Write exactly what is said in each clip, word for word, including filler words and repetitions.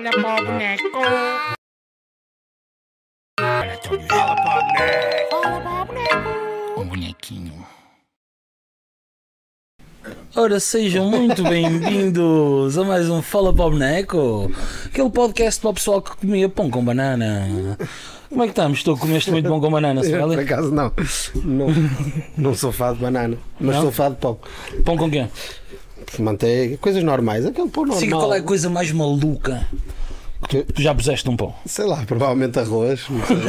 Fala para o boneco. Fala para o boneco. Fala para o boneco. Um bonequinho. Ora, sejam muito bem-vindos a mais um Fala para o Boneco, aquele podcast para o pessoal que comia pão com banana. Como é que estamos? Estou a comer muito pão com banana, se calhar? Por acaso não. Não, não sou fado de banana, mas não? Sou fado de pão. Pão com quê? Manteiga, coisas normais, aquele pão normal. Siga, qual é a coisa mais maluca? Que... Tu já puseste um pão? Sei lá, provavelmente arroz.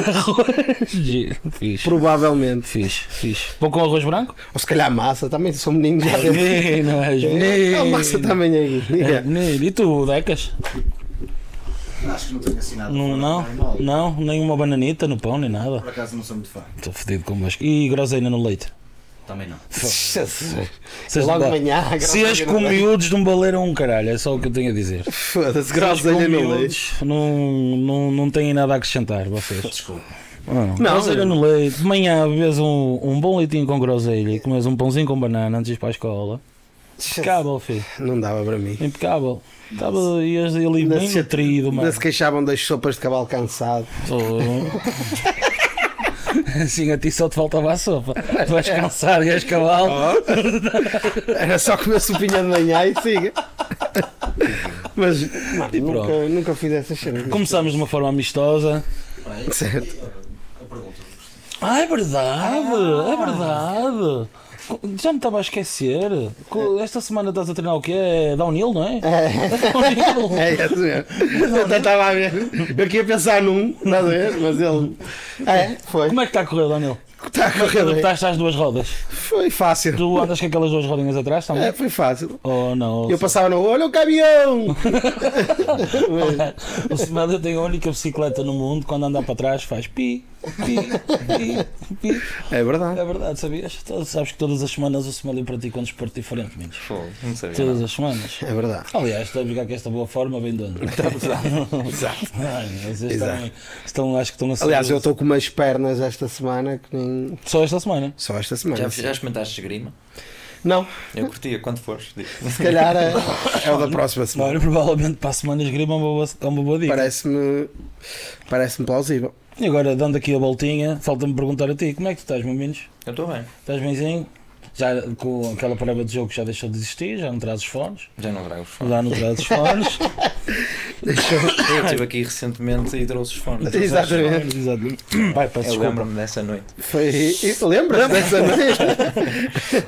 Arroz? Fiz. Provavelmente. Fiz, fiz. Pão com arroz branco? Ou se calhar massa, também sou menino já. É, não és menino. A massa também é menino. E tu, Decas? Acho que não tenho assinado. Não, não, não, não, nenhuma bananita no pão, nem nada. Por acaso não sou muito fã. Estou fodido com basco. E groselha no leite? Também não. Vocês logo amanhã. Se és com miúdos de um baleiro a um caralho, é só o que eu tenho a dizer. Foda-se, groselha no leite. Não, não, não têm nada a acrescentar, vocês. Desculpa. Não, groselha no leite. De manhã bebes um, um bom leitinho com groselha e comes um pãozinho com banana antes de ir para a escola. Impecável, filho. Não dava para mim. Impecável. Estava ali bem atrido, mano. Não se queixavam das sopas de cavalo cansado. Oh. Assim, a ti só te faltava a sopa. Tu és cansado e és cavalo. Oh. Era só comer sopinha de manhã e siga. Mas mano, e nunca, nunca fiz essas cenas. Começámos de uma forma amistosa. Certo. Ah, é verdade, ah. é verdade. Já me estava a esquecer. Esta semana estás a treinar o quê? É downhill, não é? É, é isso mesmo. Eu estava a ver. Eu queria pensar num, estás a ver? Mas ele. É, foi. Como é que está a correr, downhill? Está a correr. Adaptaste às duas rodas? Foi fácil. Tu andas com aquelas duas rodinhas atrás também? É, foi fácil. Oh, não. Eu passava no. Olha o caminhão! O Semana tem a única bicicleta no mundo, quando anda para trás faz pi. Pi, pi, pi. É verdade. É verdade, sabias? Tu sabes que todas as semanas o Semelho pratica um desporto diferente, menos. Não sabia. Todas não. as semanas. É verdade. Aliás, estou a brincar que esta boa forma vem de onde? Exato. Exato. Ai, Exato. Estão, estão, acho que estão a Aliás, eu estou com umas pernas esta semana que nem. Só esta semana? Só esta semana. Já, já experimentaste esgrima? Não. Eu curtia, quando fores. Se calhar é, é o da próxima semana. Não, provavelmente para a semana esgrima é uma boa, é uma boa dica. Parece-me parece-me plausível. E agora, dando aqui a voltinha, falta-me perguntar a ti, como é que tu estás, meu menos? Eu estou bem. Estás benzinho? Já com aquela parada de jogo que já deixou de existir, já não trazes fones? Já não trago os fones. Já não trazes fones. Eu estive aqui recentemente e trouxe os fones. Exatamente. Exatamente. Vai, eu lembro-me dessa noite. Foi isso, lembras-te dessa noite?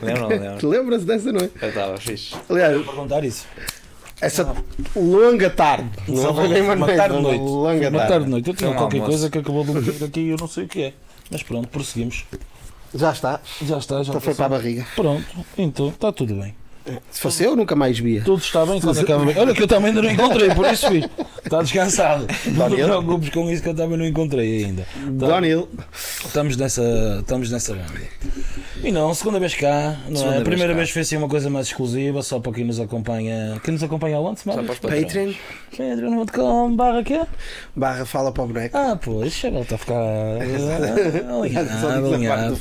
Lembro-me, lembro. Lembras-te dessa noite? Eu estava fixe. Aliás, eu vou perguntar isso. Essa não. longa tarde, não, não foi nem uma tarde noite. Longa uma tarde. tarde noite. Eu tenho não, qualquer almoço. coisa que acabou de me vir aqui e eu não sei o que é. Mas pronto, prosseguimos. Já está. Já está, já está. Foi para a barriga. Pronto, então está tudo bem. Se fosse eu, nunca mais via. Tudo está bem quando acaba bem. Olha que eu também ainda não encontrei, por isso filho. Está descansado. Não te preocupes com isso que eu também não encontrei ainda. Então, Donil. Estamos nessa, estamos nessa banda. E não, segunda vez cá. Não segunda é? A primeira vez, vez foi assim uma coisa mais exclusiva, só para quem nos acompanha. Quem nos acompanha aonde? Patreon. Patreon ponto com barra quê? Barra Fala para o Boneco. Ah, pois, chega, ele está a ficar alinhado, alinhado.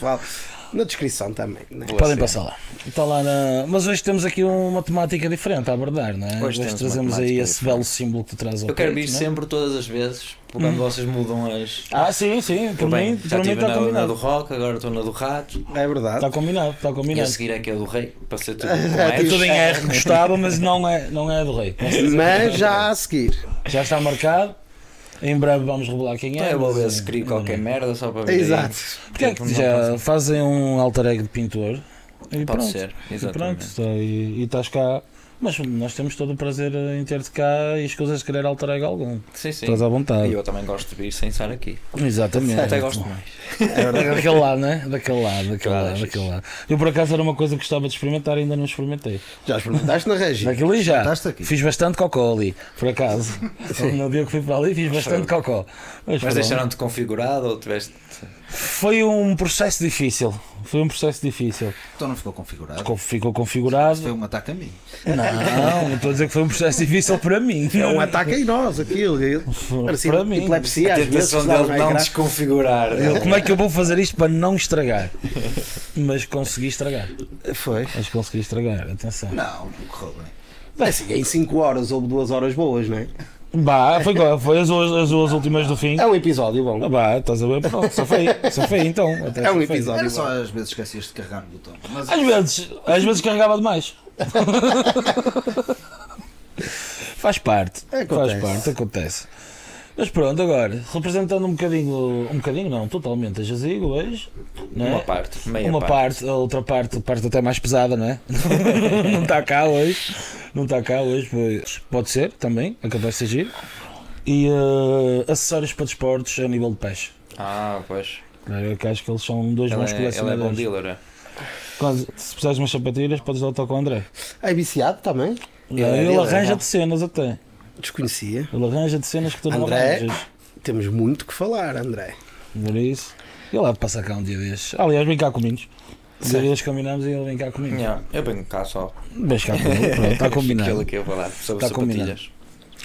Na descrição também, né? Podem passar lá. Está lá na... Mas hoje temos aqui uma temática diferente a abordar, não é? Hoje, hoje trazemos aí esse diferente. belo símbolo que tu traz ao Eu peito, quero vir não? sempre, todas as vezes, porque hum. vocês mudam as. Ah, sim, sim, por bem, mim, já por mim está na, combinado. Na do rock, agora estou na do rato. É verdade. Está combinado, está combinado. E a seguir é que é do rei, para ser tudo. É, é tudo em R que gostava, mas não é, não é do rei. Mas já a seguir. Já está marcado. Em breve vamos revelar quem é. Eu vou ver se crio qualquer não. merda só para ver. Exato. Porque é que já fazem um alter ego de pintor e Pode pronto. ser, exatamente. E, pronto, e, e estás cá. Mas nós temos todo o prazer em ter-te cá e as coisas de querer alterar algum. Sim, sim. Estás à vontade. E eu também gosto de vir sem estar aqui. Exatamente. Até gosto mais. É daquele lado, não é? Daquele lado, daquele lado, daquele lado. Eu por acaso era uma coisa que gostava de experimentar e ainda não experimentei. Já experimentaste na Regi? Naquilo e já. Aqui. Fiz bastante cocó ali, por acaso. No dia que fui para ali fiz bastante cocó. Mas, Mas deixaram-te configurado ou tiveste... Foi um processo difícil. Foi um processo difícil. Então não ficou configurado? Ficou configurado. Foi um ataque a mim. Não, não estou a dizer que foi um processo difícil para mim. É um ataque em nós, aquilo. Parecia para mim. Epilepsia, a tentação dele não desconfigurar. Eu, como é que eu vou fazer isto para não estragar? Mas consegui estragar. Foi. Mas consegui estragar, atenção. Não, não correu bem. Mas, assim, em cinco horas houve duas horas boas, não é? Bah, foi, foi as, duas, as duas últimas do fim. É um episódio bom. Ah, bah, estás a ver? Só foi, só foi então. É um episódio. Era só às vezes esquecias de carregar no botão. Mas... Às vezes, às vezes carregava demais. Faz parte. Acontece. Faz parte, acontece. Mas pronto, agora, representando um bocadinho, um bocadinho não, totalmente a Jazigo hoje. Não é? Uma parte, meia Uma parte. parte, a outra parte, parte até mais pesada, não é? Não está cá hoje, não está cá hoje, pois pode ser também, acabou de surgir. E uh, acessórios para desportos a nível de peixe. Ah, pois. Eu acho que eles são dois ele bons é, colecionadores. Ele é bom dealer, é? Quando, se precisares de umas sapatilhas, podes dar o toque ao André. É viciado também? Ele, é, ele arranja de cenas até. Desconhecia. Ele arranja de cenas que tu não arranjas. Temos muito que falar, André. Por isso. Ele há de passar cá um dia destes. Aliás, vem cá comigo. Um dia destes combinamos e ele vem cá comigo. Yeah, eu venho cá só. Vens cá comigo. Está combinado. Aquilo que eu vou falar sobre sapatilhas.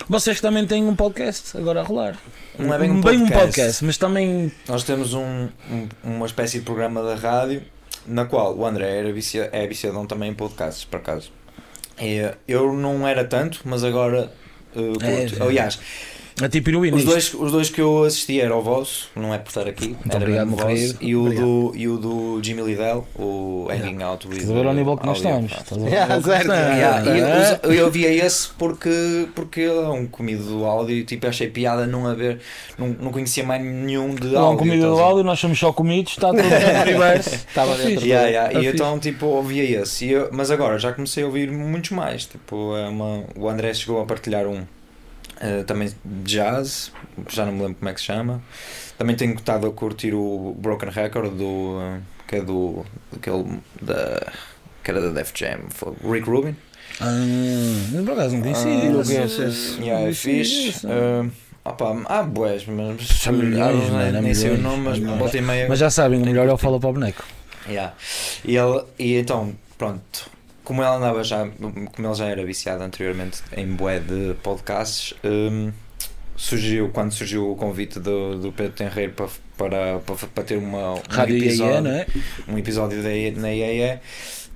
Vocês também têm um podcast agora a rolar. Não é bem um podcast. Bem um podcast, mas também. Nós temos um, um, uma espécie de programa da rádio na qual o André era vicia, é viciadão também em podcasts, por acaso. E eu não era tanto, mas agora. Uh, é, aliás, é tipo os, dois, os dois que eu assisti era o vosso, não é por estar aqui, muito era obrigado, vosso, querido, e, o do, e o do Jimmy Lidell, o Hanging Out. Estás a ver ao nível que nós estamos. Eu via esse porque, porque é um comido do áudio, tipo, achei piada não haver, não, não conhecia mais nenhum de não, áudio. Não, comido então, do áudio, nós somos só comidos, está tudo no universo. Estava dentro. Yeah, yeah, e fixe. Então, tipo, ouvia esse, e eu, mas agora já comecei a ouvir muitos mais. Tipo, é uma, o André chegou a partilhar um. Uh, também jazz, já não me lembro como é que se chama. Também tenho estado a curtir o Broken Record do uh, que é do daquele da que era da Def Jam, Rick Rubin. Ah, por acaso não conheci. É fixe. Ah, boés, mas nem sei o nome, mas bota e meia. Mas já sabem, o melhor é o Fala para o Boneco. Yeah. E, ele, e então, pronto. Como ela andava já, como ele já era viciado anteriormente em bué de podcasts, um, surgiu, quando surgiu o convite do, do Pedro Tenreiro para, para, para, para ter uma, um Rádio episódio, I A, não é? Um episódio da, na I A,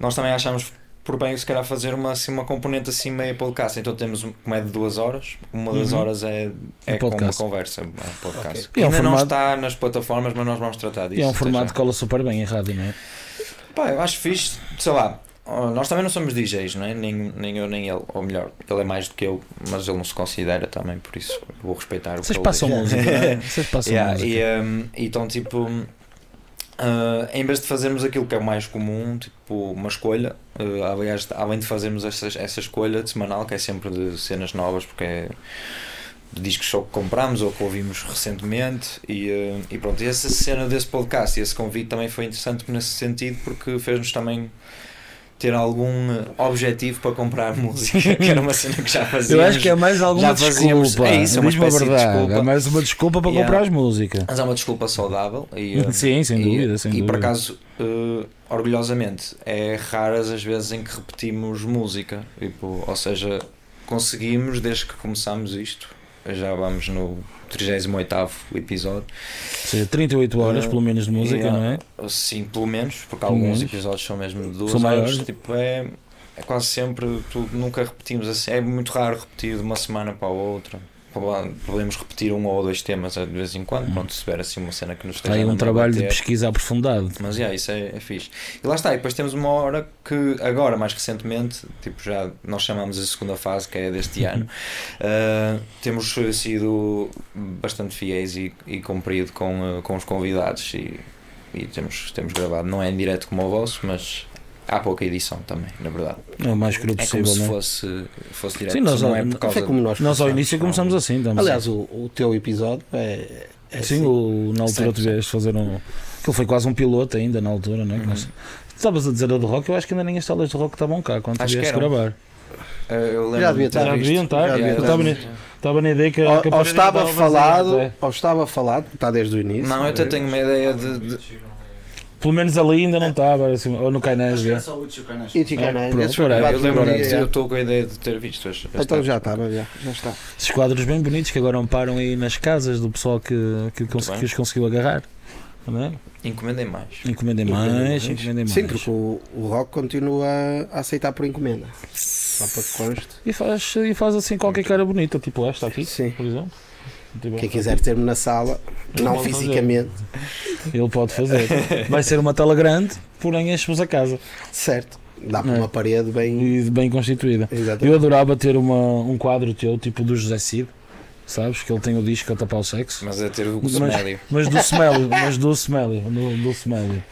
nós também achámos por bem se calhar fazer uma, assim, uma componente assim meio podcast. Então temos como é de duas horas, uma das uhum. horas é, é um com uma conversa, um podcast. Okay. É um ainda formato... não está nas plataformas, mas nós vamos tratar disso. E é um formato que cola super bem em rádio, não é? Pá, eu acho fixe, sei lá. Nós também não somos D Js, não é? Nem, nem eu nem ele, ou melhor, ele é mais do que eu, mas ele não se considera também, por isso vou respeitar o que vocês passam música, né? Vocês passam yeah, música. E, um, então, tipo, uh, em vez de fazermos aquilo que é o mais comum, tipo, uma escolha, uh, aliás, além de fazermos essas, essa escolha de semanal, que é sempre de cenas novas, porque é de discos só que comprámos ou que ouvimos recentemente, e, uh, e pronto, e essa cena desse podcast e esse convite também foi interessante nesse sentido, porque fez-nos também ter algum objetivo para comprar música, que era uma cena que já fazíamos. Eu acho que é mais alguma desculpa. É isso, é uma espécie de desculpa. É mais uma desculpa para yeah. comprar as músicas. Mas é uma desculpa saudável. E, sim, sem e, dúvida. Sem e dúvida. Por acaso, uh, orgulhosamente, é raras as vezes em que repetimos música. Tipo, ou seja, conseguimos, desde que começámos isto, já vamos no trigésimo oitavo episódio. Ou seja, trinta e oito horas uh, pelo menos de música, yeah, não é? Sim, pelo menos, porque pelo alguns menos. Episódios são mesmo de duas horas. Tipo, é, é quase sempre, tu, nunca repetimos assim. É muito raro repetir de uma semana para a outra. Podemos repetir um ou dois temas de vez em quando, pronto, se tiver assim uma cena que nos esteja. Tem um trabalho de pesquisa aprofundado. Mas yeah, isso é, é fixe. E lá está, e depois temos uma hora que agora, mais recentemente, tipo já nós chamamos a segunda fase, que é deste ano, uh, temos sido bastante fiéis e, e cumprido com, uh, com os convidados e, e temos, temos gravado, não é em direto como o vosso, mas... Há pouca edição também, na verdade. É o mais cru possível, é como se fosse, fosse direto. Sim, nós, não é por causa como nós, nós ao início começamos assim também. Aliás, o, o teu episódio é, é assim, assim. O, na altura tu vieste fazer um... Aquilo foi quase um piloto ainda na altura, não é? Uhum. Estavas a dizer a do rock, eu acho que ainda nem as telas de rock estavam cá quando tu vieste gravar. Eu já devia estar. Já deviam estar. Estava na ideia que. Ou, que ou estava falado, é. ou estava falado, está desde o início. Não, eu até tenho uma ideia de... de... Pelo menos ali ainda não estava, assim, ou no Cainés. É só o Itch e o Cainés. Eu lembro disso, eu estou com a ideia de ter visto. Este, este então já estava, já, já está. Esses quadros bem bonitos que agora amparam aí nas casas do pessoal que, que, cons que os conseguiu agarrar. Também. Encomendem mais. Encomendem mais, encomendem mais. Sim, porque o, o rock continua a aceitar por encomenda. Só para que conste. E faz, e faz assim qualquer cara bonita, tipo esta aqui, sim, por exemplo. Quem quiser ter-me na sala, ele não fisicamente, fazer. Ele pode fazer. Vai ser uma tela grande, porém enche-vos a casa. Certo. Dá para é. uma parede bem... E bem constituída. Exatamente. Eu adorava ter uma, um quadro teu, tipo do José Cid. Sabes que ele tem o disco a tapar o sexo, mas é ter o Smelly, mas, mas do Smelly, mas do Smelly, do, do Smelly.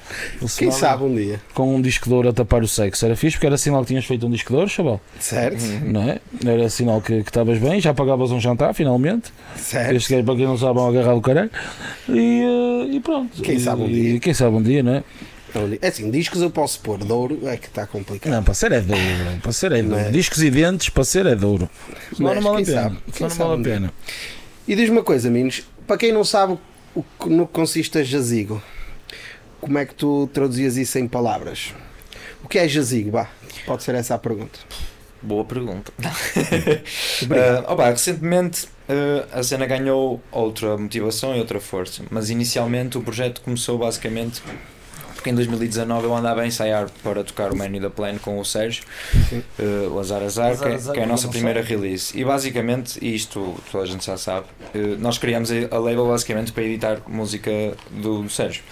Quem sabe um dia com um disco de ouro a tapar o sexo era fixe, porque era sinal que tinhas feito um disco de ouro, chaval, certo? Não é? Era sinal que estavas bem, já pagavas um jantar finalmente, certo? Este gajo, para quem não sabe, é um agarrado do caralho e, e pronto. Quem sabe um dia, e, quem sabe um dia, não é? É assim, discos eu posso pôr, de ouro é que está complicado. Não, para ser é de ouro, para ser é de ouro. Discos e dentes, para ser é de ouro. Não, não vale a pena. Não vale a pena. E diz-me uma coisa, meninos, para quem não sabe o que, no que consiste a Jazigo, como é que tu traduzias isso em palavras? O que é Jazigo? Bah, pode ser essa a pergunta. Boa pergunta. uh, oh, bah, recentemente uh, a cena ganhou outra motivação e outra força, mas inicialmente o projeto começou basicamente... Porque em dois mil e dezanove eu andava a ensaiar para tocar o Man and the Plan com o Sérgio, uh, o Azar Azar, Azar, que, Azar que é a nossa primeira release. E basicamente, e isto toda a gente já sabe, uh, nós criamos a label basicamente para editar música do, do Sérgio.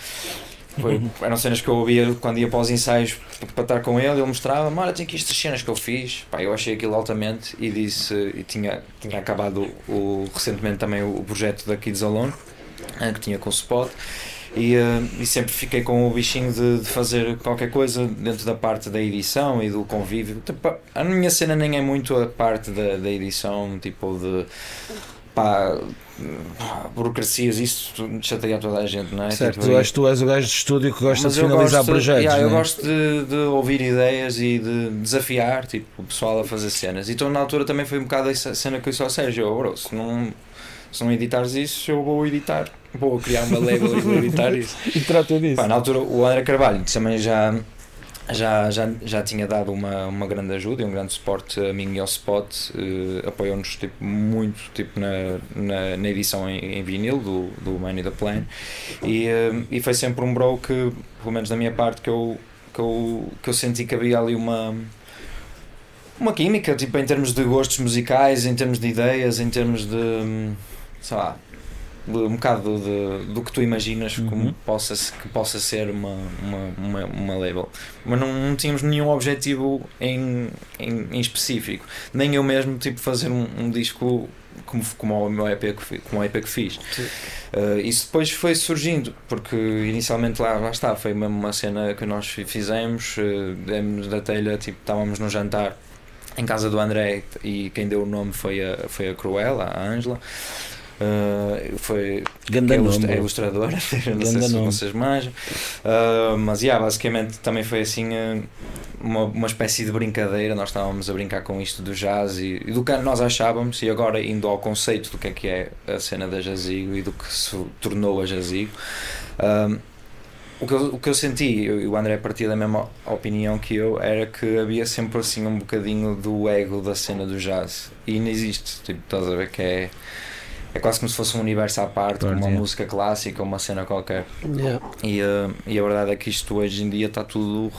Foi, eram cenas que eu ouvia quando ia para os ensaios para estar com ele, ele mostrava-me, olha, tem aqui estas cenas que eu fiz. Pá, eu achei aquilo altamente e disse, e tinha, tinha acabado o, recentemente também o, o projeto da Kids Alone, que tinha com o Spot. E, e sempre fiquei com o bichinho de, de fazer qualquer coisa dentro da parte da edição e do convívio. Tipo, a minha cena nem é muito a parte da, da edição, tipo de pá, pá, burocracias, isso chateia toda a gente, não é? Certo, tipo, eu acho que tu és o gajo de estúdio que gosta de finalizar gosto, projetos. Yeah, eu é? gosto de, de ouvir ideias e de desafiar tipo, o pessoal a fazer cenas. Então na altura também foi um bocado essa cena que eu só Sérgio, eu, bro, se não, se não editares isso, eu vou editar. Vou criar uma label e vou editar isso. E trato disso. Pá, na altura o André Carvalho também já, já, já, já tinha dado uma, uma grande ajuda e um grande suporte a mim e ao Spot. Uh, apoiou-nos tipo, muito tipo, na, na, na edição em, em vinil do, do Man and the Plan. E, uh, e foi sempre um bro que, pelo menos da minha parte, que eu, que eu, que eu senti que havia ali uma... uma química, tipo, em termos de gostos musicais, em termos de ideias, em termos de... sei lá... um bocado de, do que tu imaginas uhum. como possa, que possa ser uma, uma, uma, uma label, mas não, não tínhamos nenhum objetivo em, em, em específico, nem eu mesmo tipo fazer um, um disco como, como o meu E P que, como o E P que fiz. Uh, isso depois foi surgindo, porque inicialmente lá, lá está, foi mesmo uma cena que nós fizemos, uh, demos da telha, tipo, estávamos num jantar em casa do André e quem deu o nome foi a, foi a Cruella, a Ângela. Uh, foi Ganda é nome, ilustradora, não sei se vocês mais, uh, mas yeah, basicamente também foi assim uma, uma espécie de brincadeira. Nós estávamos a brincar com isto do jazz e, e do que nós achávamos, e agora indo ao conceito do que é que é a cena da Jazigo e do que se tornou a Jazigo. Uh, o, que eu, o que eu senti, e o André partia da mesma opinião que eu, era que havia sempre assim um bocadinho do ego da cena do jazz, e ainda existe, tipo, estás a ver que é. É quase como se fosse um universo à parte, como uma música clássica ou uma cena qualquer. Yeah. E, uh, e a verdade é que isto hoje em dia está tudo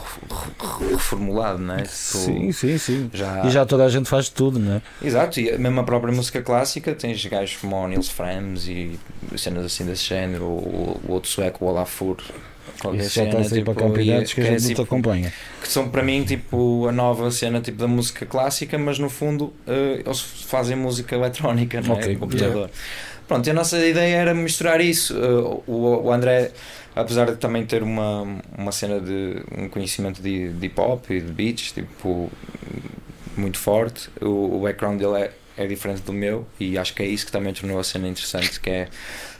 reformulado, não é? Sim, sim, sim. Já... E já toda a gente faz tudo, não é? Exato, e mesmo a própria música clássica, tens gajos como o Nils Frames e cenas assim desse género, o, o outro sueco, o Olafur. Isso já está a sair para campeonatos que a gente não te acompanha. Que são para mim tipo a nova cena tipo, da música clássica, mas no fundo uh, eles fazem música eletrónica, não é? Computador. Pronto, e a nossa ideia era misturar isso. Uh, o, o André, apesar de também ter uma, uma cena de um conhecimento de, de hip hop e de beats tipo, muito forte, o, o background dele é, é diferente do meu, e acho que é isso que também tornou a cena interessante, que é.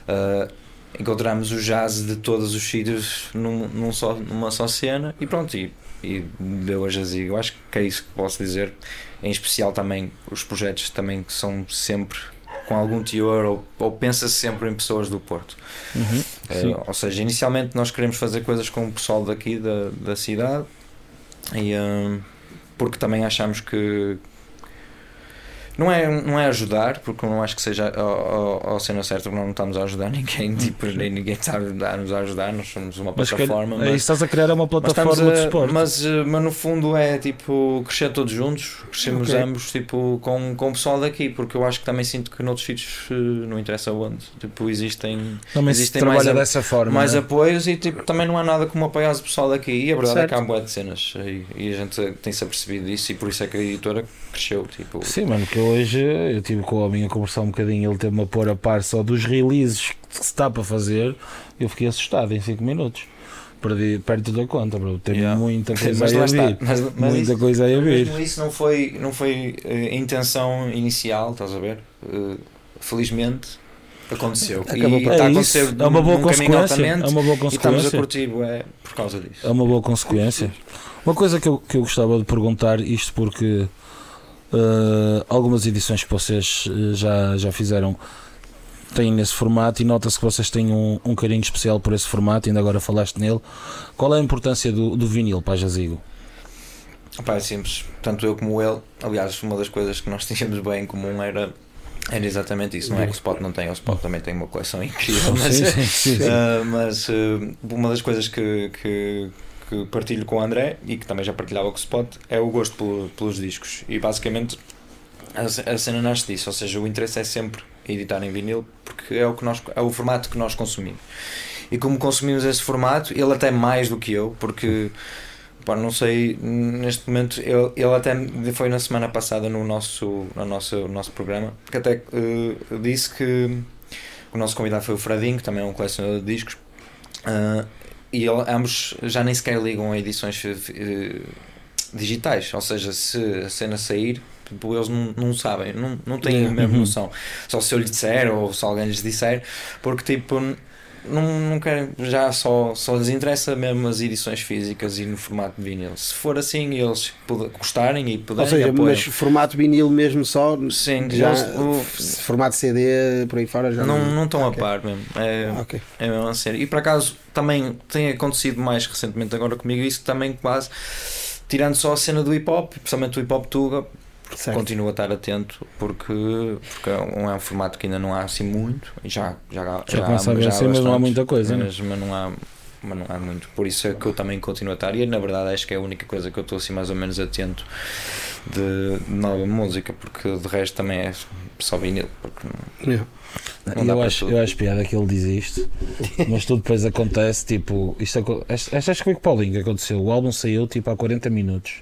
Uh, Encontramos o jazz de todos os sítios num, num só, numa só cena e pronto, e, e deu a Jazigo. Eu acho que é isso que posso dizer. Em especial também os projetos também que são sempre com algum teor ou, ou pensa-se sempre em pessoas do Porto. Uhum, é, ou seja, inicialmente nós queremos fazer coisas com o pessoal daqui da, da cidade e, um, porque também achamos que Não é, não é ajudar, porque eu não acho que seja a cena certa, não estamos a ajudar ninguém, tipo, nem ninguém está a nos ajudar, nós somos uma plataforma. Mas, mas estás a criar uma plataforma a, de desporto. Mas, mas no fundo é tipo crescer todos juntos, crescemos okay. ambos tipo, com, com o pessoal daqui, porque eu acho que também sinto que noutros sítios, não interessa onde, tipo, existem, também existem mais, a, dessa forma, mais né? apoios e tipo, também não há nada como apoiar o pessoal daqui. E a verdade certo. é que há uma boa de cenas e, e a gente tem-se apercebido disso e por isso é que a editora cresceu. Tipo, sim, mano, que eu hoje eu tive com o homem a conversar um bocadinho, ele teve-me a pôr a par só dos releases que se está para fazer, eu fiquei assustado em cinco minutos, perdi perto da conta, bro. Tem yeah. muita coisa mas a vir, mas, mas muita isso, coisa a vir. Isso não foi, não foi a intenção inicial, estás a ver? Uh, felizmente aconteceu. Acabou e, para... está é, aconteceu é uma boa consequência. É uma boa consequência. E estamos a curtir, é por causa disso. É uma boa consequência. Uma coisa que eu, que eu gostava de perguntar, isto porque Uh, algumas edições que vocês já, já fizeram têm nesse formato e nota-se que vocês têm um, um carinho especial por esse formato, ainda agora falaste nele. Qual é a importância do, do vinil para a Jazigo? Pá, é simples, tanto eu como ele. Aliás, uma das coisas que nós tínhamos bem em comum era, era exatamente isso. Não é que o Spot não tem, o Spot também tem uma coleção incrível, mas, sim, sim, sim, sim. Uh, mas uh, uma das coisas que, que que partilho com o André e que também já partilhava com o Spot é o gosto por, pelos discos e basicamente a, a cena nasce disso, ou seja, o interesse é sempre editar em vinil porque é o, que nós, é o formato que nós consumimos e como consumimos esse formato, ele até mais do que eu, porque pá, não sei, neste momento ele, ele até foi na semana passada no nosso, no nosso, no nosso programa que até uh, disse que o nosso convidado foi o Fradinho, que também é um colecionador de discos, uh, e ambos já nem sequer ligam a edições uh, digitais, ou seja, se a cena sair, tipo, eles não, não sabem, não, não têm a mesma noção, só se eu lhe disser ou se alguém lhes disser, porque tipo não, não querem, já só, só lhes interessa mesmo as edições físicas e no formato de vinil, se for assim eles gostarem e puderem, ou seja, mas formato vinil mesmo só, sim, já, já o, formato C D por aí fora já não, não estão okay. a par mesmo, é, okay. é mesmo a sério. E por acaso também tem acontecido mais recentemente agora comigo isso também, quase tirando só a cena do hip-hop, principalmente o hip-hop tuga, continuo a estar atento porque, porque é um formato que ainda não há assim muito, já já, já, já, há, já assim, há mas não há muita coisa, mas, né? mas, não há, mas não há muito, por isso é que eu também continuo a estar e na verdade acho que é a única coisa que eu estou assim mais ou menos atento de, de nova música, porque de resto também é só vinil, porque não, yeah. Eu acho, eu acho piada que ele diz isto, mas tudo depois acontece. Tipo, isto, acho que foi com o Paulinho aconteceu. O álbum saiu tipo há quarenta minutos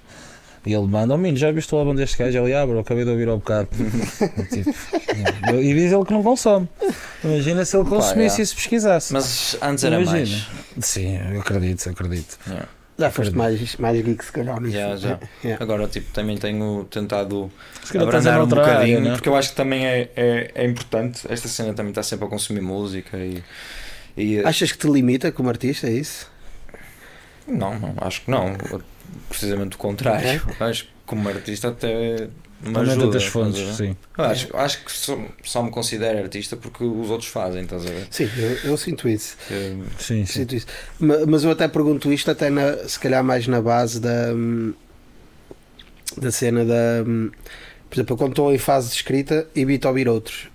e ele manda: "Oh, menino, já viste o álbum deste gajo?" Ele abre: "Ah, acabei de ouvir ao bocado." Tipo, é. E diz ele que não consome. Imagina se ele consumisse Pá, é. e se pesquisasse. Mas antes era Imagina. mais. Sim, eu acredito, acredito. É. Já foste mais, mais geek se calhar nisso. Já, já. É. Agora tipo, também tenho tentado abrandar um bocadinho área, né? Porque eu acho que também é, é, é importante. Esta cena também está sempre a consumir música e, e... Achas que te limita como artista, é isso? Não, não, acho que não. Precisamente o contrário. É. Acho que como artista até me ajuda, das fontes, né? Sim. Acho, é. acho que só, só me considero artista porque os outros fazem, estás a ver? Sim, eu, eu sinto isso. É. Sim, sinto sim. isso. Mas, mas eu até pergunto isto, até na, se calhar mais na base da, da cena da. Por exemplo, quando estou em fase de escrita, evito ouvir outros.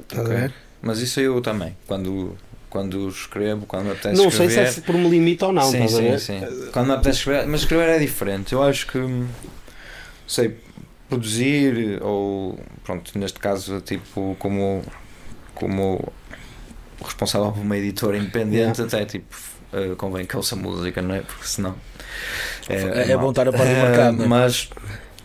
Estás okay. a ver? Mas isso eu também. Quando. Quando escrevo, quando me apetece escrever... Não sei se é por me limite ou não, sim, estás sim, a ver? Sim, sim. Quando me apetece escrever... Mas escrever é diferente. Eu acho que... sei, produzir ou... Pronto, neste caso, tipo, como... Como... responsável por uma editora independente, yeah. até, tipo... Uh, convém que ouça música, não é? Porque senão... É, é, é bom estar a par do mercado, uh, mas...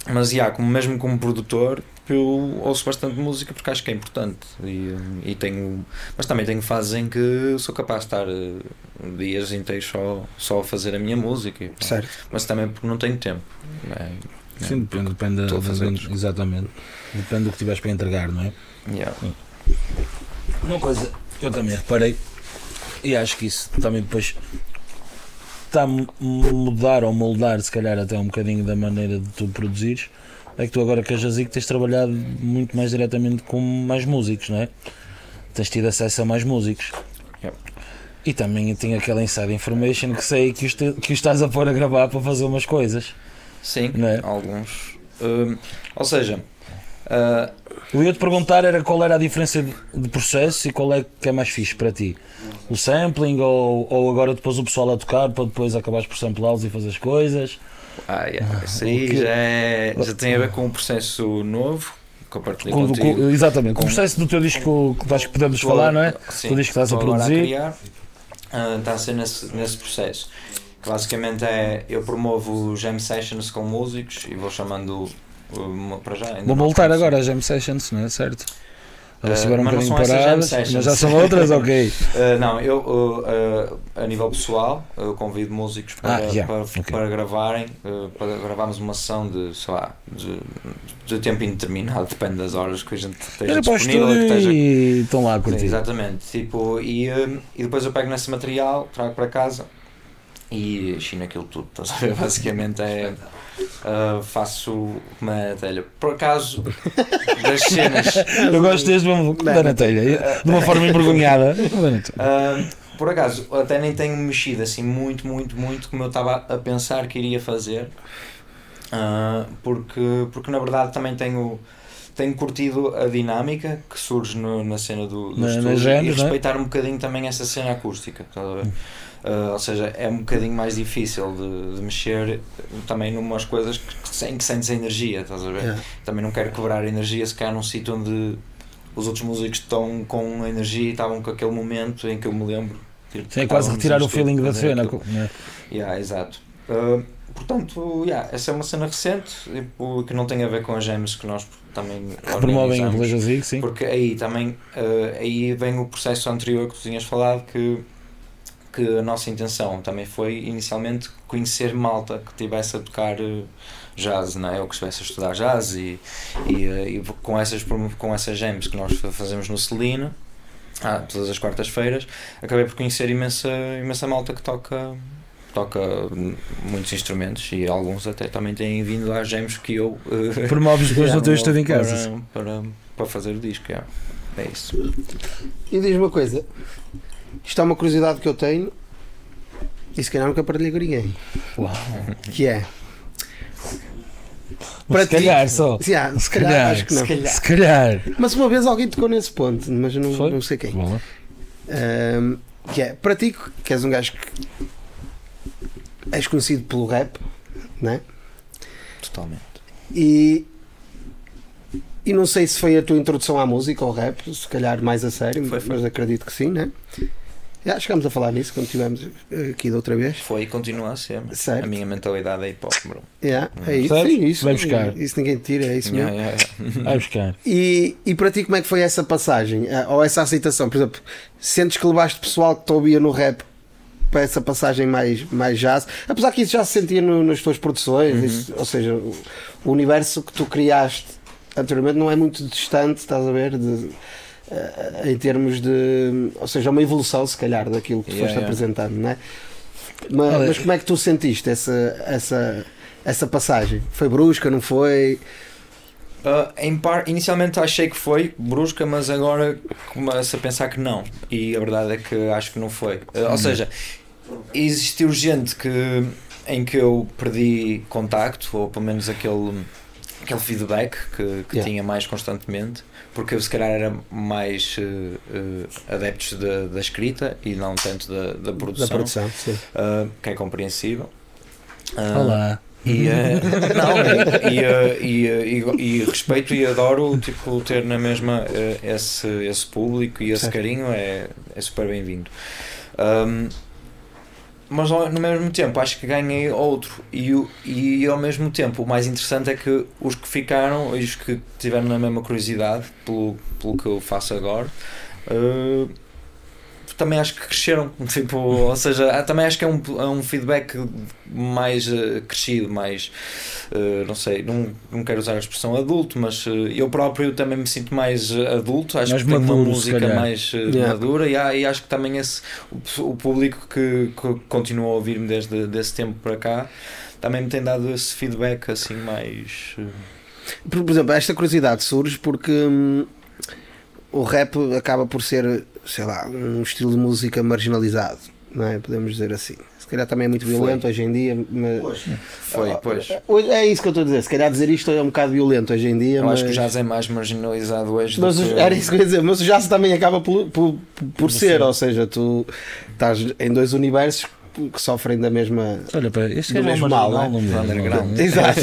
Mas, já, yeah, como, mesmo como produtor... eu ouço bastante música porque acho que é importante e, e tenho, mas também tenho fases em que sou capaz de estar dias inteiros só, só a fazer a minha música, certo. mas também porque não tenho tempo. É, Sim, é, depende, depende a fazer depende, exatamente, depende do que tiveres para entregar, não é? Yeah. Uma coisa que eu também reparei e acho que isso também depois está a mudar ou moldar se calhar até um bocadinho da maneira de tu produzires. É que tu agora que a Jazigo tens trabalhado muito mais diretamente com mais músicos, não é? Tens tido acesso a mais músicos. Yep. E também tem aquela inside information que sei que os, te, que os estás a pôr a gravar para fazer umas coisas. Sim, não é? Alguns. Uh, ou seja, Uh, eu ia te perguntar era qual era a diferença de processo e qual é que é mais fixe para ti, o sampling ou, ou agora depois o pessoal a tocar para depois acabares por samplá-los e fazer as coisas. Ah, yeah. Isso aí que... já, é, já tem a ver com um processo novo que eu partilho com, contigo. Com, exatamente, com o processo do teu disco que, acho que podemos estou, falar, não é? Sim, o disco que estás a produzir. A criar, uh, está a ser nesse, nesse processo. Basicamente é, eu promovo jam sessions com músicos e vou chamando uh, para já. Vou voltar agora às jam sessions, não é certo? Elas estiveram uh, um bocadinho paradas, mas já são outras, ok. Uh, não, eu uh, uh, a nível pessoal, eu convido músicos para, ah, yeah. para, okay. para gravarem, uh, para gravarmos uma sessão de, sei lá, de, de tempo indeterminado, depende das horas que a gente esteja disponível. E esteja... e estão lá a curtir. Sim, exatamente, tipo, e, uh, e depois eu pego nesse material, trago para casa. E chino aquilo tudo, estás a ver? Basicamente é. Uh, faço uma telha. Por acaso, das cenas. Eu gosto deste, vamos dar na telha. De uma forma envergonhada. Uh, por acaso, até nem tenho mexido assim muito, muito, muito como eu estava a pensar que iria fazer. Uh, porque, porque na verdade também tenho. Tenho curtido a dinâmica que surge no, na cena do, do na, estúdio género, e respeitar é? um bocadinho também essa cena acústica, estás a ver? Uh, ou seja, é um bocadinho mais difícil de, de mexer também numas coisas que, sem, que sentes a energia, estás a ver? Yeah. Também não quero quebrar a energia se calhar num sítio onde os outros músicos estão com energia e estavam com aquele momento em que eu me lembro. Sim, é quase retirar o feeling da cena. Yeah. Yeah, exato. Uh, Portanto, yeah, essa é uma cena recente que não tem a ver com as gems que nós também promovem pela Jazigo, sim. Porque aí também uh, aí vem o processo anterior que tu tinhas falado, que, que a nossa intenção também foi inicialmente conhecer malta que estivesse a tocar uh, jazz, não é? Ou que estivesse a estudar jazz e, e, uh, e com essas, com essas gems que nós fazemos no Celine, ah, todas as quartas-feiras, acabei por conhecer imensa, imensa malta que toca... toca muitos instrumentos e alguns até também têm vindo às gems que eu uh, promoves depois no teu estado em casa para, para, para fazer o disco. É, é isso. E diz uma coisa, isto é uma curiosidade que eu tenho e se calhar nunca partilhei com ninguém. Uau. Que é para se, ti, calhar só. Se, há, se, se calhar calhar, acho que não. Se calhar. Se calhar. Mas uma vez alguém tocou nesse ponto, mas eu não, não sei quem. Um, que é para ti, que és um gajo que és conhecido pelo rap, não é? Totalmente. E, e não sei se foi a tua introdução à música ou rap, se calhar mais a sério, foi, foi. Mas acredito que sim, não é? Já chegámos a falar nisso quando estivemos aqui da outra vez. Foi e continua a ser. Certo. A minha mentalidade é hip hop, bro. Yeah, é isso, é isso. Vai buscar. Isso ninguém tira, é isso mesmo. Yeah, yeah. Vai buscar. E, e para ti, como é que foi essa passagem? Ou essa aceitação? Por exemplo, sentes que levaste pessoal que te ouvia no rap para essa passagem mais, mais jazz, apesar que isso já se sentia no, nas tuas produções, uhum. Isso, ou seja, o, o universo que tu criaste anteriormente não é muito distante, estás a ver, de, uh, em termos de, ou seja, é uma evolução se calhar daquilo que tu yeah, foste yeah. apresentando, não é? Mas, Olha, mas como é que tu sentiste essa, essa, essa passagem? Foi brusca, não foi? Uh, em par, inicialmente achei que foi brusca, mas agora começo a pensar que não, e a verdade é que acho que não foi. Uh, ou seja, existiu gente que, em que eu perdi contacto, ou pelo menos aquele, aquele feedback que, que yeah. tinha mais constantemente, porque eu se calhar era mais uh, uh, adeptos da, da escrita e não tanto da, da produção, da produção uh, que é compreensível. Uh, Olá! E, uh, não, e, e, e, e, e respeito e adoro tipo, ter na mesma uh, esse, esse público e esse certo. Carinho é, é super bem-vindo, um, mas ao, no mesmo tempo acho que ganhei outro e, e ao mesmo tempo o mais interessante é que os que ficaram e os que tiveram na mesma curiosidade pelo, pelo que eu faço agora uh, também acho que cresceram, tipo, ou seja, também acho que é um, é um feedback mais uh, crescido, mais, uh, não sei, não, não quero usar a expressão adulto, mas uh, eu próprio também me sinto mais adulto, acho mais que maduro, tenho uma música mais uh, yeah. madura e, há, e acho que também esse, o, o público que, que continua a ouvir-me desde desse tempo para cá, também me tem dado esse feedback assim mais... Uh... Por, por exemplo, esta curiosidade surge porque hum, o rap acaba por ser... sei lá, um estilo de música marginalizado, não é? Podemos dizer assim. se calhar também é muito violento foi. hoje em dia. Mas... Pois. Foi, ah, pois. É isso que eu estou a dizer, se calhar dizer isto é um bocado violento hoje em dia. Eu mas... acho que o jazz é mais marginalizado hoje. Mas do que... Era isso que eu ia dizer, mas o jazz também acaba por, por, por ser, ser, ou seja, tu estás em dois universos que sofrem da mesma. Olha, para este é mesmo mal, não, não, não, não, não, não. Exato,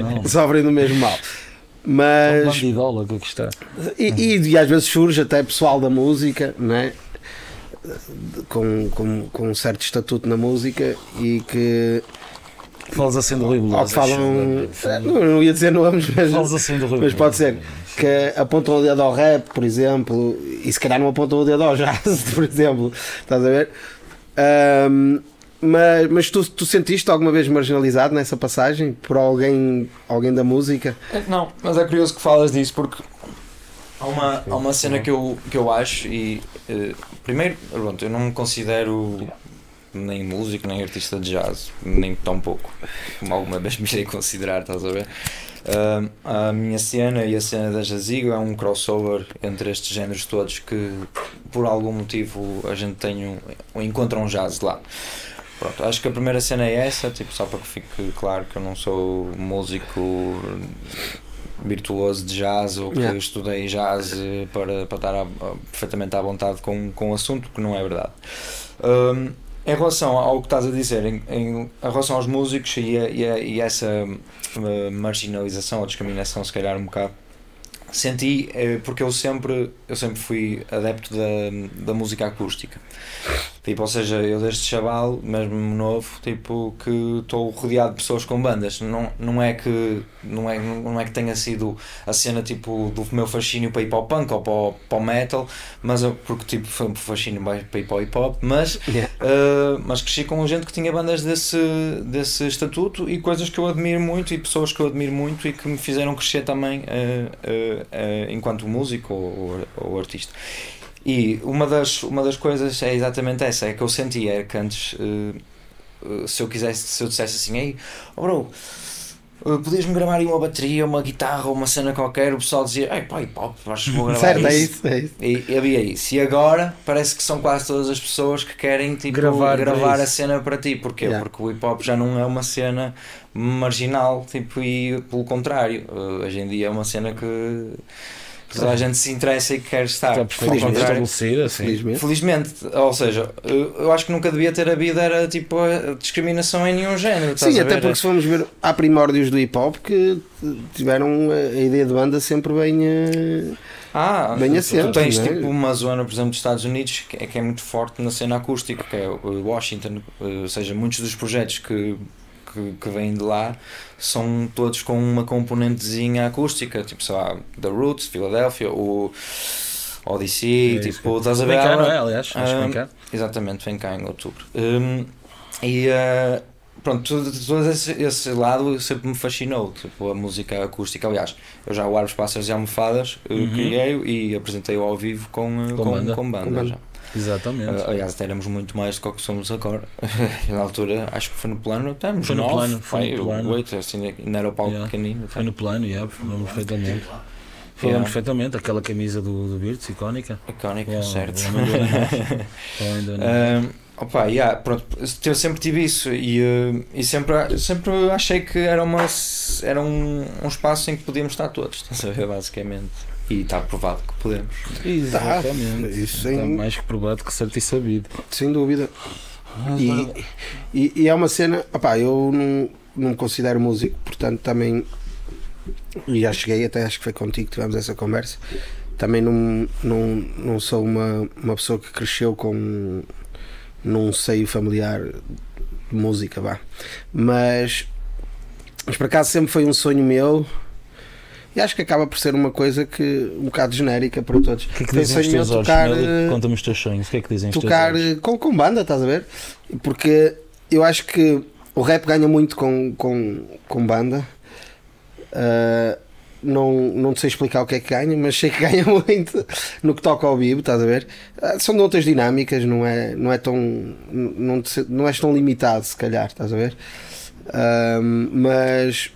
não. Sofrem do mesmo mal. Mas. Uma bandidola que aqui está. E, e, e às vezes surge até pessoal da música, não é? Com, com, com um certo estatuto na música e que. Falas assim do Rui Ou que falam. Não ia dizer nomes, mas. Assim do mas pode ser. Que apontam o dedo ao rap, por exemplo, e se calhar não apontam o dedo ao jazz, por exemplo. Estás a ver? Um, mas mas tu, tu sentiste alguma vez marginalizado nessa passagem por alguém, alguém da música? Não, mas é curioso que falas disso porque há uma, há uma cena que eu, que eu acho e uh, primeiro, pronto, eu não me considero nem músico, nem artista de jazz, nem tão pouco como alguma vez me irei considerar, estás a ver? Uh, a minha cena e a cena da Jazigo é um crossover entre estes géneros todos que por algum motivo a gente tem um, encontra um jazz lá. Pronto, acho que a primeira cena é essa, tipo, só para que fique claro que eu não sou músico virtuoso de jazz ou que yeah. estudei jazz para, para estar a, a, perfeitamente à vontade com, com o assunto, que não é verdade. Um, em relação ao que estás a dizer, em, em, em relação aos músicos e, a, e, a, e essa uh, marginalização ou discriminação, se calhar um bocado, senti, eh, porque eu sempre, eu sempre fui adepto da, da música acústica. Tipo, ou seja, eu desde chaval, mesmo novo, tipo, que estou rodeado de pessoas com bandas. Não, não, é que, não, é, não é que tenha sido a cena tipo, do meu fascínio para ir para o punk ou para o, para o metal, mas eu, porque tipo, foi um fascínio para ir para o hip hop, mas, yeah. uh, mas cresci com gente que tinha bandas desse, desse estatuto e coisas que eu admiro muito e pessoas que eu admiro muito e que me fizeram crescer também uh, uh, uh, enquanto músico ou, ou, ou artista. E uma das, uma das coisas é exatamente essa, é que eu sentia é que antes, uh, uh, se eu quisesse, se eu dissesse assim, ei, oh bro, uh, podias-me gravar aí uma bateria, uma guitarra, uma cena qualquer, o pessoal dizia, ei pá, pop, acho que vou gravar certo, isso. É isso, é isso. E, e havia isso. E agora parece que são quase todas as pessoas que querem tipo, gravar, gravar a cena para ti. Porquê? Yeah. Porque o hip-hop já não é uma cena marginal, tipo, e pelo contrário, uh, hoje em dia é uma cena que... Toda a gente se interessa e quer estar estabelecida, assim. Felizmente. Felizmente, ou seja, eu acho que nunca devia ter havido era tipo a discriminação em nenhum género. Sim, até porque se formos ver, há primórdios do hip hop que tiveram a ideia de banda sempre bem ah, bem assente. Tu tens tipo uma zona, por exemplo, dos Estados Unidos que é, que é muito forte na cena acústica, que é Washington, ou seja, muitos dos projetos que Que, que vêm de lá são todos com uma componentezinha acústica, tipo, sei lá, The Roots, Philadelphia, o Odyssey, é tipo, estás a ver? Vem cá, não é? Aliás, acho que vem cá. Exatamente, vem cá em outubro. Um, e uh, pronto, todo, todo esse, esse lado sempre me fascinou, tipo, a música acústica. Aliás, eu já o Árvores, Pássaros e Almofadas uhum. criei e apresentei-o ao vivo com, com, com banda. Com banda, com banda. Já. Exatamente. Aliás, até éramos muito mais do que somos agora. Na altura, acho que foi no plano. Éramos foi no nove, plano, foi no plano. oito, assim, não era o palco yeah. pequenino. Foi no plano, yeah, falamos perfeitamente. Falamos yeah. perfeitamente. Aquela camisa do, do Birds, icónica. Icónica, yeah, certo. Opa, yeah, pronto, eu sempre tive isso e, uh, e sempre, sempre achei que era, uma, era um, um espaço em que podíamos estar todos, basicamente. E está provado que podemos. Exatamente. Isso está sem... mais que provado que certo e sabido. Sem dúvida. Ah, e, e, e é uma cena. Opá, eu não, não me considero músico, portanto também. E já cheguei, até acho que foi contigo que tivemos essa conversa. Também não, não, não sou uma, uma pessoa que cresceu com. Num seio familiar de música, vá. Mas. Mas por acaso sempre foi um sonho meu. E acho que acaba por ser uma coisa que um bocado genérica para todos. O que é que dizem os teus olhos? Conta-me os teus sonhos. O que é que dizem os teus olhos? Tocar com, com banda, estás a ver? Porque eu acho que o rap ganha muito com, com, com banda. Uh, não, não sei explicar o que é que ganha, mas sei que ganha muito no que toca ao vivo, estás a ver? Uh, são de outras dinâmicas, não é, não é tão. Não, não és tão limitado, se calhar, estás a ver? Uh, mas.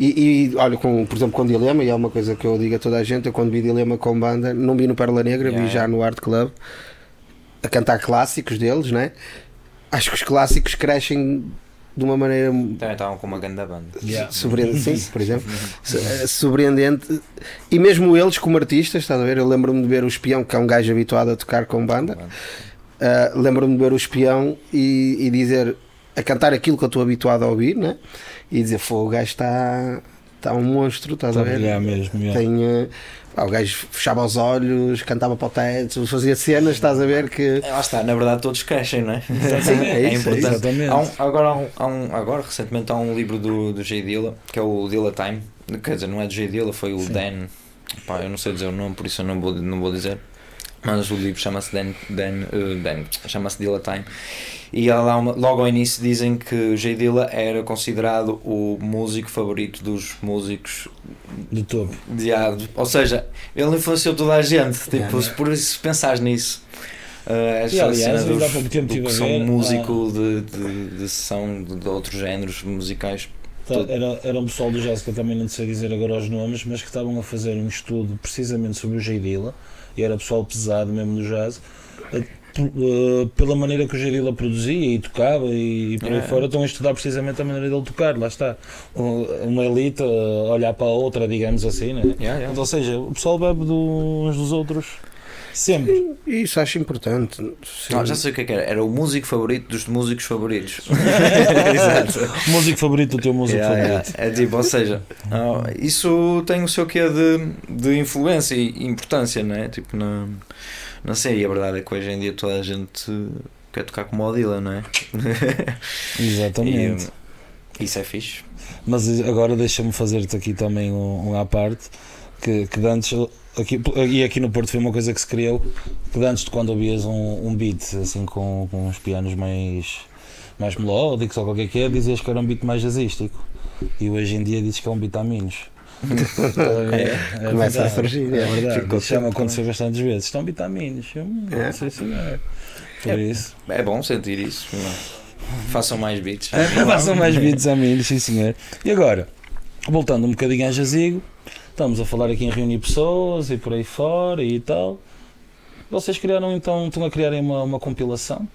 E, e olha, com, por exemplo, com Dilema, e é uma coisa que eu digo a toda a gente, eu quando vi Dilema com banda, não vi no Pérola Negra, yeah. vi já no Art Club, a cantar clássicos deles, né? acho que os clássicos crescem de uma maneira. Então, estavam com uma grande banda. Yeah. Surpreendente, sim, por exemplo. Surpreendente. E mesmo eles, como artistas, estás a ver? Eu lembro-me de ver o Espião, que é um gajo habituado a tocar com banda. Uh, lembro-me de ver o Espião e, e dizer, a cantar aquilo que eu estou habituado a ouvir, né? E dizer, pô, o gajo está. Está um monstro, estás a ver? É mesmo, é. Tem, pá, o gajo fechava os olhos, cantava para o teto, fazia cenas, estás a ver que... É, lá está, na verdade todos crescem, não é? Sim, é, é isso, importante. É isso. Há um, agora, há um, há um, agora, recentemente, há um livro do, do J Dilla, que é o Dilla Time, quer dizer, não é do J Dilla, foi o Sim. Dan, pá, eu não sei dizer o nome, por isso eu não vou, não vou dizer, mas o livro chama-se Dan, Dan, uh, Dan chama-se Dilla Time. E lá, logo ao início dizem que o J Dilla era considerado o músico favorito dos músicos do topo. De, ou seja, ele influenciou toda a gente, tipo, é, por isso, se pensares nisso, uh, essa aliás, cena dos, do que ver, são músico de, de, de sessão de, de outros géneros musicais. Era, era um pessoal do jazz que eu também não sei dizer agora os nomes, mas que estavam a fazer um estudo precisamente sobre o J Dilla, e era pessoal pesado mesmo do jazz, pela maneira que o J Dilla produzia e tocava e por aí é. fora, estão a estudar precisamente a maneira dele tocar, lá está, uma elite olhar para a outra, digamos assim, né? Yeah, yeah. Ou seja, o pessoal bebe do, uns dos outros sempre. Isso acho importante. Não, já sei o que é que era, era o músico favorito dos músicos favoritos. Exato. O músico favorito do teu músico yeah, favorito. Yeah. É tipo, ou seja, isso tem o seu quê de, de influência e importância, não é? Tipo, na... Não sei, e a verdade é que hoje em dia toda a gente quer tocar como o Dilla, não é? Exatamente. E, isso é fixe. Mas agora deixa-me fazer-te aqui também um, um à parte, que, que antes, aqui, e aqui no Porto foi uma coisa que se criou, que antes de quando ouvias um, um beat assim com, com uns pianos mais, mais melódicos ou qualquer que é, dizias que era um beat mais jazzístico, e hoje em dia dizes que é um beat a menos. É, é, começa a surgir, é verdade. Isso já me aconteceu bastantes vezes. Estão vitaminas, hum, é. não sei se é. Por é, isso. É bom sentir isso. Façam mais beats. Façam mais beats a mim, sim senhor. E agora, voltando um bocadinho a Jazigo, estamos a falar aqui em reunir pessoas e por aí fora e tal. Vocês criaram então, estão a criar uma, uma compilação,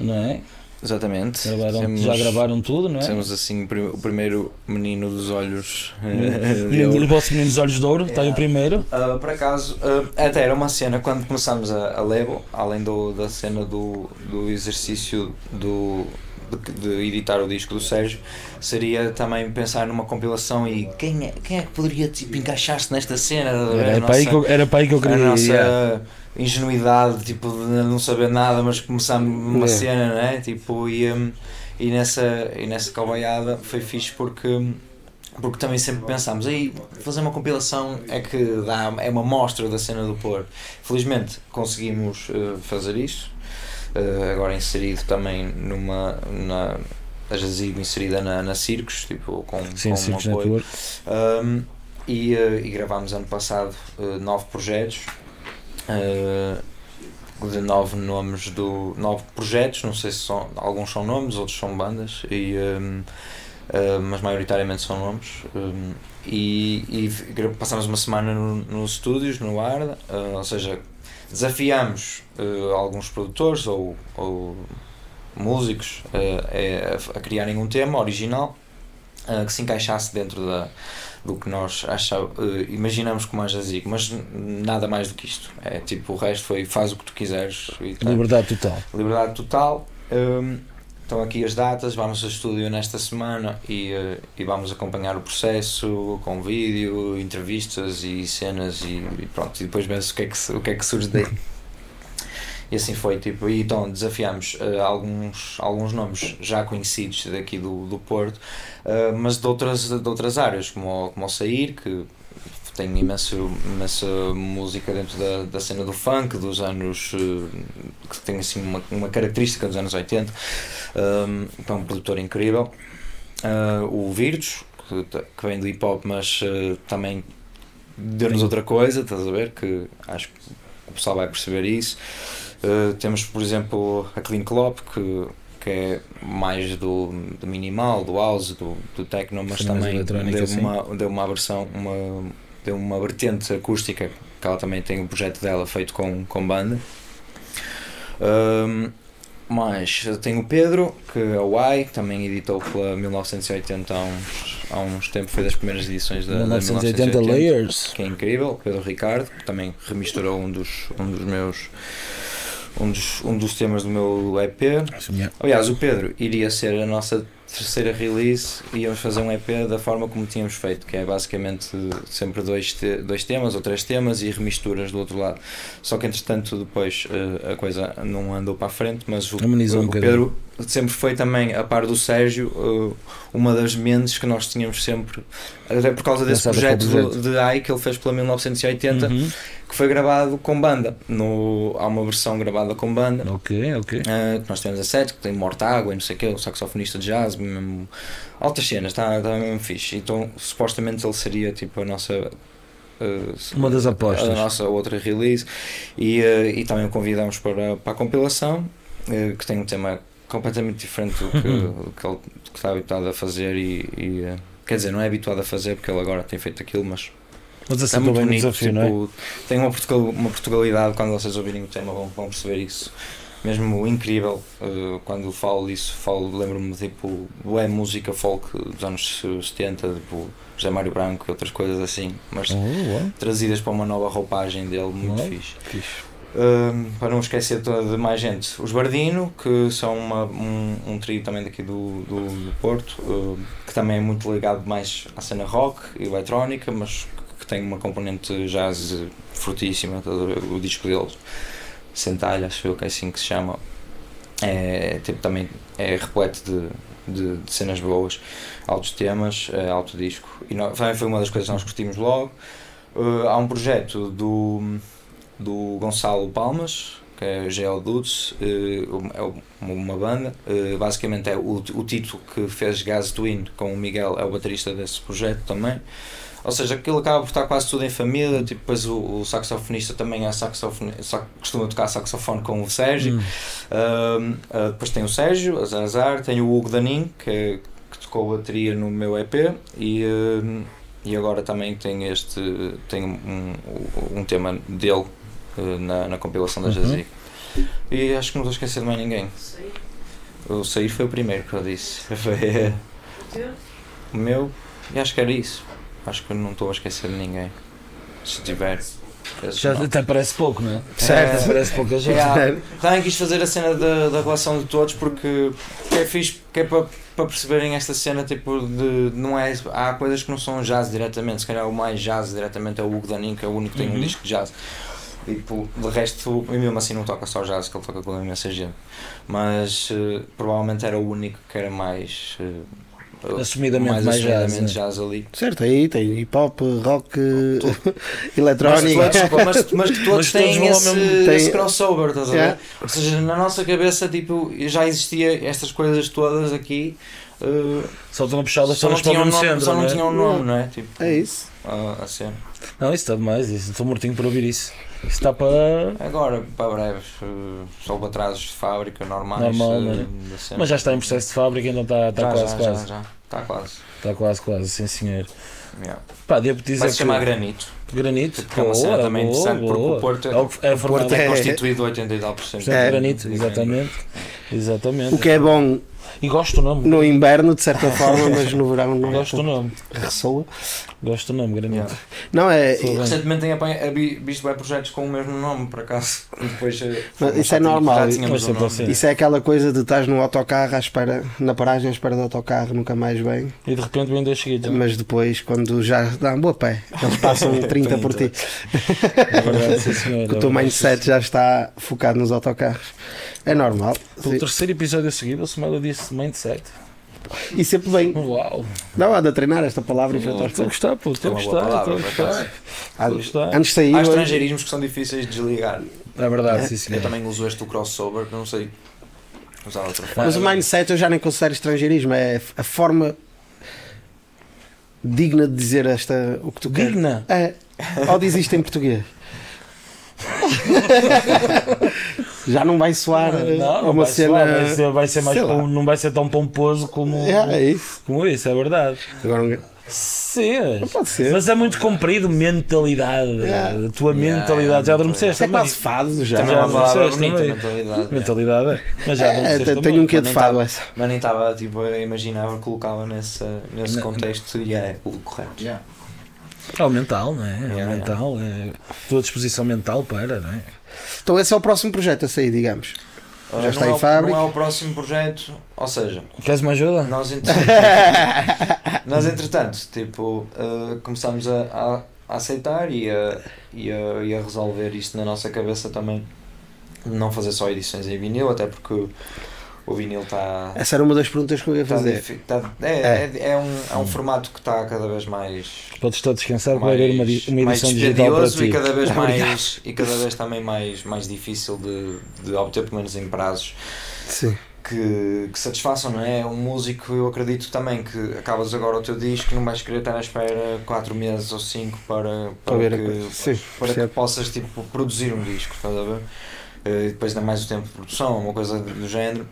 não é? Exatamente. Gravaram, temos, já gravaram tudo, não é? Temos assim o primeiro menino dos olhos. O vosso menino dos olhos de ouro, está aí o primeiro. Uh, por acaso, uh, até era uma cena quando começámos a, a label, além do, da cena do, do exercício do, de, de editar o disco do Sérgio, seria também pensar numa compilação e quem é, quem é que poderia tipo, encaixar-se nesta cena? Era, nossa, para aí que, era para aí que eu queria. Ingenuidade, tipo, de não saber nada, mas começámos uma é. cena, não é? Tipo, e, e nessa, e nessa cowboyada foi fixe porque, porque também sempre pensámos, aí fazer uma compilação é que dá, é uma mostra da cena do Porto. Felizmente conseguimos uh, fazer isto, uh, agora inserido também numa. Na, a Jazigo inserida na, na Circos, tipo, com, Sim, com um apoio. Um, e, uh, e gravámos ano passado uh, nove projetos. Uh, de nove nomes do nove projetos, não sei se são, alguns são nomes, outros são bandas e, um, uh, mas maioritariamente são nomes um, e, e passámos uma semana nos no estúdios, no Arda, uh, ou seja, desafiámos uh, alguns produtores ou, ou músicos uh, a, a criarem um tema original uh, que se encaixasse dentro da do que nós achava, imaginamos como a Jazigo, mas nada mais do que isto. É tipo, o resto foi faz o que tu quiseres. E tá. Liberdade total. Liberdade total. Um, estão aqui as datas, vamos ao estúdio nesta semana e, uh, e vamos acompanhar o processo com vídeo, entrevistas e cenas e, e pronto, e depois vemos o que é que, o que, é que surge daí. E assim foi, tipo, e então desafiámos uh, alguns, alguns nomes já conhecidos daqui do, do Porto, uh, mas de outras, de outras áreas, como o, como o Sair, que tem imenso, imensa música dentro da, da cena do funk, dos anos, uh, que tem assim uma, uma característica dos anos oitenta, um, é um produtor incrível, uh, o Virtus, que, que vem do hip hop, mas uh, também deu-nos outra coisa, estás a ver, que acho que o pessoal vai perceber isso. Uh, temos, por exemplo, a Clean Clop, que, que é mais do, do minimal, do house, do, do techno, mas Sim, também deu, assim. uma, deu uma versão, uma, deu uma vertente acústica, que ela também tem um projeto dela feito com, com banda. Uh, Mas tenho o Pedro, que é o A I, que também editou pela mil novecentos e oitenta há uns, há uns tempos, foi das primeiras edições da mil novecentos e oitenta Layers, que é incrível. Pedro Ricardo, que também remisturou um dos, um dos meus um dos, um dos temas do meu E P. Aliás, o Pedro iria ser a nossa terceira release e íamos fazer um E P da forma como tínhamos feito, que é basicamente sempre dois, te dois temas ou três temas e remisturas do outro lado. Só que entretanto depois uh, a coisa não andou para a frente, mas o, o, um o Pedro sempre foi também, a par do Sérgio, uh, uma das mentes que nós tínhamos sempre, até por causa desse projeto, projeto de A I que ele fez pela mil novecentos e oitenta, uhum, que foi gravado com banda. No, há uma versão gravada com banda, okay, okay. Uh, que nós temos a sete, que tem Mortágua e não sei o que, o saxofonista de jazz, mesmo, altas cenas, está tá mesmo fixe. Então supostamente ele seria tipo a nossa uh, uma das apostas, a nossa outra release, e, uh, e também o convidamos para, para a compilação, uh, que tem um tema completamente diferente do que, do que ele que está habituado a fazer e, e uh, quer dizer, não é habituado a fazer porque ele agora tem feito aquilo, mas Mas assim, muito bonito, desafio, tipo, não é? Tem uma, portugal, uma Portugalidade, quando vocês ouvirem o tema vão, vão perceber isso. Mesmo incrível, uh, quando falo disso, falo, lembro-me tipo, é música folk dos anos setenta, tipo José Mário Branco e outras coisas assim, mas oh, oh. trazidas para uma nova roupagem dele, muito oh, fixe. fixe. Uh, para não esquecer toda de mais gente, os Bardino, que são uma, um, um trio também daqui do, do, do Porto, uh, que também é muito ligado mais à cena rock e eletrónica, mas que tem uma componente jazz fortíssima. O disco deles, Centalha, acho eu que é assim que se chama, é, tipo, também é repleto de, de, de cenas boas, altos temas, é, alto disco, e nós, foi uma das coisas que nós curtimos logo. Uh, há um projeto do, do Gonçalo Palmas, que é Geodudes, uh, é uma banda, uh, basicamente é o, o título que fez Gas Twin com o Miguel, é o baterista desse projeto também. Ou seja, aquilo acaba por estar quase tudo em família, tipo, depois o, o saxofonista também é saxofonista, sac, costuma tocar saxofone com o Sérgio, hum. uh, uh, depois tem o Sérgio, Azar, tem o Hugo Danin, que, que tocou a bateria no meu E P, e, uh, e agora também tem este, tem um, um, um tema dele uh, na, na compilação da Jazigo. Uhum. E acho que não estou a esquecer de mais ninguém. O Sair foi o primeiro que eu disse. Foi, o meu, e acho que era isso. Acho que não estou a esquecer de ninguém. Se tiver. Já até parece pouco, não é? Certo, é, parece pouco. É, também quis fazer a cena da, da relação de todos, porque é fixe, que é para, para perceberem esta cena, tipo, de, não é, há coisas que não são jazz diretamente. Se calhar o mais jazz diretamente é o Hugo Danin, que é o único que tem uhum. um disco de jazz. Tipo, de resto, e mesmo assim não toca só jazz, que ele toca com a imensa gente. Mas uh, provavelmente era o único que era mais... Uh, assumidamente mais, mais assumidamente jazz, jazz ali. Certo, aí tem hip hop, rock, eletrónico, mas, mas que todos têm esse, mesmo... esse crossover, estás yeah. a ver? Ou seja, na nossa cabeça tipo, já existia estas coisas todas aqui, uh, só estão puxadas todas para o mesmo centro, só não tinham um nome, não é? Tipo, é isso. Uh, assim. Não, isso está demais, isso. Estou mortinho por ouvir isso. Isso está para... Agora, para breves, uh, só para atrasos de fábrica, normais. Normal, uh, mas já está em processo de fábrica, então está, está já, quase, já, quase. Já, já. Está quase. Está quase, quase, sim senhor. Yeah. Pá, devo dizer vai se chamar que... Granito. Granito, que é uma cena também interessante, boa, porque o Porto é, é, o Porto é, é constituído é, oitenta e tal por cento. É, é granito, exatamente, exatamente. O que é bom... E gosto do nome. No inverno, de certa forma, mas no verão não. Gosto do nome. Ressoa. Gosto do nome, granito. Yeah. Não, é, e... Recentemente tenho apanha, visto bem projetos com o mesmo nome, por acaso. E depois, mas, isso é normal. Um isso é aquela coisa de estás no autocarro à espera, na paragem à espera do autocarro, nunca mais vem. E de repente vem dois seguidos. Mas depois, quando já dá um boa pé, eles passam trinta por ti. É verdade, sim, senhora. O teu mindset já está focado nos autocarros. É normal. Pelo terceiro episódio a seguir, a Semana disse mindset. E sempre bem. Uau! Não, há de treinar esta palavra. Estou a gostar, pô. Estou a gostar. Há estrangeirismos que são difíceis de desligar. É verdade, é. Sim, sim. Eu também uso este crossover, que não sei usar outra forma. Mas o mindset eu já nem considero estrangeirismo. É a forma digna de dizer esta, o que tu queres. Digna? É. Ou diz isto em português. Já não vai soar não, não uma vai cena. Soar, vai ser, vai ser mais pom, não vai ser tão pomposo como, é, é isso. como isso, é verdade. Agora, ser. Não pode ser. Mas é muito comprido, mentalidade. Yeah. A tua yeah, mentalidade. É, já adormeceste. É quase fado já. Também já é uma palavra bonita, mentalidade. Mentalidade, é. Mas já adormeceste. É, tenho um quê de fado essa. Mas nem estava, tipo, a imaginar, colocava nesse, nesse contexto e yeah, é o correto. Yeah. É o mental, não é? É, é o mental, é a tua disposição mental para, não é? Então esse é o próximo projeto a sair, digamos. Já não está é em o, fábrica. Não é o próximo projeto, ou seja... Queres uma ajuda? Nós, entretanto, nós, entretanto tipo, uh, começámos a, a aceitar e a, e, a, e a resolver isto na nossa cabeça também. Não fazer só edições em vinil, até porque... o, o vinil está... Essa era uma das perguntas que eu ia fazer. Tá, é, é. É, é, um, é um formato que está cada vez mais... Podes estar descansado, vai haver uma, uma edição digital para ti. E cada vez mais e cada vez também mais, mais difícil de, de obter, pelo menos em prazos. Sim. Que, que satisfaçam, não é? Um músico, eu acredito também que acabas agora o teu disco, não vais querer estar à espera quatro meses ou cinco para, para, para, que, a... Sim, para, para que possas tipo, produzir um disco, estás a ver? E depois dá mais o tempo de produção, uma coisa do género,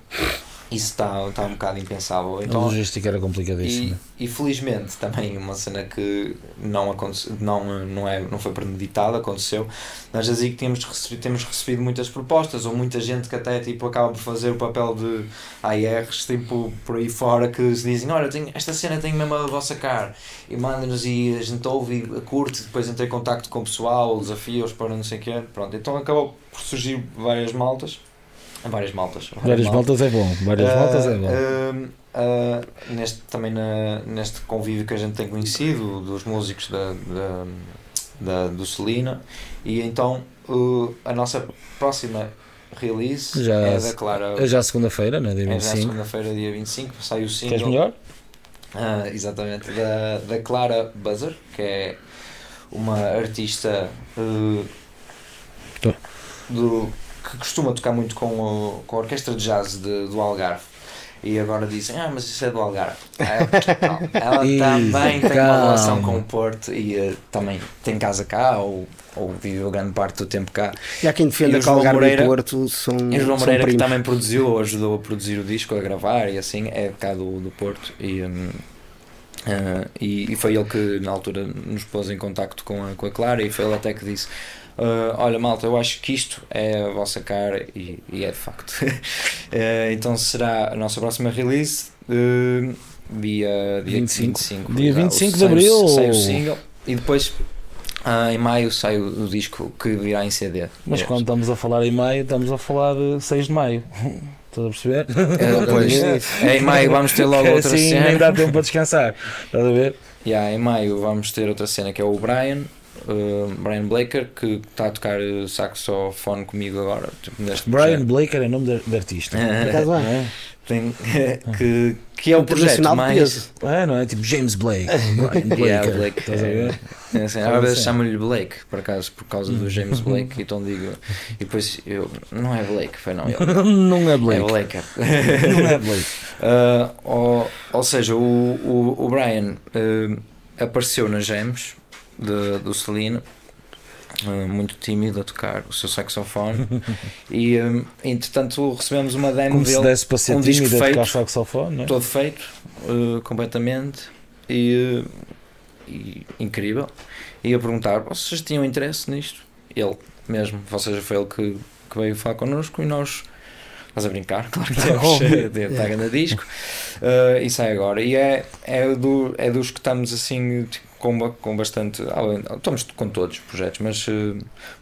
isso está, está um bocado impensável. Então, a logística era complicadíssima. E, e felizmente também uma cena que não, aconte, não, não, é, não foi premeditada, aconteceu. Nós já que temos recebido, temos recebido muitas propostas, ou muita gente que até tipo, acaba por fazer o papel de A Rs tipo, por aí fora, que se dizem, olha, tenho, esta cena tem mesmo a vossa cara, e manda-nos e a gente ouve e curte, depois entra em contacto com o pessoal, desafia-os para não sei o quê. Pronto, então acabou por surgir várias maltas. Várias maltas. Várias, várias maltas. maltas é bom. Várias uh, maltas é bom. Uh, uh, neste, também na, neste convívio que a gente tem conhecido, dos músicos da, da, da, do Celine, e então uh, a nossa próxima release já, é da Clara. Já segunda-feira, né? Dia vinte e cinco. É já segunda-feira, dia vinte e cinco, sai o single. Queres melhor? Uh, exatamente, da, da Clara Buzzer, que é uma artista uh, do... que costuma tocar muito com, o, com a orquestra de jazz de, do Algarve, e agora dizem, ah, mas isso é do Algarve. É, ela também tem uma relação com o Porto e uh, também tem casa cá, ou, ou vive grande parte do tempo cá. E há quem defenda que o Algarve Moreira, e Porto são E o João Moreira, primos. Que também produziu, ou ajudou a produzir o disco, a gravar e assim, é cá do, do Porto. E... Um, Uh, e, e foi ele que na altura nos pôs em contacto com a, com a Clara, e foi ele até que disse uh, olha malta, eu acho que isto é a vossa cara, e, e é de facto. uh, então será a nossa próxima release uh, dia, dia vinte e cinco, vinte e cinco, dia vinte e cinco de Abril, sai o single, e depois Ah, em maio sai o, o disco que virá em C D. Mas é. Quando estamos a falar em maio, estamos a falar de seis de maio. Estás a perceber? É, pois, é, em maio vamos ter logo outra assim, cena. Nem dá tempo para descansar. Estás a ver? Yeah, em maio vamos ter outra cena que é o Brian, uh, Brian Blaker, que está a tocar saxofone comigo agora. Tipo, Brian projeto. Blaker é nome de, de artista. É. Tem, que, que é o projeto mais... É, não é? Tipo James Blake. Blake. Yeah, Blake. Estás a ver? É assim, às vezes chamo-lhe Blake, por acaso, por causa do James Blake, então digo... E depois eu... Não é Blake, foi não. Eu, não é Blake. É Blake. Não é Blake. Uh, ou, ou seja, o, o, o Brian uh, apareceu nas Jams de, do Celine, Uh, muito tímido a tocar o seu saxofone, e um, entretanto recebemos uma demo Como dele se para ser um disco feito, tocar saxofone, é? Todo feito uh, completamente e, e incrível, e a perguntar, vocês tinham interesse nisto? Ele mesmo, ou seja, foi ele que, que veio falar connosco, e nós estás a brincar, claro que temos, está ganhando disco, uh, e sai agora, e é, é, do, é dos que estamos assim tipo, Com, com bastante. Ah, estamos com todos os projetos, mas,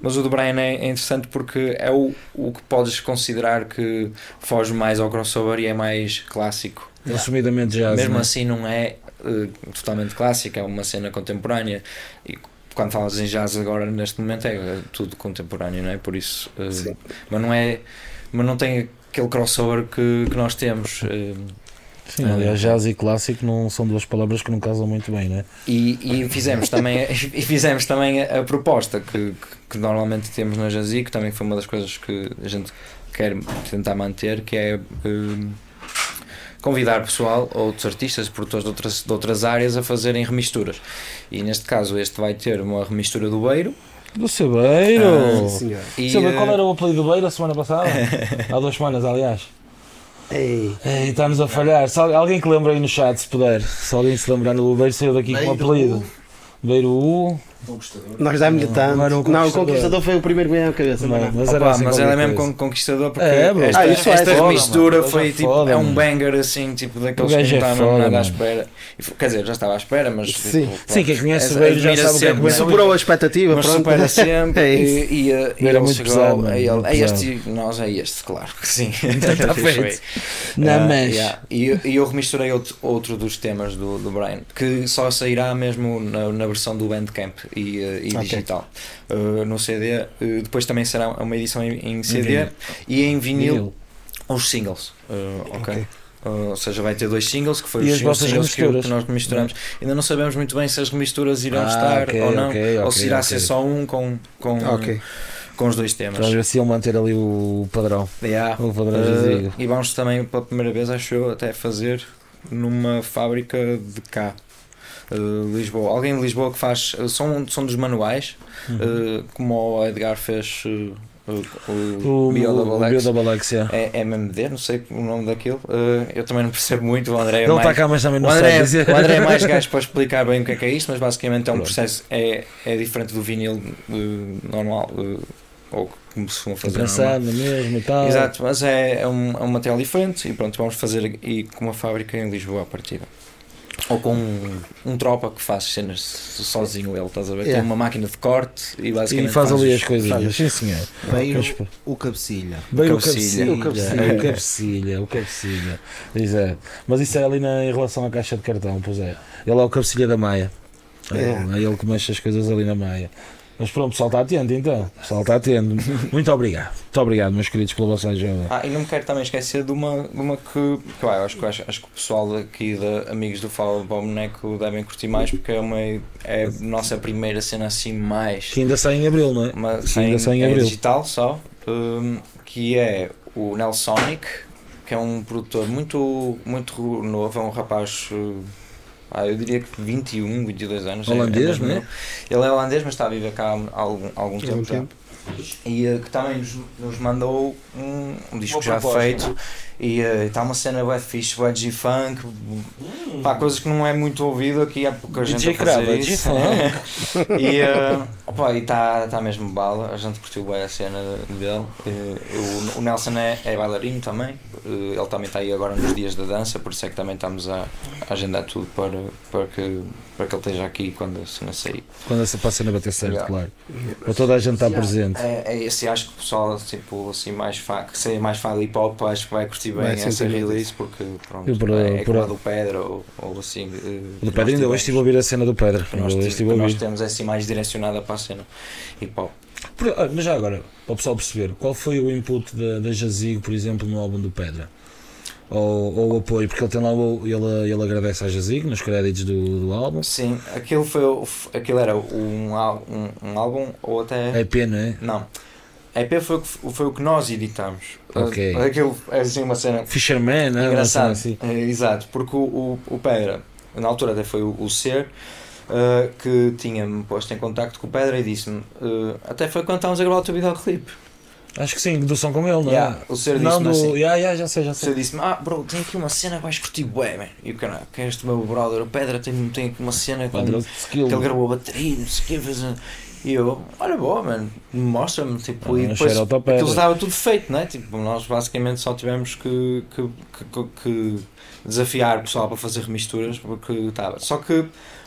mas o do Brian é interessante porque é o, o que podes considerar que foge mais ao crossover e é mais clássico. Assumidamente jazz. Mesmo né? assim, não é uh, totalmente clássico, é uma cena contemporânea. E quando falas em jazz agora, neste momento, é tudo contemporâneo, não é? Por isso. Uh, mas não é. Mas não tem aquele crossover que, que nós temos. Uh, Sim, aliás, jazz e clássico não são duas palavras que não casam muito bem, né? E, e fizemos também, e fizemos também a, a proposta que, que, que normalmente temos na Jazigo, que também foi uma das coisas que a gente quer tentar manter, que é um, convidar pessoal, outros artistas, produtores de outras, de outras áreas a fazerem remisturas. E neste caso este vai ter uma remistura do Beiro. Do Cebeiro! Ah, e, Cebeiro, qual era o apelido do Beiro a semana passada? Há duas semanas, aliás. Ei, está-nos a falhar. Só alguém que lembra aí no chat, se puder. Se alguém se lembrar, no Uber saiu daqui com um apelido. Beiru. Nós dá-me tanto. Não, o Conquistador. Conquistador foi o primeiro que veio à cabeça. Não, mas, mas, era opa, assim, mas ela é mesmo com Conquistador porque é, esta, ah, esta, é esta foda, mistura mano, foi tipo. Foda, é um banger assim, tipo, daqueles que não estavam nada à espera. Quer dizer, já estava à espera, mas. Sim, tipo, sim quem conhece Beiru já sabe sempre, o que é que superou a expectativa, mas supera sempre. É isso. E, e, e era muito pesado. É este, nós é este, claro que sim. Está feito. Não, mas. E eu remisturei outro dos temas do Brian, que só sairá mesmo na versão do Bandcamp. E, uh, e okay. digital uh, no C D, uh, depois também será uma edição em, em C D uhum. e em vinil, vinil. Os singles uh, ok, okay. Uh, ou seja, vai ter dois singles que foi e os singles, singles que, eu, que nós misturamos. Ainda não sabemos muito bem se as remisturas irão ah, estar okay, ou não, okay, ou se irá okay. ser só um com, com, okay. com os dois temas. Para ver se iam manter ali o padrão, yeah. o padrão uh, e vamos também pela primeira vez, acho eu, até fazer numa fábrica de cá. Uh, Lisboa, alguém de Lisboa que faz uh, são, são dos manuais, uhum. uh, como o Edgar fez uh, uh, o Biodouble X, é M M D, não sei o nome daquilo. Uh, eu também não percebo muito. O André é não mais, está cá, mas também não o André, sabe o André é mais gajo para explicar bem o que é, que é isto, mas basicamente é um Pronto. processo é, é diferente do vinil uh, normal. Uh, ou como se for fazer pensar na mesma e tal. Exato, mas é, é, um, é um material diferente e pronto, vamos fazer e com uma fábrica em Lisboa à partida. Ou com um, um tropa que faz cenas sozinho, ele, estás a ver? Yeah. Tem uma máquina de corte e basicamente. E faz, faz ali as coisas. Sim, senhor. Bem, o, o cabecilha. Bem, o cabecilha. O cabecilha. O cabecilha. O cabecilha. Exato. Mas isso é ali na, em relação à caixa de cartão, pois é. Ele é o cabecilha da Maia. É, é ele que mexe as coisas ali na Maia. Mas pronto, o pessoal está atento então. O pessoal está atento. Muito obrigado. Muito obrigado, meus queridos, pela vossa ajuda. Ah, e não me quero também esquecer de uma, de uma que, que ah, eu acho, acho, acho que o pessoal aqui, de amigos do Fala para o Boneco, devem curtir mais, porque é, uma, é a nossa primeira cena assim mais. Que ainda sai em abril, não é? Uma, que ainda sai em abril. É digital só. Um, que é o Nelsonic, que é um produtor muito, muito novo, é um rapaz. Ah, eu diria que vinte e um, vinte e dois anos. Holandês, é, é né? Ele é holandês, mas está a viver cá há algum, algum tempo, tempo. E uh, que também nos, nos mandou um, um disco já feito. Né? E uh, está uma cena web fixe, web G-Funk, hum. pá, coisas que não é muito ouvido aqui, há pouca gente a fazer isso. E uh, está tá mesmo bala, a gente curtiu bem a cena dele. Uh, o, o Nelson é, é bailarino também, uh, ele também está aí agora nos dias da dança, por isso é que também estamos a, a agendar tudo para, para, que, para que ele esteja aqui quando a cena sair. Quando essa passa na bater certo, claro. Para toda a gente estar presente. É, é esse, acho que o pessoal tipo, assim, mais fã, que seja mais fã de hip hop, acho que vai curtir bem é, essa release porque pronto, por, é, é por, a do Pedro ou, ou assim. Do Pedro ainda hoje estive a ouvir a cena do Pedro. Nós, tive, nós temos assim mais direcionada para a cena hip hop. Por, mas já agora, para o pessoal perceber, qual foi o input da, da Jazigo, por exemplo, no álbum do Pedro? Ou, ou o apoio, porque ele tem lá o, ele, ele agradece à Jazigo nos créditos do, do álbum. Sim, aquilo, foi, aquilo era um, um, um álbum ou até. E P, não é? Não. A E P foi, foi o que nós editamos. Okay. Aquilo é assim uma cena. Fisherman, engraçada. Assim. É, exato, porque o, o, o Pedra, na altura até foi o, o Ser, uh, que tinha-me posto em contacto com o Pedra e disse-me. Uh, até foi quando estávamos a gravar o teu videoclip. Acho que sim, do som com ele, não é? Yeah, o Ser disse-me do... assim. Yeah, yeah, já sei, já sei. O Ser disse-me: ah, bro, tem aqui uma cena que vais curtir, bué, man. E o canal, que é este meu brother, o Pedra, tem, tem aqui uma cena com, que ele gravou a bateria, não sei o que, fazendo. E eu, olha boa, mano, mostra-me, tipo, ah, e depois aquilo estava tudo feito, não é? Tipo, nós basicamente só tivemos que, que, que, que desafiar o pessoal para fazer remisturas, porque estava. Só que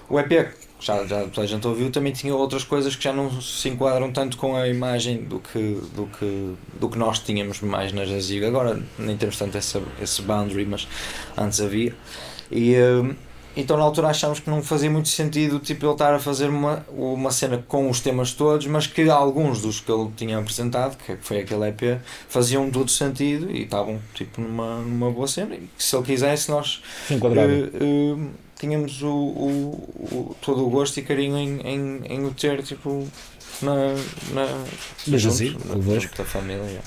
o E P, já, já a gente ouviu, também tinha outras coisas que já não se enquadram tanto com a imagem do que, do que, do que nós tínhamos mais na Jazigo. Agora nem temos tanto essa, esse boundary, mas antes havia. E... Um, então na altura achámos que não fazia muito sentido tipo, ele estar a fazer uma, uma cena com os temas todos, mas que alguns dos que ele tinha apresentado, que foi aquele E P, faziam todo sentido e estavam tipo, numa, numa boa cena. E se ele quisesse, nós uh, uh, tínhamos o, o, o, todo o gosto e carinho em, em, em o ter tipo, na, na, junto, na da família.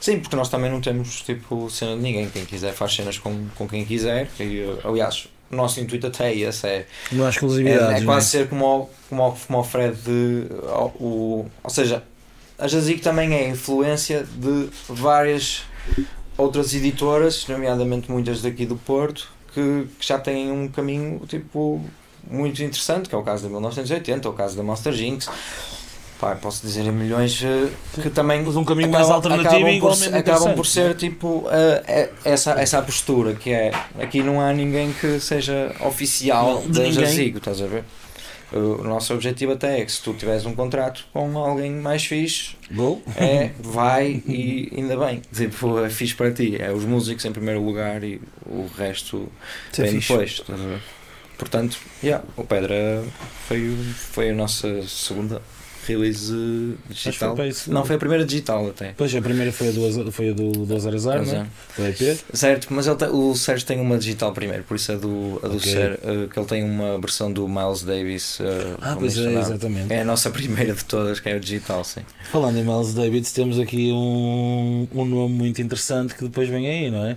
Sim, porque nós também não temos tipo, cena de ninguém. Quem quiser faz cenas com, com quem quiser. E, aliás, o nosso intuito até esse é esse, é, é quase ser como o, como o Fred de, o, ou seja, a Jazigo também é influência de várias outras editoras, nomeadamente muitas daqui do Porto, que, que já têm um caminho tipo muito interessante, que é o caso da mil novecentos e oitenta, é o caso da Monster Jinx. Pá, posso dizer a milhões que também um caminho acabam, mais alternativo acabam, por, acabam por ser tipo uh, essa, essa postura que é, aqui não há ninguém que seja oficial da Jazigo, estás a ver? O nosso objetivo até é que se tu tiveres um contrato com alguém mais fixe, Go. É, vai e ainda bem, tipo, é fixe para ti, é os músicos em primeiro lugar e o resto é bem depois, estás a ver? Portanto, yeah, o Pedra foi, foi a nossa segunda release digital. Foi isso, não, foi a primeira digital até. Pois, a primeira foi a do, foi a do, do Azar Azar, não é? Foi E P. Certo, mas ele te, o Sérgio tem uma digital primeiro, por isso a do, a do okay. Sérgio, uh, que ele tem uma versão do Miles Davis. Uh, ah, pois é, exatamente. É a nossa primeira de todas, que é o digital, sim. Falando em Miles Davis, temos aqui um, um nome muito interessante que depois vem aí, não é?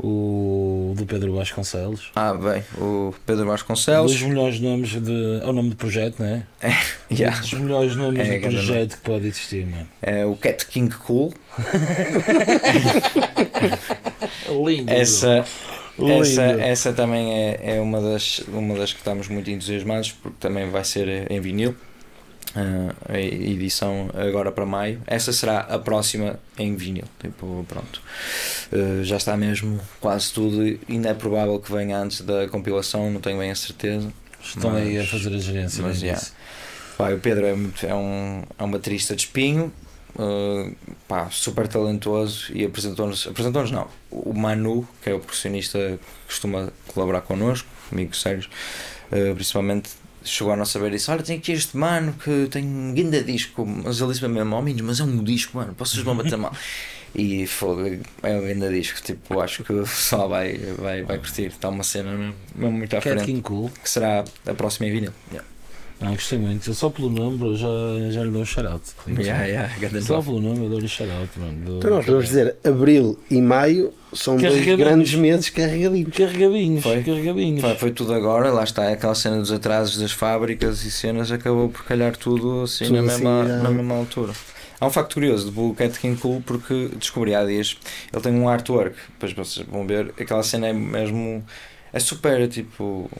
O do Pedro Vasconcelos. Ah, bem, o Pedro Vasconcelos. Um dos melhores nomes de. É o nome do projeto, não é? É, yeah. Um dos melhores nomes é, de é projeto que pode existir, mano. É o Cat King Cool. Lindo. Essa, Lindo. Essa, essa também é, é uma, das, uma das que estamos muito entusiasmados, porque também vai ser em vinil. Uh, a edição agora para maio, essa será a próxima em vinil, tipo, pronto, uh, já está mesmo quase tudo, ainda é provável que venha antes da compilação, não tenho bem a certeza, estão mas, aí a fazer a gerência, mas yeah. Pá, o Pedro é, muito, é, um, é um baterista de espinho, uh, pá, super talentoso, e apresentou-nos, apresentou-nos não, o Manu, que é o percussionista que costuma colaborar connosco, comigo, Sérgio, uh, principalmente. Chegou a não saber e disse: olha, tem aqui este mano que tem um guinda disco, mas ele disse mesmo: ó, meninos, mas é um disco, mano, vocês vão bater mal. E foi, é um guinda disco, tipo, acho que o pessoal vai, vai, vai curtir. Está uma cena mesmo muito à frente. King Cool. Que será a próxima em vinil. Yeah. Não, gostei muito. Eu só pelo nome eu já, já lhe dou um shout-out. Yeah, yeah, só pelo nome eu dou-lhe shout-out. Mano. Então, nós vamos dizer: abril e maio são dois grandes meses carregadinhos. Carregadinhos, foi. carregadinhos. Foi, foi tudo agora, lá está. Aquela cena dos atrasos das fábricas e cenas acabou por calhar tudo assim, tudo na, mesma, assim na mesma altura. Há um facto curioso do Cat King Cool, porque descobri há dias, ele tem um artwork. Depois vocês vão ver, aquela cena é mesmo. É super tipo.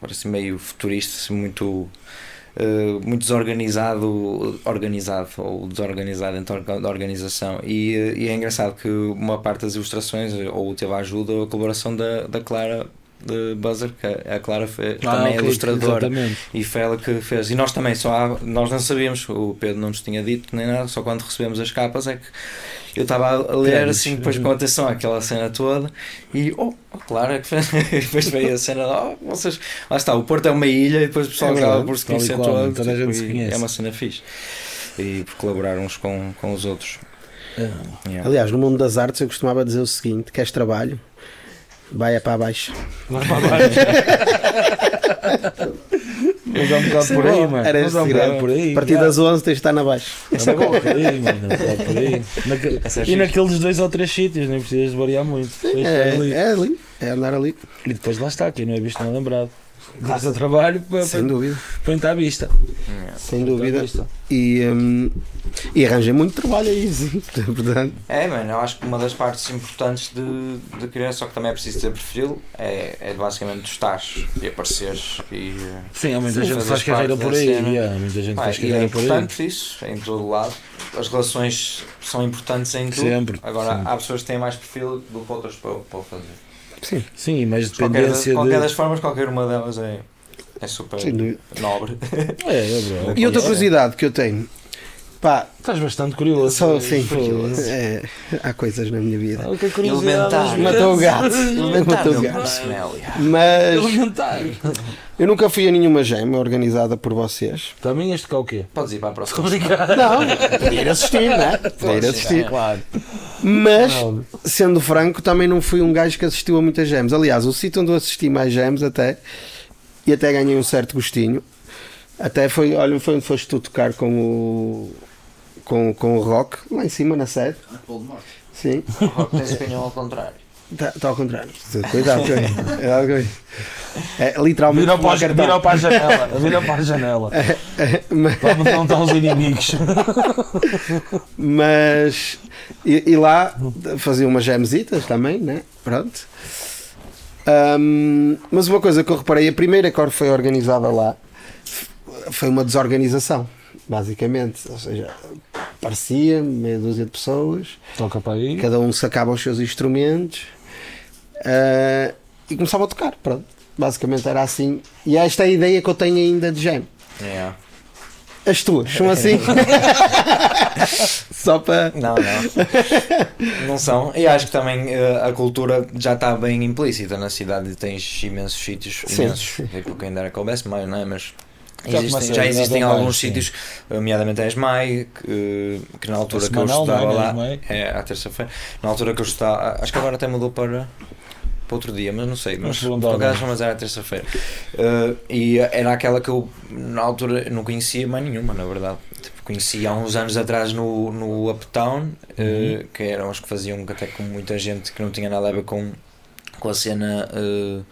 Parece meio futurista, muito, uh, muito desorganizado, organizado ou desorganizado dentro da organização. E, e é engraçado que uma parte das ilustrações ou teve a ajuda ou a colaboração da, da Clara de Buzzer, que a Clara fez, ah, também é ilustradora, exatamente. E foi ela que fez. E nós também, só há, nós não sabíamos, o Pedro não nos tinha dito nem nada, só quando recebemos as capas é que. Eu estava a ler é, assim, depois é, com atenção àquela cena toda e, oh, oh claro, depois veio a cena, oh, vocês, lá está, o Porto é uma ilha e depois o pessoal acaba é por se conhecer todo, toda a gente se conhece. É uma cena fixe e por colaborar uns com, com os outros. É. Yeah. Aliás, no mundo das artes eu costumava dizer o seguinte: queres trabalho? Vai é para baixo. Vai para baixo. Mas há um bocado por aí, mano. Era este grande por aí. A partir das onze tens de estar na baixo. É bom, por aí, mano. Por aí. Naque... E naqueles dois ou três sítios, nem precisas variar muito. É, ali. é ali, é andar ali. E depois lá está, quem não é visto não é lembrado. Dás a trabalho para, Sem para, dúvida. para entrar à vista. Sem para dúvida. Vista. E, um, e arranjei muito trabalho aí, sim. Portanto. É, mano, eu acho que uma das partes importantes de, de criar, só que também é preciso ter perfil, é, é basicamente tu estás e apareceres e. Sim, há muita gente que faz carreira por aí. Yeah, muita gente Pai, faz carreira é importante por aí. Isso, em todo o lado. As relações são importantes em tudo. Sempre. Agora, sempre. Há pessoas que têm mais perfil do que outras para, para fazer. Sim, sim, mas dependência qualquer, de... qualquer das formas, qualquer uma delas é, é super sim. nobre. É, é bro. E outra curiosidade que eu tenho, pá, estás bastante curioso. Só, sim, curioso. É, há coisas na minha vida. Ah, Elementar. Matou o gato. Matou o gato. Mas Elementar. Eu nunca fui a nenhuma gema organizada por vocês. Também este que é o quê? Podes ir para a próxima. Não, podia ir assistir, não é? Podia ir assistir, claro. Mas, sendo franco, também não fui um gajo que assistiu a muitas gems. Aliás, o sítio onde eu assisti mais gems até, e até ganhei um certo gostinho, até foi, olha, foi onde foste tu tocar com o com, com o Rock, lá em cima na sede. Ah, Sim. O Rock tem-se ao contrário. Está tá ao contrário. Cuidado com isso. É, literalmente. Viram para, vira para a janela. Viram para a janela. Vamos montar os inimigos. Mas. E, e lá fazia umas gemesitas também, né? Pronto. Um, mas uma coisa que eu reparei: a primeira cor foi organizada lá foi uma desorganização, basicamente. Ou seja, parecia meia dúzia de pessoas. Toca para aí. Cada um sacava os seus instrumentos. Uh, e começava a tocar, pronto. Basicamente era assim. E esta é a ideia que eu tenho ainda de jam. Yeah. As tuas são assim? Só para... Não, não. Não são. E acho que também uh, a cultura já está bem implícita na cidade. Tens imensos sítios, imensos. Sim, sim. Tipo, quem dera que houvesse mais, não é? Mas... Existem, já existem alguns mais, sítios, sim. Nomeadamente a Esmai, que, que na altura a que eu estava é lá, é, à terça-feira, na altura que eu estava, acho que agora até mudou para, para outro dia, mas não sei, mas caso, mas era à terça-feira, uh, e era aquela que eu na altura não conhecia mais nenhuma, na verdade. Tipo, conheci há uns anos atrás no, no Uptown, uh, uhum. Que eram as que faziam até com muita gente que não tinha nada a ver com, com a cena... Uh,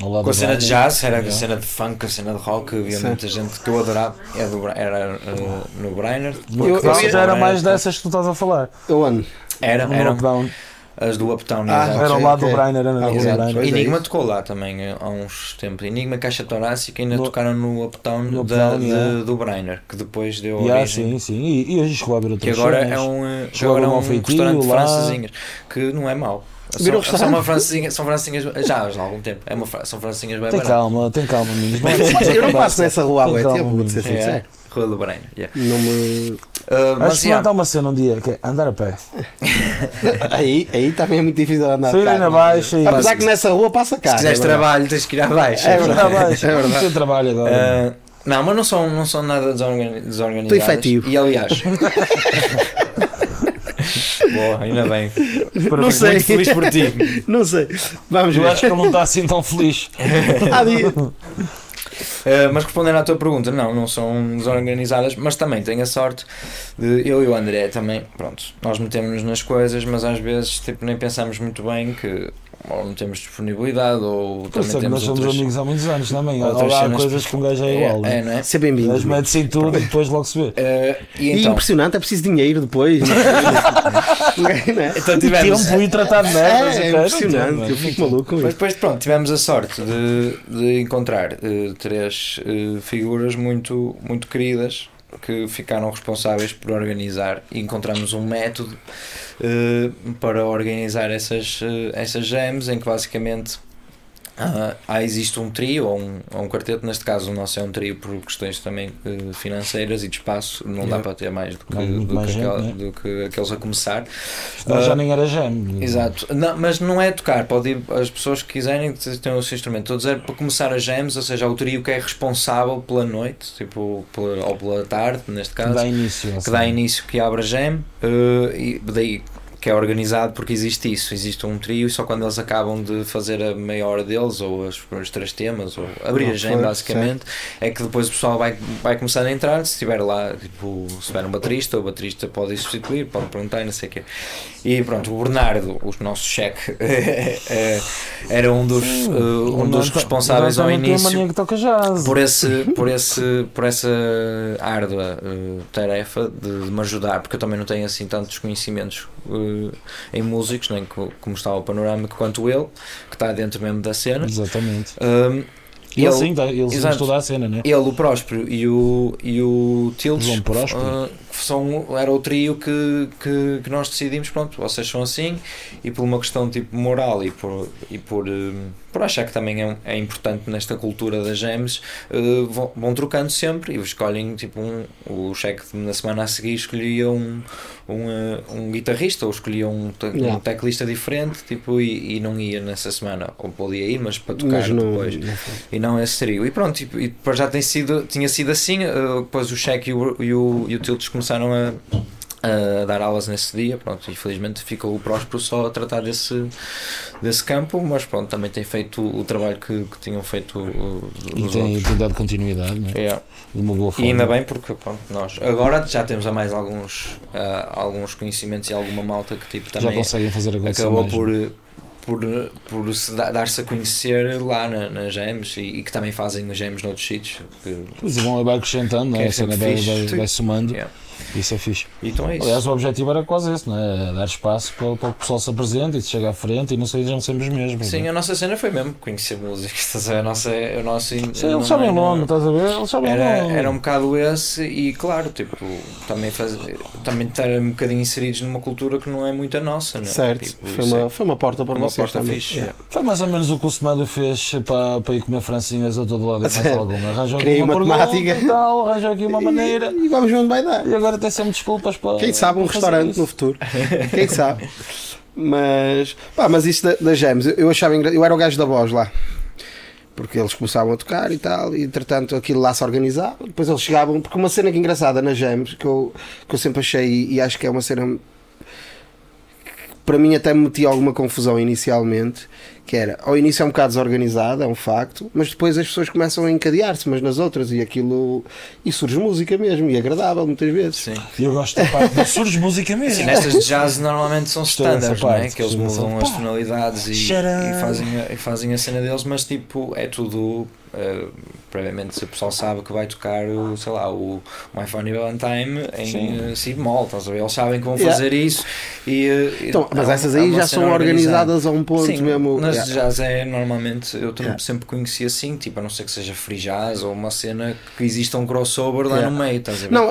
com a cena de jazz, era a cena de funk, a cena de rock, havia sim. Muita gente que eu adorava, era, do, era uh, no Brainer. Eu, eu já era mais dessas que tu estás a falar. Onde? Era, no eram Uptown. As do Uptown. Ah, exato. Era lá do Brainer, era no Brainer. Enigma tocou lá também há uns tempos. Enigma, Caixa Torácica ainda no, tocaram no Uptown, no Uptown da, é. de, do Brainer, que depois deu yeah, origem. Sim, sim, e, e hoje chegou a ver outras coisas. Que agora é um, agora é um, um restaurante de francesinhas, que não é mau. São, são uma francesinha, são francesinhas já, já há algum tempo, é uma, são francesinhas bem baratas. Tem calma, tem calma, menino. Eu não passo nessa rua há muito tempo, vou dizer sincero. Yeah. Rua do Brainer, yeah. Não me... uh, mas se mandar uma cena um dia, que é andar a pé. aí, aí também é muito difícil andar a pé. Sair na baixa e... Apesar que nessa rua passa cá. Se quiseres é trabalho, tens que ir à baixa. É verdade, é verdade. Tem trabalho agora. Uh, não, mas não são, não são nada desorganizados. Estou efetivo. E aliás... Boa, ainda bem. Não sei. Muito feliz por ti. Não sei. Vamos ver. Eu acho que ele não está assim tão feliz. Há dia. Uh, mas respondendo à tua pergunta, não, não são desorganizadas, mas também tenho a sorte de eu e o André também, pronto, nós metemos-nos nas coisas, mas às vezes tipo, nem pensamos muito bem que ou não temos disponibilidade ou também temos nós somos outras, amigos há muitos anos também, ou há coisas que um gajo é igual. É, é, não é? Ser bem-vindo. Mas mete-se em tudo e depois logo se vê. Uh, e então, e impressionante, é preciso dinheiro depois. Então tivemos... Tempo e tratar de merdas. É, é impressionante, mas, eu fico maluco com isso. Mas depois pronto, tivemos a sorte de, de encontrar uh, três uh, figuras muito, muito queridas que ficaram responsáveis por organizar e encontramos um método uh, para organizar essas, uh, essas jams em que basicamente uh, há existe um trio ou um, ou um quarteto, neste caso o nosso é um trio por questões também uh, financeiras e de espaço, não yeah. dá para ter mais do que, do que, mais que, gente, aquel, né? do que aqueles a começar. Então uh, já nem era jam. Exato, não, mas não é tocar, pode ir, as pessoas que quiserem têm o seu instrumento, estou a dizer para começar as jams, ou seja, o trio que é responsável pela noite, tipo, pela, ou pela tarde neste caso, que dá início, que, assim. dá início, que abre a jam uh, e daí que é organizado porque existe isso, existe um trio e só quando eles acabam de fazer a meia hora deles ou os, os três temas ou abrir não, a jam basicamente certo. É que depois o pessoal vai, vai começar a entrar, se tiver lá tipo, se tiver um baterista, o baterista pode substituir, pode perguntar e não sei o quê e pronto, o Bernardo, o nosso cheque era um dos, sim, uh, um dos responsáveis ao início que toca jazz. Por, esse, por, esse, por essa árdua uh, tarefa de, de me ajudar porque eu também não tenho assim tantos conhecimentos uh, em músicos, nem como estava o panorama, quanto ele, que está dentro mesmo da cena. Exatamente. Um, ele, ele sim, ele estudou a cena, né? Ele, o Próspero e o, e o Tildes uh, são, era o trio que, que, que nós decidimos, pronto, vocês são assim, e por uma questão tipo moral e por, e por, um, por achar que também é, é importante nesta cultura das jams, uh, vão, vão trocando sempre e escolhem tipo um, o cheque na semana a seguir escolhia um Um, um guitarrista ou escolhia um, te yeah. um teclista diferente tipo, e, e não ia nessa semana ou podia ir mas para tocar mas não, depois não e não esse trio e pronto e, e depois já tem sido, tinha sido assim uh, depois o Cheque e o, e o, e o Tildes começaram a a dar aulas nesse dia, pronto, infelizmente ficou o Próspero só a tratar desse, desse campo, mas pronto, também tem feito o, o trabalho que, que tinham feito o, e tem, tem dado continuidade, né? Yeah. De uma boa forma. E ainda bem porque pronto, nós agora já temos a mais alguns, uh, alguns conhecimentos e alguma malta que tipo também já conseguem fazer acabou por, por, por se dar-se a conhecer lá na, na Gems, e, e que também fazem as Gems noutros sítios. Pois vão vai acrescentando, é, né? Vai, vai, vai somando. Yeah. Isso é fixe. Então é isso. Aliás, o objetivo era quase esse, não é? Dar espaço para, para que o pessoal se apresente e se chegue à frente e não sejam sempre os mesmos. Sim, então. A nossa cena foi mesmo conhecer música, estás a ver? A nossa, a nossa, sim, eles sabem o nome, estás a ver? Eles sabem o nome. Era um bocado esse, e claro, tipo, também, faz, também estar um bocadinho inseridos numa cultura que não é muito a nossa, não é? Certo, tipo, foi, uma, foi uma porta para uma vocês porta também. Fixe. Yeah. Foi mais ou menos o que o Semelho fez para, para ir comer francinhas a todo lado, e alguma. Arranjou aqui uma temática e tal, arranjou aqui uma maneira. E, e vamos onde vai dar. E agora até sempre desculpas para... Quem sabe um restaurante isso. No futuro. Quem sabe. Mas... Pá, mas isso da, da Gems, eu achava... Engra... Eu era o gajo da voz lá. Porque eles começavam a tocar e tal, e entretanto aquilo lá se organizava. Depois eles chegavam... Porque uma cena que é engraçada na Gems, que eu, que eu sempre achei, e acho que é uma cena... Para mim até me metia alguma confusão inicialmente, que era, ao início é um bocado desorganizado, é um facto, mas depois as pessoas começam a encadear-se umas nas outras e aquilo, e surge música mesmo, e agradável muitas vezes. Sim. Eu gosto da parte de surge música mesmo. Sim, nestas de jazz normalmente são standards, não é? Que eles mudam as tonalidades e, e, fazem a, e fazem a cena deles, mas tipo, é tudo... Uh, previamente, se o pessoal sabe que vai tocar o, sei lá, o My Funny Valentine em si bemol, estás a ver? Eles sabem que vão fazer yeah. isso e, então, mas há, essas aí já são organizadas a um ponto. Sim, mesmo. Mas yeah. jazz é normalmente, eu yeah. sempre conheci assim, tipo, a não ser que seja free jazz ou uma cena que exista um crossover lá yeah. no meio, estás a ver? Não,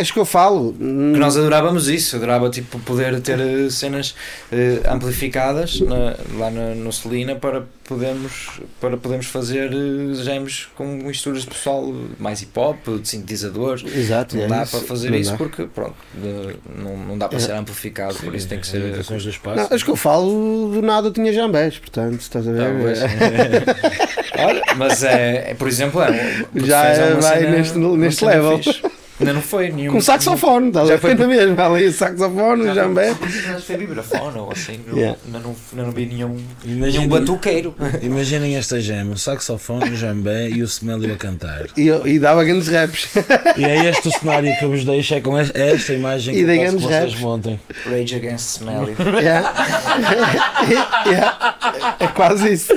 acho que eu falo que nós adorávamos isso, adorava tipo poder ter uh, cenas uh, amplificadas na, lá na, no Celina para podermos, para podermos fazer uh, Gems com misturas de pessoal mais hip hop, de sintetizadores. Exato, não é dá isso. para fazer não isso dá. Porque pronto, de, não, não dá para é. ser amplificado, sim, por isso tem que ser. Não, acho que eu falo do nada, tinha jambés, portanto, estás a ver? Não, mas, olha, mas é, é, por exemplo, é, já é, vai neste, neste level. Fixe. Ainda não foi nenhum. Com saxofone, estás a ver? Mesmo, ali o saxofone, o jambé. Foi vibrafone ou assim, yeah. não, não, não, não vi nenhum, nenhum batuqueiro. Imaginem esta gema: o saxofone, o jambé e o Semelho a cantar. E, e dava grandes raps. E é este o cenário que eu vos deixo, é com esta, é esta imagem e que, que vocês montem. Rage Against Semelho. Yeah. yeah. É quase isso.